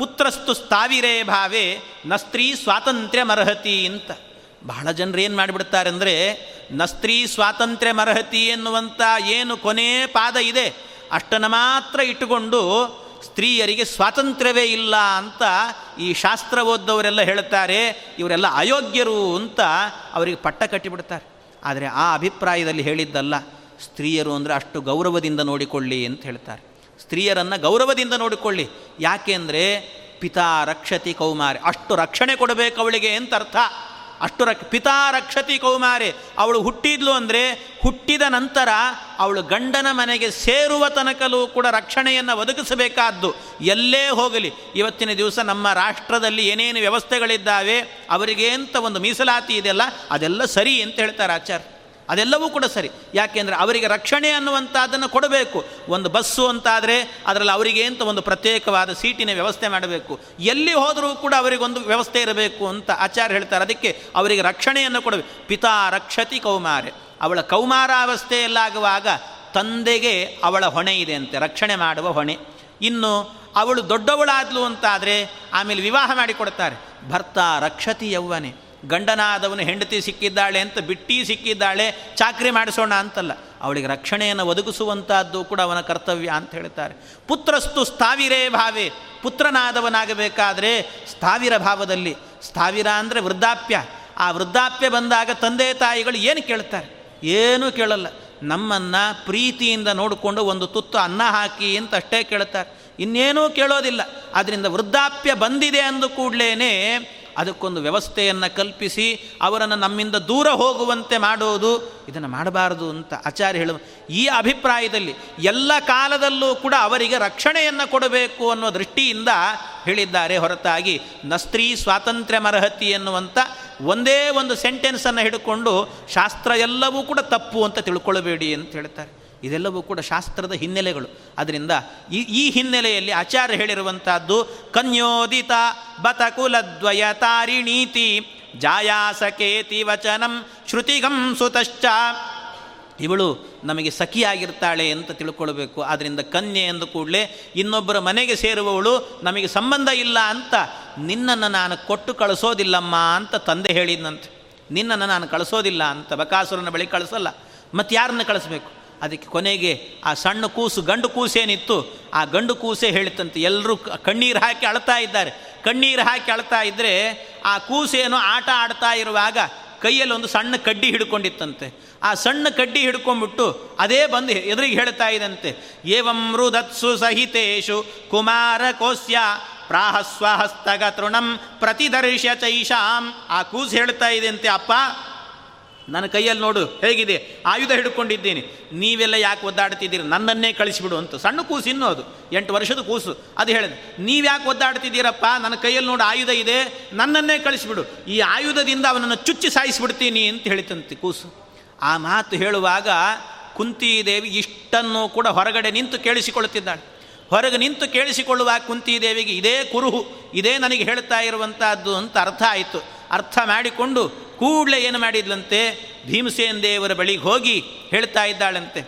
ಪುತ್ರಸ್ತು ಸ್ಥಾವಿರೇ ಭಾವೆ ನಸ್ತ್ರೀ ಸ್ವಾತಂತ್ರ್ಯಮರ್ಹತಿ ಅಂತ. ಬಹಳ ಜನರು ಏನು ಮಾಡಿಬಿಡ್ತಾರೆ ಅಂದರೆ, ನಸ್ತ್ರೀ ಸ್ವಾತಂತ್ರ್ಯಮರ್ಹತಿ ಎನ್ನುವಂಥ ಏನು ಕೊನೆ ಪಾದ ಇದೆ ಅಷ್ಟನ್ನು ಮಾತ್ರ ಇಟ್ಟುಕೊಂಡು ಸ್ತ್ರೀಯರಿಗೆ ಸ್ವಾತಂತ್ರ್ಯವೇ ಇಲ್ಲ ಅಂತ ಈ ಶಾಸ್ತ್ರ ಓದ್ದವರೆಲ್ಲ ಹೇಳ್ತಾರೆ. ಇವರೆಲ್ಲ ಅಯೋಗ್ಯರು ಅಂತ ಅವರಿಗೆ ಪಟ್ಟ ಕಟ್ಟಿಬಿಡ್ತಾರೆ. ಆದರೆ ಆ ಅಭಿಪ್ರಾಯದಲ್ಲಿ ಹೇಳಿದ್ದಲ್ಲ, ಸ್ತ್ರೀಯರು ಅಂದರೆ ಅಷ್ಟು ಗೌರವದಿಂದ ನೋಡಿಕೊಳ್ಳಿ ಅಂತ ಹೇಳ್ತಾರೆ. ಸ್ತ್ರೀಯರನ್ನು ಗೌರವದಿಂದ ನೋಡಿಕೊಳ್ಳಿ, ಯಾಕೆ ಅಂದರೆ ಪಿತಾ ರಕ್ಷತಿ ಕೌಮಾರೆ, ಅಷ್ಟು ರಕ್ಷಣೆ ಕೊಡಬೇಕು ಅವಳಿಗೆ ಅಂತ ಅರ್ಥ. ಅಷ್ಟು ಪಿತಾ ರಕ್ಷತಿ ಕೌಮಾರೆ, ಅವಳು ಹುಟ್ಟಿದ್ಲು ಅಂದರೆ ಹುಟ್ಟಿದ ನಂತರ ಅವಳು ಗಂಡನ ಮನೆಗೆ ಸೇರುವ ತನಕಲೂ ಕೂಡ ರಕ್ಷಣೆಯನ್ನು ಒದಗಿಸಬೇಕಾದ್ದು, ಎಲ್ಲೇ ಹೋಗಲಿ. ಇವತ್ತಿನ ದಿವಸ ನಮ್ಮ ರಾಷ್ಟ್ರದಲ್ಲಿ ಏನೇನು ವ್ಯವಸ್ಥೆಗಳಿದ್ದಾವೆ ಅವರಿಗೆ ಅಂತ ಒಂದು ಮೀಸಲಾತಿ ಇದೆಯಲ್ಲ, ಅದೆಲ್ಲ ಸರಿ ಅಂತ ಹೇಳ್ತಾರೆ ಆಚಾರ್ಯ. ಅದೆಲ್ಲವೂ ಕೂಡ ಸರಿ, ಯಾಕೆಂದರೆ ಅವರಿಗೆ ರಕ್ಷಣೆ ಅನ್ನುವಂಥದ್ದನ್ನು ಕೊಡಬೇಕು. ಒಂದು ಬಸ್ಸು ಅಂತಾದರೆ ಅದರಲ್ಲಿ ಅವರಿಗೆ ಅಂತ ಒಂದು ಪ್ರತ್ಯೇಕವಾದ ಸೀಟಿನ ವ್ಯವಸ್ಥೆ ಮಾಡಬೇಕು. ಎಲ್ಲಿ ಹೋದರೂ ಕೂಡ ಅವರಿಗೊಂದು ವ್ಯವಸ್ಥೆ ಇರಬೇಕು ಅಂತ ಆಚಾರ್ಯ ಹೇಳ್ತಾರೆ. ಅದಕ್ಕೆ ಅವರಿಗೆ ರಕ್ಷಣೆಯನ್ನು ಕೊಡಬೇಕು. ಪಿತಾ ರಕ್ಷತಿ ಕೌಮಾರೆ, ಅವಳ ಕೌಮಾರಾವಸ್ಥೆಯಲ್ಲಾಗುವಾಗ ತಂದೆಗೆ ಅವಳ ಹೊಣೆ ಇದೆ ಅಂತೆ, ರಕ್ಷಣೆ ಮಾಡುವ ಹೊಣೆ. ಇನ್ನು ಅವಳು ದೊಡ್ಡವಳಾದ್ಲು ಅಂತಾದರೆ ಆಮೇಲೆ ವಿವಾಹ ಮಾಡಿಕೊಡ್ತಾರೆ. ಭರ್ತಾ ರಕ್ಷತಿ ಯೌವನೆ, ಗಂಡನಾದವನು ಹೆಂಡತಿ ಸಿಕ್ಕಿದ್ದಾಳೆ ಅಂತ ಬಿಟ್ಟಿ ಸಿಕ್ಕಿದ್ದಾಳೆ ಚಾಕ್ರಿ ಮಾಡಿಸೋಣ ಅಂತಲ್ಲ, ಅವಳಿಗೆ ರಕ್ಷಣೆಯನ್ನು ಒದಗಿಸುವಂಥದ್ದು ಕೂಡ ಅವನ ಕರ್ತವ್ಯ ಅಂತ ಹೇಳ್ತಾರೆ. ಪುತ್ರಸ್ತು ಸ್ಥಾವಿರೇ ಭಾವೆ, ಪುತ್ರನಾದವನಾಗಬೇಕಾದರೆ ಸ್ಥಾವಿರ ಭಾವದಲ್ಲಿ. ಸ್ಥಾವಿರ ಅಂದರೆ ವೃದ್ಧಾಪ್ಯ. ಆ ವೃದ್ಧಾಪ್ಯ ಬಂದಾಗ ತಂದೆ ತಾಯಿಗಳು ಏನು ಕೇಳ್ತಾರೆ? ಏನೂ ಕೇಳಲ್ಲ. ನಮ್ಮನ್ನು ಪ್ರೀತಿಯಿಂದ ನೋಡಿಕೊಂಡು ಒಂದು ತುತ್ತು ಅನ್ನ ಹಾಕಿ ಅಂತ ಅಷ್ಟೇ ಕೇಳ್ತಾರೆ, ಇನ್ನೇನೂ ಕೇಳೋದಿಲ್ಲ. ಆದ್ದರಿಂದ ವೃದ್ಧಾಪ್ಯ ಬಂದಿದೆ ಅಂದ ಕೂಡಲೇ ಅದಕ್ಕೊಂದು ವ್ಯವಸ್ಥೆಯನ್ನು ಕಲ್ಪಿಸಿ ಅವರನ್ನು ನಮ್ಮಿಂದ ದೂರ ಹೋಗುವಂತೆ ಮಾಡೋದು, ಇದನ್ನು ಮಾಡಬಾರದು ಅಂತ ಆಚಾರ್ಯ ಹೇಳುವ ಈ ಅಭಿಪ್ರಾಯದಲ್ಲಿ ಎಲ್ಲ ಕಾಲದಲ್ಲೂ ಕೂಡ ಅವರಿಗೆ ರಕ್ಷಣೆಯನ್ನು ಕೊಡಬೇಕು ಅನ್ನೋ ದೃಷ್ಟಿಯಿಂದ ಹೇಳಿದ್ದಾರೆ ಹೊರತಾಗಿ ನಸ್ತ್ರೀ ಸ್ವಾತಂತ್ರ್ಯಮರ್ಹತಿ ಎನ್ನುವಂಥ ಒಂದೇ ಒಂದು ಸೆಂಟೆನ್ಸನ್ನು ಹಿಡ್ಕೊಂಡು ಶಾಸ್ತ್ರ ಎಲ್ಲವೂ ಕೂಡ ತಪ್ಪು ಅಂತ ತಿಳ್ಕೊಳ್ಳಬೇಡಿ ಅಂತ ಹೇಳ್ತಾರೆ. ಇದೆಲ್ಲವೂ ಕೂಡ ಶಾಸ್ತ್ರದ ಹಿನ್ನೆಲೆಗಳು. ಅದರಿಂದ ಈ ಹಿನ್ನೆಲೆಯಲ್ಲಿ ಆಚಾರ್ಯ ಹೇಳಿರುವಂಥದ್ದು ಕನ್ಯೋದಿತ ಬತಕುಲದ್ವಯ ತಾರಿಣೀತಿ ಜಾಯಾಸಕೇತಿ ವಚನಂ ಶ್ರುತಿಗಂ ಸುತಶ್ಚ. ಇವಳು ನಮಗೆ ಸಖಿಯಾಗಿರ್ತಾಳೆ ಅಂತ ತಿಳ್ಕೊಳ್ಬೇಕು. ಆದ್ದರಿಂದ ಕನ್ಯೆ ಎಂದು ಕೂಡಲೇ ಇನ್ನೊಬ್ಬರ ಮನೆಗೆ ಸೇರುವವಳು ನಮಗೆ ಸಂಬಂಧ ಇಲ್ಲ ಅಂತ, ನಿನ್ನನ್ನು ನಾನು ಕೊಟ್ಟು ಕಳಿಸೋದಿಲ್ಲಮ್ಮ ಅಂತ ತಂದೆ ಹೇಳಿದಂತೆ. ನಿನ್ನನ್ನು ನಾನು ಕಳಿಸೋದಿಲ್ಲ ಅಂತ ಬಕಾಸುರನ ಬಳಿ ಕಳಿಸಲ್ಲ, ಮತ್ತು ಯಾರನ್ನ ಕಳಿಸ್ಬೇಕು? ಅದಕ್ಕೆ ಕೊನೆಗೆ ಆ ಸಣ್ಣ ಕೂಸು, ಗಂಡು ಕೂಸೇನಿತ್ತು, ಆ ಗಂಡು ಕೂಸೇ ಹೇಳ್ತಂತೆ. ಎಲ್ಲರೂ ಕಣ್ಣೀರು ಹಾಕಿ ಅಳ್ತಾ ಇದ್ದಾರೆ. ಕಣ್ಣೀರು ಹಾಕಿ ಅಳ್ತಾ ಇದ್ದರೆ ಆ ಕೂಸೇನು ಆಟ ಆಡ್ತಾ ಇರುವಾಗ ಕೈಯಲ್ಲಿ ಒಂದು ಸಣ್ಣ ಕಡ್ಡಿ ಹಿಡ್ಕೊಂಡಿತ್ತಂತೆ. ಆ ಸಣ್ಣ ಕಡ್ಡಿ ಹಿಡ್ಕೊಂಡ್ಬಿಟ್ಟು ಅದೇ ಬಂದು ಎದುರಿಗೆ ಹೇಳ್ತಾ ಇದಂತೆ, ಏವಂ ರುದತ್ಸು ಸಹಿತೇಶು ಕುಮಾರ ಕೋಸ್ಯ ಪ್ರಾಹಸ್ವಹಸ್ತಗ ತೃಣಂ ಪ್ರತಿದರ್ಶ್ಯ ಚೈಷಾಂ. ಆ ಕೂಸು ಹೇಳ್ತಾ ಇದೆಯಂತೆ, ಅಪ್ಪ ನನ್ನ ಕೈಯಲ್ಲಿ ನೋಡು ಹೇಗಿದೆ, ಆಯುಧ ಹಿಡ್ಕೊಂಡಿದ್ದೀನಿ, ನೀವೆಲ್ಲ ಯಾಕೆ ಒದ್ದಾಡ್ತಿದ್ದೀರಿ, ನನ್ನನ್ನೇ ಕಳಿಸಿಬಿಡು ಅಂತ. ಸಣ್ಣ ಕೂಸು ಇನ್ನೂ, ಅದು 8 ವರ್ಷದ ಕೂಸು. ಅದು ಹೇಳಿದೆ, ನೀವು ಯಾಕೆ ಒದ್ದಾಡ್ತಿದ್ದೀರಪ್ಪ, ನನ್ನ ಕೈಯಲ್ಲಿ ನೋಡು ಆಯುಧ ಇದೆ, ನನ್ನನ್ನೇ ಕಳಿಸಿಬಿಡು, ಈ ಆಯುಧದಿಂದ ಅವನನ್ನು ಚುಚ್ಚಿ ಸಾಯಿಸಿಬಿಡ್ತೀನಿ ಅಂತ ಹೇಳಿತಂತೆ ಕೂಸು. ಆ ಮಾತು ಹೇಳುವಾಗ ಕುಂತಿದೇವಿ ಇಷ್ಟನ್ನು ಕೂಡ ಹೊರಗಡೆ ನಿಂತು ಕೇಳಿಸಿಕೊಳ್ಳುತ್ತಿದ್ದಾಳೆ. ಹೊರಗೆ ನಿಂತು ಕೇಳಿಸಿಕೊಳ್ಳುವಾಗ ಕುಂತಿದೇವಿಗೆ ಇದೇ ಕುರುಹು, ಇದೇ ನನಗೆ ಹೇಳ್ತಾ ಇರುವಂಥದ್ದು ಅಂತ ಅರ್ಥ ಆಯಿತು. ಅರ್ಥ ಮಾಡಿಕೊಂಡು ಕೂಡಲೇ ಏನು ಮಾಡಿದ್ಲಂತೆ, ಭೀಮಸೇನ ದೇವರ ಬಳಿಗೆ ಹೋಗಿ ಹೇಳ್ತಾ ಇದ್ದಾಳಂತೆ.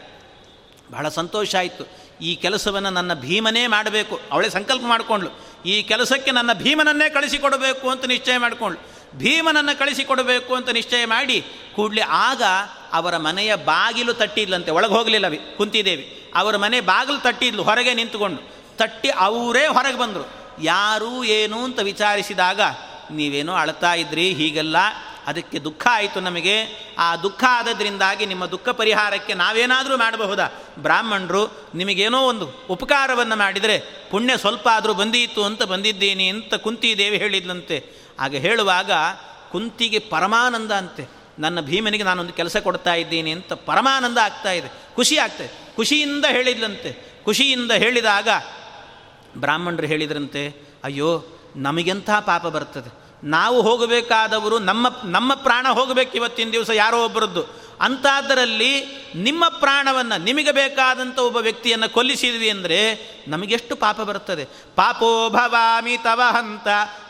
ಬಹಳ ಸಂತೋಷ ಆಯಿತು, ಈ ಕೆಲಸವನ್ನು ನನ್ನ ಭೀಮನೇ ಮಾಡಬೇಕು. ಅವಳೇ ಸಂಕಲ್ಪ ಮಾಡಿಕೊಂಡ್ಳು, ಈ ಕೆಲಸಕ್ಕೆ ನನ್ನ ಭೀಮನನ್ನೇ ಕಳಿಸಿಕೊಡಬೇಕು ಅಂತ ನಿಶ್ಚಯ ಮಾಡಿಕೊಂಡ್ಳು. ಭೀಮನನ್ನು ಕಳಿಸಿಕೊಡಬೇಕು ಅಂತ ನಿಶ್ಚಯ ಮಾಡಿ ಕೂಡಲೇ ಆಗ ಅವರ ಮನೆಯ ಬಾಗಿಲು ತಟ್ಟಿದ್ಲಂತೆ. ಒಳಗೆ ಹೋಗಲಿಲ್ಲವಿ ಕುಂತಿದೇವಿ, ಅವರ ಮನೆ ಬಾಗಿಲು ತಟ್ಟಿದ್ಲು ಹೊರಗೆ ನಿಂತುಕೊಂಡು. ತಟ್ಟಿ ಅವರೇ ಹೊರಗೆ ಬಂದರು. ಯಾರು ಏನು ಅಂತ ವಿಚಾರಿಸಿದಾಗ, ನೀವೇನೋ ಅಳ್ತಾ ಇದ್ರಿ ಹೀಗೆಲ್ಲ, ಅದಕ್ಕೆ ದುಃಖ ಆಯಿತು ನಮಗೆ, ಆ ದುಃಖ ಆದ್ದರಿಂದಾಗಿ ನಿಮ್ಮ ದುಃಖ ಪರಿಹಾರಕ್ಕೆ ನಾವೇನಾದರೂ ಮಾಡಬಹುದಾ? ಬ್ರಾಹ್ಮಣರು ನಿಮಗೇನೋ ಒಂದು ಉಪಕಾರವನ್ನು ಮಾಡಿದರೆ ಪುಣ್ಯ ಸ್ವಲ್ಪ ಆದರೂ ಬಂದೀತು ಅಂತ ಬಂದಿದ್ದೀನಿ ಅಂತ ಕುಂತಿದೇವಿ ಹೇಳಿದ್ಲಂತೆ. ಆಗ ಹೇಳುವಾಗ ಕುಂತಿಗೆ ಪರಮಾನಂದ ಅಂತೆ, ನನ್ನ ಭೀಮನಿಗೆ ನಾನೊಂದು ಕೆಲಸ ಕೊಡ್ತಾ ಇದ್ದೀನಿ ಅಂತ ಪರಮಾನಂದ ಆಗ್ತಾ ಇದೆ, ಖುಷಿ ಆಗ್ತಾಯಿದೆ. ಖುಷಿಯಿಂದ ಹೇಳಿದ್ಲಂತೆ. ಖುಷಿಯಿಂದ ಹೇಳಿದಾಗ ಬ್ರಾಹ್ಮಣರು ಹೇಳಿದ್ರಂತೆ, ಅಯ್ಯೋ ನಮಗೆಂಥ ಪಾಪ ಬರ್ತದೆ, ನಾವು ಹೋಗಬೇಕಾದವರು ನಮ್ಮ ಪ್ರಾಣ ಹೋಗಬೇಕು ಇವತ್ತಿನ ದಿವಸ ಯಾರೋ ಒಬ್ಬರದ್ದು, ಅಂಥದ್ದರಲ್ಲಿ ನಿಮ್ಮ ಪ್ರಾಣವನ್ನು ನಿಮಗೆ ಬೇಕಾದಂಥ ಒಬ್ಬ ವ್ಯಕ್ತಿಯನ್ನು ಕೊಲ್ಲಿಸಿದ್ವಿ ಅಂದರೆ ನಮಗೆಷ್ಟು ಪಾಪ ಬರ್ತದೆ. ಪಾಪೋ ಭವಾಮಿ ತವ ಹಂತ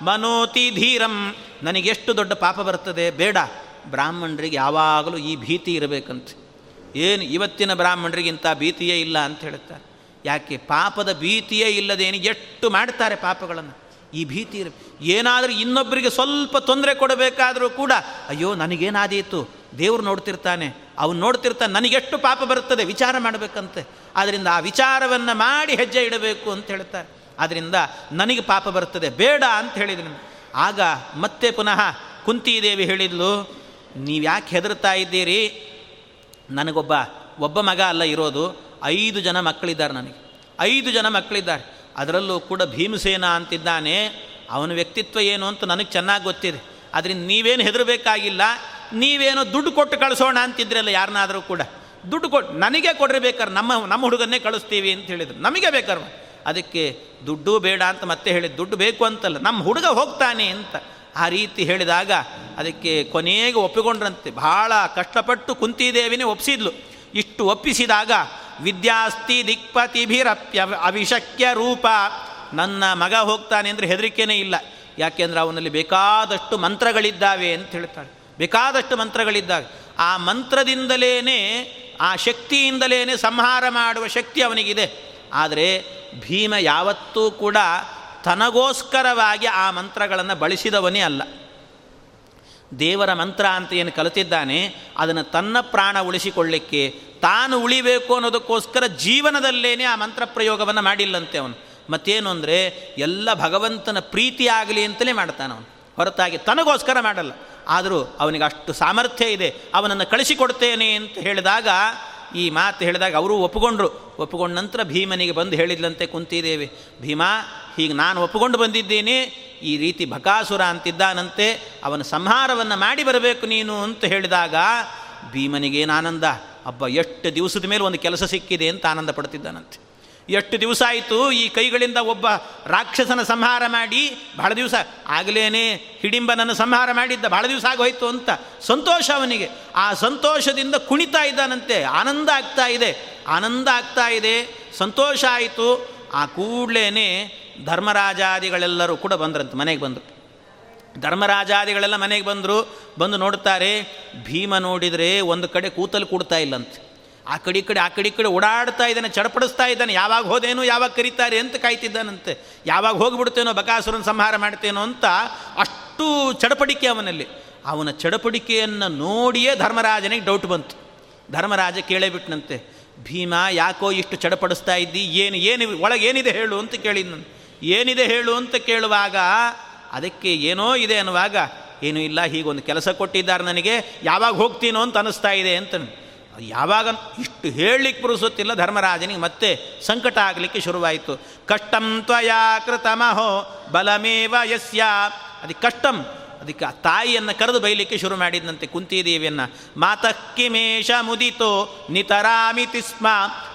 ಮನೋತಿ ಧೀರಂ, ನನಗೆಷ್ಟು ದೊಡ್ಡ ಪಾಪ ಬರ್ತದೆ, ಬೇಡ. ಬ್ರಾಹ್ಮಣರಿಗೆ ಯಾವಾಗಲೂ ಈ ಭೀತಿ ಇರಬೇಕಂತೆ. ಏನು ಇವತ್ತಿನ ಬ್ರಾಹ್ಮಣರಿಗಿಂತ ಭೀತಿಯೇ ಇಲ್ಲ ಅಂತ ಹೇಳ್ತಾರೆ. ಯಾಕೆ? ಪಾಪದ ಭೀತಿಯೇ ಇಲ್ಲದೇನು ಎಷ್ಟು ಮಾಡ್ತಾರೆ ಪಾಪಗಳನ್ನು. ಈ ಭೀತಿ ಇರಬೇಕು. ಏನಾದರೂ ಇನ್ನೊಬ್ಬರಿಗೆ ಸ್ವಲ್ಪ ತೊಂದರೆ ಕೊಡಬೇಕಾದರೂ ಕೂಡ, ಅಯ್ಯೋ ನನಗೇನಾದೀತು, ದೇವರು ನೋಡ್ತಿರ್ತಾನೆ, ಅವನು ನೋಡ್ತಿರ್ತಾನೆ, ನನಗೆಷ್ಟು ಪಾಪ ಬರ್ತದೆ ವಿಚಾರ ಮಾಡಬೇಕಂತೆ. ಆದ್ದರಿಂದ ಆ ವಿಚಾರವನ್ನು ಮಾಡಿ ಹೆಜ್ಜೆ ಇಡಬೇಕು ಅಂತ ಹೇಳ್ತಾರೆ. ಆದ್ದರಿಂದ ನನಗೆ ಪಾಪ ಬರ್ತದೆ, ಬೇಡ ಅಂತ ಹೇಳಿದ್ರು. ಆಗ ಮತ್ತೆ ಪುನಃ ಕುಂತಿದೇವಿ ಹೇಳಿದ್ಲು, ನೀವು ಯಾಕೆ ಹೆದರ್ತಾ ಇದ್ದೀರಿ? ನನಗೊಬ್ಬ ಮಗ ಅಲ್ಲ ಇರೋದು, 5 ಜನ ಮಕ್ಕಳಿದ್ದಾರೆ, ನನಗೆ 5 ಜನ ಮಕ್ಕಳಿದ್ದಾರೆ. ಅದರಲ್ಲೂ ಕೂಡ ಭೀಮಸೇನ ಅಂತಿದ್ದಾನೆ, ಅವನ ವ್ಯಕ್ತಿತ್ವ ಏನು ಅಂತ ನನಗೆ ಚೆನ್ನಾಗಿ ಗೊತ್ತಿದೆ. ಅದರಿಂದ ನೀವೇನು ಹೆದರಬೇಕಾಗಿಲ್ಲ. ನೀವೇನೋ ದುಡ್ಡು ಕೊಟ್ಟು ಕಳಿಸೋಣ ಅಂತಿದ್ರಲ್ಲ ಯಾರನ್ನಾದರೂ ಕೂಡ, ದುಡ್ಡು ಕೊಟ್ಟು ನನಗೆ ಕೊಡ್ರಿ, ಬೇಕಾದ್ರೆ ನಮ್ಮ ಹುಡುಗನ್ನೇ ಕಳಿಸ್ತೀವಿ ಅಂತ ಹೇಳಿದರು. ನಮಗೆ ಬೇಕಾದ್ರೆ ಅದಕ್ಕೆ ದುಡ್ಡು ಬೇಡ ಅಂತ ಮತ್ತೆ ಹೇಳಿದ್ದು. ದುಡ್ಡು ಬೇಕು ಅಂತಲ್ಲ, ನಮ್ಮ ಹುಡುಗ ಹೋಗ್ತಾನೆ ಅಂತ ಆ ರೀತಿ ಹೇಳಿದಾಗ ಅದಕ್ಕೆ ಕೊನೆಗೆ ಒಪ್ಪಿಕೊಂಡ್ರಂತೆ. ಭಾಳ ಕಷ್ಟಪಟ್ಟು ಕುಂತಿದೇವಿನೇ ಒಪ್ಪಿಸಿದ್ಲು. ಇಷ್ಟು ಒಪ್ಪಿಸಿದಾಗ ವಿದ್ಯಾಸ್ತಿ ದಿಕ್ಪತಿಭಿರಪ್ಯ ಅವಿಶಕ್ಯ ರೂಪ, ನನ್ನ ಮಗ ಹೋಗ್ತಾನೆ ಅಂದರೆ ಹೆದರಿಕೆನೇ ಇಲ್ಲ, ಯಾಕೆಂದರೆ ಅವನಲ್ಲಿ ಬೇಕಾದಷ್ಟು ಮಂತ್ರಗಳಿದ್ದಾವೆ ಅಂತ ಹೇಳ್ತಾಳೆ. ಬೇಕಾದಷ್ಟು ಮಂತ್ರಗಳಿದ್ದಾವೆ. ಆ ಮಂತ್ರದಿಂದಲೇ, ಆ ಶಕ್ತಿಯಿಂದಲೇ ಸಂಹಾರ ಮಾಡುವ ಶಕ್ತಿ ಅವನಿಗಿದೆ. ಆದರೆ ಭೀಮ ಯಾವತ್ತೂ ಕೂಡ ತನಗೋಸ್ಕರವಾಗಿ ಆ ಮಂತ್ರಗಳನ್ನು ಬಳಸಿದವನೇ ಅಲ್ಲ. ದೇವರ ಮಂತ್ರ ಅಂತ ಏನು ಕಲಿತಿದ್ದಾನೆ ಅದನ್ನು ತನ್ನ ಪ್ರಾಣ ಉಳಿಸಿಕೊಳ್ಳಿಕ್ಕೆ, ತಾನು ಉಳಿಬೇಕು ಅನ್ನೋದಕ್ಕೋಸ್ಕರ ಜೀವನದಲ್ಲೇನೆ ಆ ಮಂತ್ರ ಪ್ರಯೋಗವನ್ನು ಮಾಡಿಲ್ಲಂತೆ ಅವನು. ಮತ್ತೇನು ಅಂದರೆ ಎಲ್ಲ ಭಗವಂತನ ಪ್ರೀತಿಯಾಗಲಿ ಅಂತಲೇ ಮಾಡ್ತಾನೆ ಅವನು, ಹೊರತಾಗಿ ತನಗೋಸ್ಕರ ಮಾಡಲ್ಲ. ಆದರೂ ಅವನಿಗೆ ಅಷ್ಟು ಸಾಮರ್ಥ್ಯ ಇದೆ, ಅವನನ್ನು ಕಳಿಸಿಕೊಡ್ತೇನೆ ಅಂತ ಹೇಳಿದಾಗ, ಈ ಮಾತು ಹೇಳಿದಾಗ ಅವರು ಒಪ್ಪಿಕೊಂಡ್ರು. ಒಪ್ಪಿಕೊಂಡ ನಂತರ ಭೀಮನಿಗೆ ಬಂದು ಹೇಳಿದ್ಲಂತೆ ಕುಂತಿದೇವಿ, ಭೀಮ ಹೀಗೆ ನಾನು ಒಪ್ಪಿಕೊಂಡು ಬಂದಿದ್ದೀನಿ, ಈ ರೀತಿ ಬಕಾಸುರ ಅಂತಿದ್ದಾನಂತೆ, ಅವನ ಸಂಹಾರವನ್ನು ಮಾಡಿ ಬರಬೇಕು ನೀನು ಅಂತ ಹೇಳಿದಾಗ ಭೀಮನಿಗೇನು ಆನಂದ, ಅಬ್ಬ ಎಷ್ಟು ದಿವಸದ ಮೇಲೆ ಒಂದು ಕೆಲಸ ಸಿಕ್ಕಿದೆ ಅಂತ ಆನಂದ ಪಡ್ತಿದ್ದಾನಂತೆ. ಎಷ್ಟು ದಿವಸ ಆಯಿತು ಈ ಕೈಗಳಿಂದ ಒಬ್ಬ ರಾಕ್ಷಸನ ಸಂಹಾರ ಮಾಡಿ, ಬಹಳ ದಿವಸ ಆಗಲೇನೆ ಹಿಡಿಂಬನನ್ನು ಸಂಹಾರ ಮಾಡಿದ್ದ, ಬಹಳ ದಿವಸ ಆಗೋಯ್ತು ಅಂತ ಸಂತೋಷ ಅವನಿಗೆ. ಆ ಸಂತೋಷದಿಂದ ಕುಣಿತಾ ಇದ್ದಾನಂತೆ, ಆನಂದ ಆಗ್ತಾ ಇದೆ, ಆನಂದ ಆಗ್ತಾ ಇದೆ, ಸಂತೋಷ ಆಯಿತು. ಆ ಕೂಡಲೇ ಧರ್ಮರಾಜಾದಿಗಳೆಲ್ಲರೂ ಕೂಡ ಬಂದ್ರಂತೆ, ಮನೆಗೆ ಬಂದರು. ಧರ್ಮರಾಜಾದಿಗಳೆಲ್ಲ ಮನೆಗೆ ಬಂದು ನೋಡ್ತಾರೆ. ಭೀಮ ನೋಡಿದರೆ ಒಂದು ಕಡೆ ಕೂತಲು ಕೂಡ್ತಾ ಇಲ್ಲಂತೆ, ಆ ಕಡೆ ಓಡಾಡ್ತಾ ಇದ್ದಾನೆ, ಚಡಪಡಿಸ್ತಾ ಇದ್ದಾನೆ. ಯಾವಾಗ ಹೋದೇನೋ, ಯಾವಾಗ ಕರೀತಾರೆ ಅಂತ ಕಾಯ್ತಿದ್ದಾನಂತೆ, ಯಾವಾಗ ಹೋಗಿಬಿಡ್ತೇನೋ, ಬಕಾಸುರನ ಸಂಹಾರ ಮಾಡ್ತೇನೋ ಅಂತ ಅಷ್ಟು ಚಡಪಡಿಕೆ ಅವನಲ್ಲಿ. ಅವನ ಚಡಪಡಿಕೆಯನ್ನು ನೋಡಿಯೇ ಧರ್ಮರಾಜನಿಗೆ ಡೌಟ್ ಬಂತು. ಧರ್ಮರಾಜ ಕೇಳೇಬಿಟ್ನಂತೆ, ಭೀಮ ಯಾಕೋ ಇಷ್ಟು ಚಡಪಡಿಸ್ತಾ ಇದ್ದಿ, ಏನು ಒಳಗೇನಿದೆ ಹೇಳು ಅಂತ ಕೇಳಿದ್ನು. ಏನಿದೆ ಹೇಳು ಅಂತ ಕೇಳುವಾಗ ಅದಕ್ಕೆ ಏನೋ ಇದೆ ಅನ್ನುವಾಗ, ಏನೂ ಇಲ್ಲ, ಹೀಗೊಂದು ಕೆಲಸ ಕೊಟ್ಟಿದ್ದಾರೆ ನನಗೆ, ಯಾವಾಗ ಹೋಗ್ತೀನೋ ಅಂತ ಅನಿಸ್ತಾ ಇದೆ ಅಂತ. ಯಾವಾಗ ಇಷ್ಟು ಹೇಳಲಿಕ್ಕೆ ಪುರುಸುತ್ತಿಲ್ಲ ಧರ್ಮರಾಜನಿಗೆ, ಮತ್ತೆ ಸಂಕಟ ಆಗಲಿಕ್ಕೆ ಶುರುವಾಯಿತು. ಕಷ್ಟಂ ತ್ವಯಾ ಕೃತಮಹೋ ಬಲಮೇವ ಯಸ್ಯ, ಅದಕ್ಕೆ ಕಷ್ಟಂ, ಅದಕ್ಕೆ ಆ ತಾಯಿಯನ್ನು ಕರೆದು ಬೈಲಿಕ್ಕೆ ಶುರು ಮಾಡಿದಂತೆ ಕುಂತಿದೇವಿಯನ್ನು. ಮಾತಃ ಕಿಮೇಶ ಮುದಿತೋ ನಿತರಾಮಿತಿ ಸ್ಮ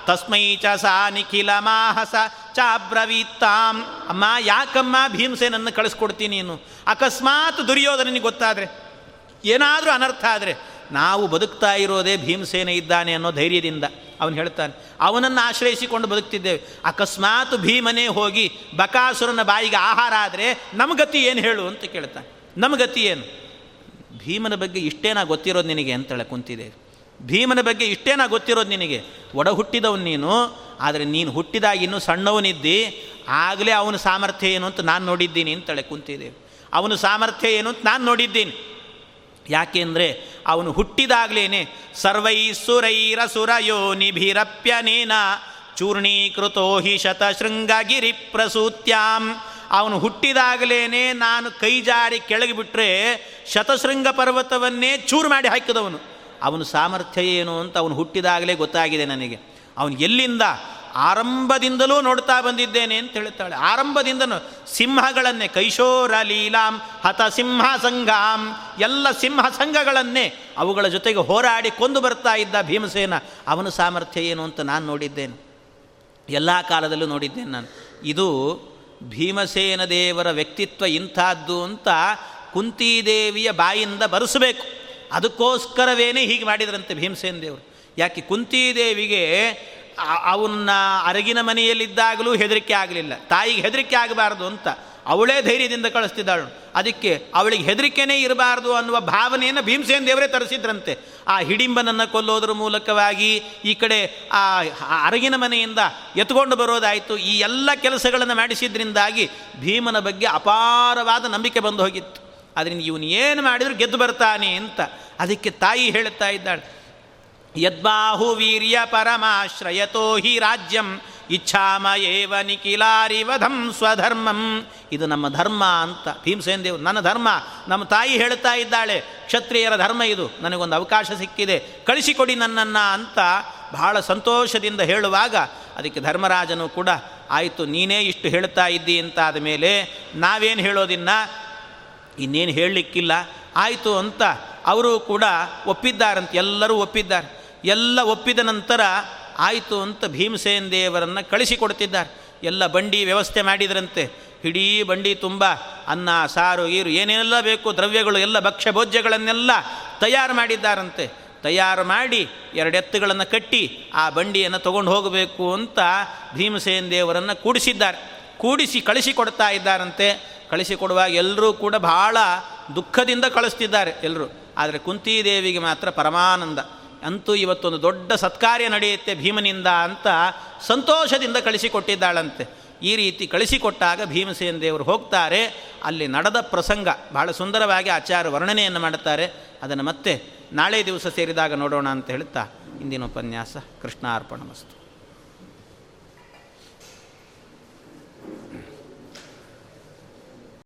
ತಸ್ಮೈ ಚ ಸಾ ನಿಖಿಲ ಮಾಹಸ ಚಾಬ್ರವೀತಾಂ. ಅಮ್ಮ ಯಾಕಮ್ಮ ಭೀಮಸೇನನ್ನು ಕಳಿಸ್ಕೊಡ್ತೀನಿ ನೀನು, ಅಕಸ್ಮಾತ್ ದುರ್ಯೋಧನನಿಗೆ ಗೊತ್ತಾದರೆ, ಏನಾದರೂ ಅನರ್ಥ ಆದರೆ, ನಾವು ಬದುಕ್ತಾ ಇರೋದೇ ಭೀಮಸೇನ ಇದ್ದಾನೆ ಅನ್ನೋ ಧೈರ್ಯದಿಂದ ಅವನು ಹೇಳ್ತಾನೆ, ಅವನನ್ನು ಆಶ್ರಯಿಸಿಕೊಂಡು ಬದುಕ್ತಿದ್ದೇವೆ. ಅಕಸ್ಮಾತ್ ಭೀಮನೇ ಹೋಗಿ ಬಕಾಸುರನ ಬಾಯಿಗೆ ಆಹಾರ ಆದರೆ ನಮ್ಮ ಗತಿ ಏನು ಹೇಳು ಅಂತ ಕೇಳ್ತಾನೆ. ನಮ್ಮ ಗತಿ ಏನು? ಭೀಮನ ಬಗ್ಗೆ ಇಷ್ಟೇನಾ ಗೊತ್ತಿರೋದು ನಿನಗೆ ಅಂತೇಳಿ ಕುಂತಿದೆ. ಭೀಮನ ಬಗ್ಗೆ ಇಷ್ಟೇನಾ ಗೊತ್ತಿರೋದು ನಿನಗೆ? ಒಡ ಹುಟ್ಟಿದವನು ನೀನು, ಆದರೆ ನೀನು ಹುಟ್ಟಿದಾಗ ಇನ್ನೂ ಸಣ್ಣವನಿದ್ದಿ, ಆಗಲೇ ಅವನ ಸಾಮರ್ಥ್ಯ ಏನು ಅಂತ ನಾನು ನೋಡಿದ್ದೀನಿ ಅಂತೇಳಿ ಕುಂತಿದೆ. ಅವನ ಸಾಮರ್ಥ್ಯ ಏನು ಅಂತ ನಾನು ನೋಡಿದ್ದೀನಿ, ಯಾಕೆಂದರೆ ಅವನು ಹುಟ್ಟಿದಾಗಲೇ ಸರ್ವೈ ಸುರೈರಸುರಯೋ ನಿಭಿರಪ್ಯನೇನ ಚೂರ್ಣೀಕೃತೋ ಹಿ ಶತಶೃಂಗಗಿರಿ ಪ್ರಸೂತ್ಯಾಂ. ಅವನು ಹುಟ್ಟಿದಾಗಲೇ ನಾನು ಕೈ ಜಾರಿ ಕೆಳಗೆ ಬಿಟ್ಟರೆ ಶತಶೃಂಗ ಪರ್ವತವನ್ನೇ ಚೂರು ಮಾಡಿ ಹಾಕಿದವನು. ಅವನ ಸಾಮರ್ಥ್ಯ ಏನು ಅಂತ ಅವನು ಹುಟ್ಟಿದಾಗಲೇ ಗೊತ್ತಾಗಿದೆ ನನಗೆ. ಅವನು ಎಲ್ಲಿಂದ ಆರಂಭದಿಂದಲೂ ನೋಡ್ತಾ ಬಂದಿದ್ದೇನೆ ಅಂತ ಹೇಳ್ತಾಳೆ. ಆರಂಭದಿಂದನೂ ಸಿಂಹಗಳನ್ನೇ, ಕೈಶೋರ ಲೀಲಾಂ ಹತ ಸಿಂಹ ಸಂಘಾಂ, ಎಲ್ಲ ಸಿಂಹ ಸಂಘಗಳನ್ನೇ ಅವುಗಳ ಜೊತೆಗೆ ಹೋರಾಡಿ ಕೊಂದು ಬರ್ತಾ ಇದ್ದ ಭೀಮಸೇನ. ಅವನ ಸಾಮರ್ಥ್ಯ ಏನು ಅಂತ ನಾನು ನೋಡಿದ್ದೇನೆ, ಎಲ್ಲ ಕಾಲದಲ್ಲೂ ನೋಡಿದ್ದೇನೆ ನಾನು. ಇದು ಭೀಮಸೇನ ದೇವರ ವ್ಯಕ್ತಿತ್ವ ಇಂಥದ್ದು ಅಂತ ಕುಂತಿದೇವಿಯ ಬಾಯಿಂದ ಬರೆಸಬೇಕು. ಅದಕ್ಕೋಸ್ಕರವೇನೇ ಹೀಗೆ ಮಾಡಿದ್ರಂತೆ ಭೀಮಸೇನ ದೇವರು. ಯಾಕೆ ಕುಂತಿದೇವಿಗೆ ಅವನ್ನ ಅರಗಿನ ಮನೆಯಲ್ಲಿದ್ದಾಗಲೂ ಹೆದರಿಕೆ ಆಗಲಿಲ್ಲ, ತಾಯಿಗೆ ಹೆದರಿಕೆ ಆಗಬಾರ್ದು ಅಂತ ಅವಳೇ ಧೈರ್ಯದಿಂದ ಕಳಿಸ್ತಿದ್ದಾಳು. ಅದಕ್ಕೆ ಅವಳಿಗೆ ಹೆದರಿಕೆನೇ ಇರಬಾರ್ದು ಅನ್ನುವ ಭಾವನೆಯನ್ನು ಭೀಮಸೇನ ದೇವರೇ ತರಿಸಿದ್ರಂತೆ. ಆ ಹಿಡಿಂಬನನ್ನು ಕೊಲ್ಲೋದ್ರ ಮೂಲಕವಾಗಿ, ಈ ಕಡೆ ಆ ಅರಗಿನ ಮನೆಯಿಂದ ಎತ್ಕೊಂಡು ಬರೋದಾಯಿತು, ಈ ಎಲ್ಲ ಕೆಲಸಗಳನ್ನು ಮಾಡಿಸಿದ್ರಿಂದಾಗಿ ಭೀಮನ ಬಗ್ಗೆ ಅಪಾರವಾದ ನಂಬಿಕೆ ಬಂದು ಹೋಗಿತ್ತು. ಅದರಿಂದ ಇವನು ಏನು ಮಾಡಿದರೂ ಗೆದ್ದು ಬರ್ತಾನೆ ಅಂತ. ಅದಕ್ಕೆ ತಾಯಿ ಹೇಳ್ತಾ ಇದ್ದಾಳೆ, ಯದ್ಬಾಹು ವೀರ್ಯ ಪರಮಾಶ್ರಯತೋ ಹಿ ರಾಜ್ಯಂ ಇಚ್ಛಾಮಯೇವ ನಿಖಿಲಾರಿವಧಂ ಸ್ವಧರ್ಮಂ. ಇದು ನಮ್ಮ ಧರ್ಮ ಅಂತ ಭೀಮಸೇನ ದೇವರು, ನನ್ನ ಧರ್ಮ, ನಮ್ಮ ತಾಯಿ ಹೇಳ್ತಾ ಇದ್ದಾಳೆ, ಕ್ಷತ್ರಿಯರ ಧರ್ಮ ಇದು, ನನಗೊಂದು ಅವಕಾಶ ಸಿಕ್ಕಿದೆ, ಕಳಿಸಿಕೊಡಿ ನನ್ನನ್ನು ಅಂತ ಬಹಳ ಸಂತೋಷದಿಂದ ಹೇಳುವಾಗ ಅದಕ್ಕೆ ಧರ್ಮರಾಜನು ಕೂಡ, ಆಯಿತು ನೀನೇ ಇಷ್ಟು ಹೇಳ್ತಾ ಇದ್ದೀ ಅಂತ ಆದಮೇಲೆ ನಾವೇನು ಹೇಳೋದಿನ್ನು, ಇನ್ನೇನು ಹೇಳಲಿಕ್ಕಿಲ್ಲ ಆಯಿತು ಅಂತ ಅವರು ಕೂಡ ಒಪ್ಪಿದ್ದಾರಂತೆ. ಎಲ್ಲರೂ ಒಪ್ಪಿದ್ದಾರೆ. ಎಲ್ಲ ಒಪ್ಪಿದ ನಂತರ ಆಯಿತು ಅಂತ ಭೀಮಸೇನ ದೇವರನ್ನು ಕಳಿಸಿಕೊಡ್ತಿದ್ದಾರೆ. ಎಲ್ಲ ಬಂಡಿ ವ್ಯವಸ್ಥೆ ಮಾಡಿದ್ರಂತೆ. ಇಡೀ ಬಂಡಿ ತುಂಬ ಅನ್ನ, ಸಾರು, ಗೀರು ಏನೇನೆಲ್ಲ ಬೇಕು ದ್ರವ್ಯಗಳು, ಎಲ್ಲ ಭಕ್ಷ್ಯ ಭೋಜ್ಯಗಳನ್ನೆಲ್ಲ ತಯಾರು ಮಾಡಿದ್ದಾರಂತೆ. ತಯಾರು ಮಾಡಿ ಎರಡು ಎತ್ತುಗಳನ್ನು ಕಟ್ಟಿ ಆ ಬಂಡಿಯನ್ನು ತಗೊಂಡು ಹೋಗಬೇಕು ಅಂತ ಭೀಮಸೇನ ದೇವರನ್ನು ಕೂಡಿಸಿದ್ದಾರೆ. ಕೂಡಿಸಿ ಕಳಿಸಿಕೊಡ್ತಾ ಇದ್ದಾರಂತೆ. ಕಳಿಸಿಕೊಡುವಾಗ ಎಲ್ಲರೂ ಕೂಡ ಭಾಳ ದುಃಖದಿಂದ ಕಳಿಸ್ತಿದ್ದಾರೆ ಎಲ್ಲರೂ. ಆದರೆ ಕುಂತಿದೇವಿಗೆ ಮಾತ್ರ ಪರಮಾನಂದ. ಅಂತೂ ಇವತ್ತೊಂದು ದೊಡ್ಡ ಸತ್ಕಾರ್ಯ ನಡೆಯುತ್ತೆ ಭೀಮನಿಂದ ಅಂತ ಸಂತೋಷದಿಂದ ಕಳಿಸಿಕೊಟ್ಟಿದ್ದಾಳಂತೆ. ಈ ರೀತಿ ಕಳಿಸಿಕೊಟ್ಟಾಗ ಭೀಮಸೇನ ದೇವರು ಹೋಗ್ತಾರೆ. ಅಲ್ಲಿ ನಡೆದ ಪ್ರಸಂಗ ಬಹಳ ಸುಂದರವಾಗಿ ಆಚಾರ್ಯ ವರ್ಣನೆಯನ್ನು ಮಾಡುತ್ತಾರೆ. ಅದನ್ನು ಮತ್ತೆ ನಾಳೆ ದಿವಸ ಸೇರಿದಾಗ ನೋಡೋಣ ಅಂತ ಹೇಳ್ತಾ ಇಂದಿನ ಉಪನ್ಯಾಸ ಕೃಷ್ಣಾರ್ಪಣಮಸ್ತು.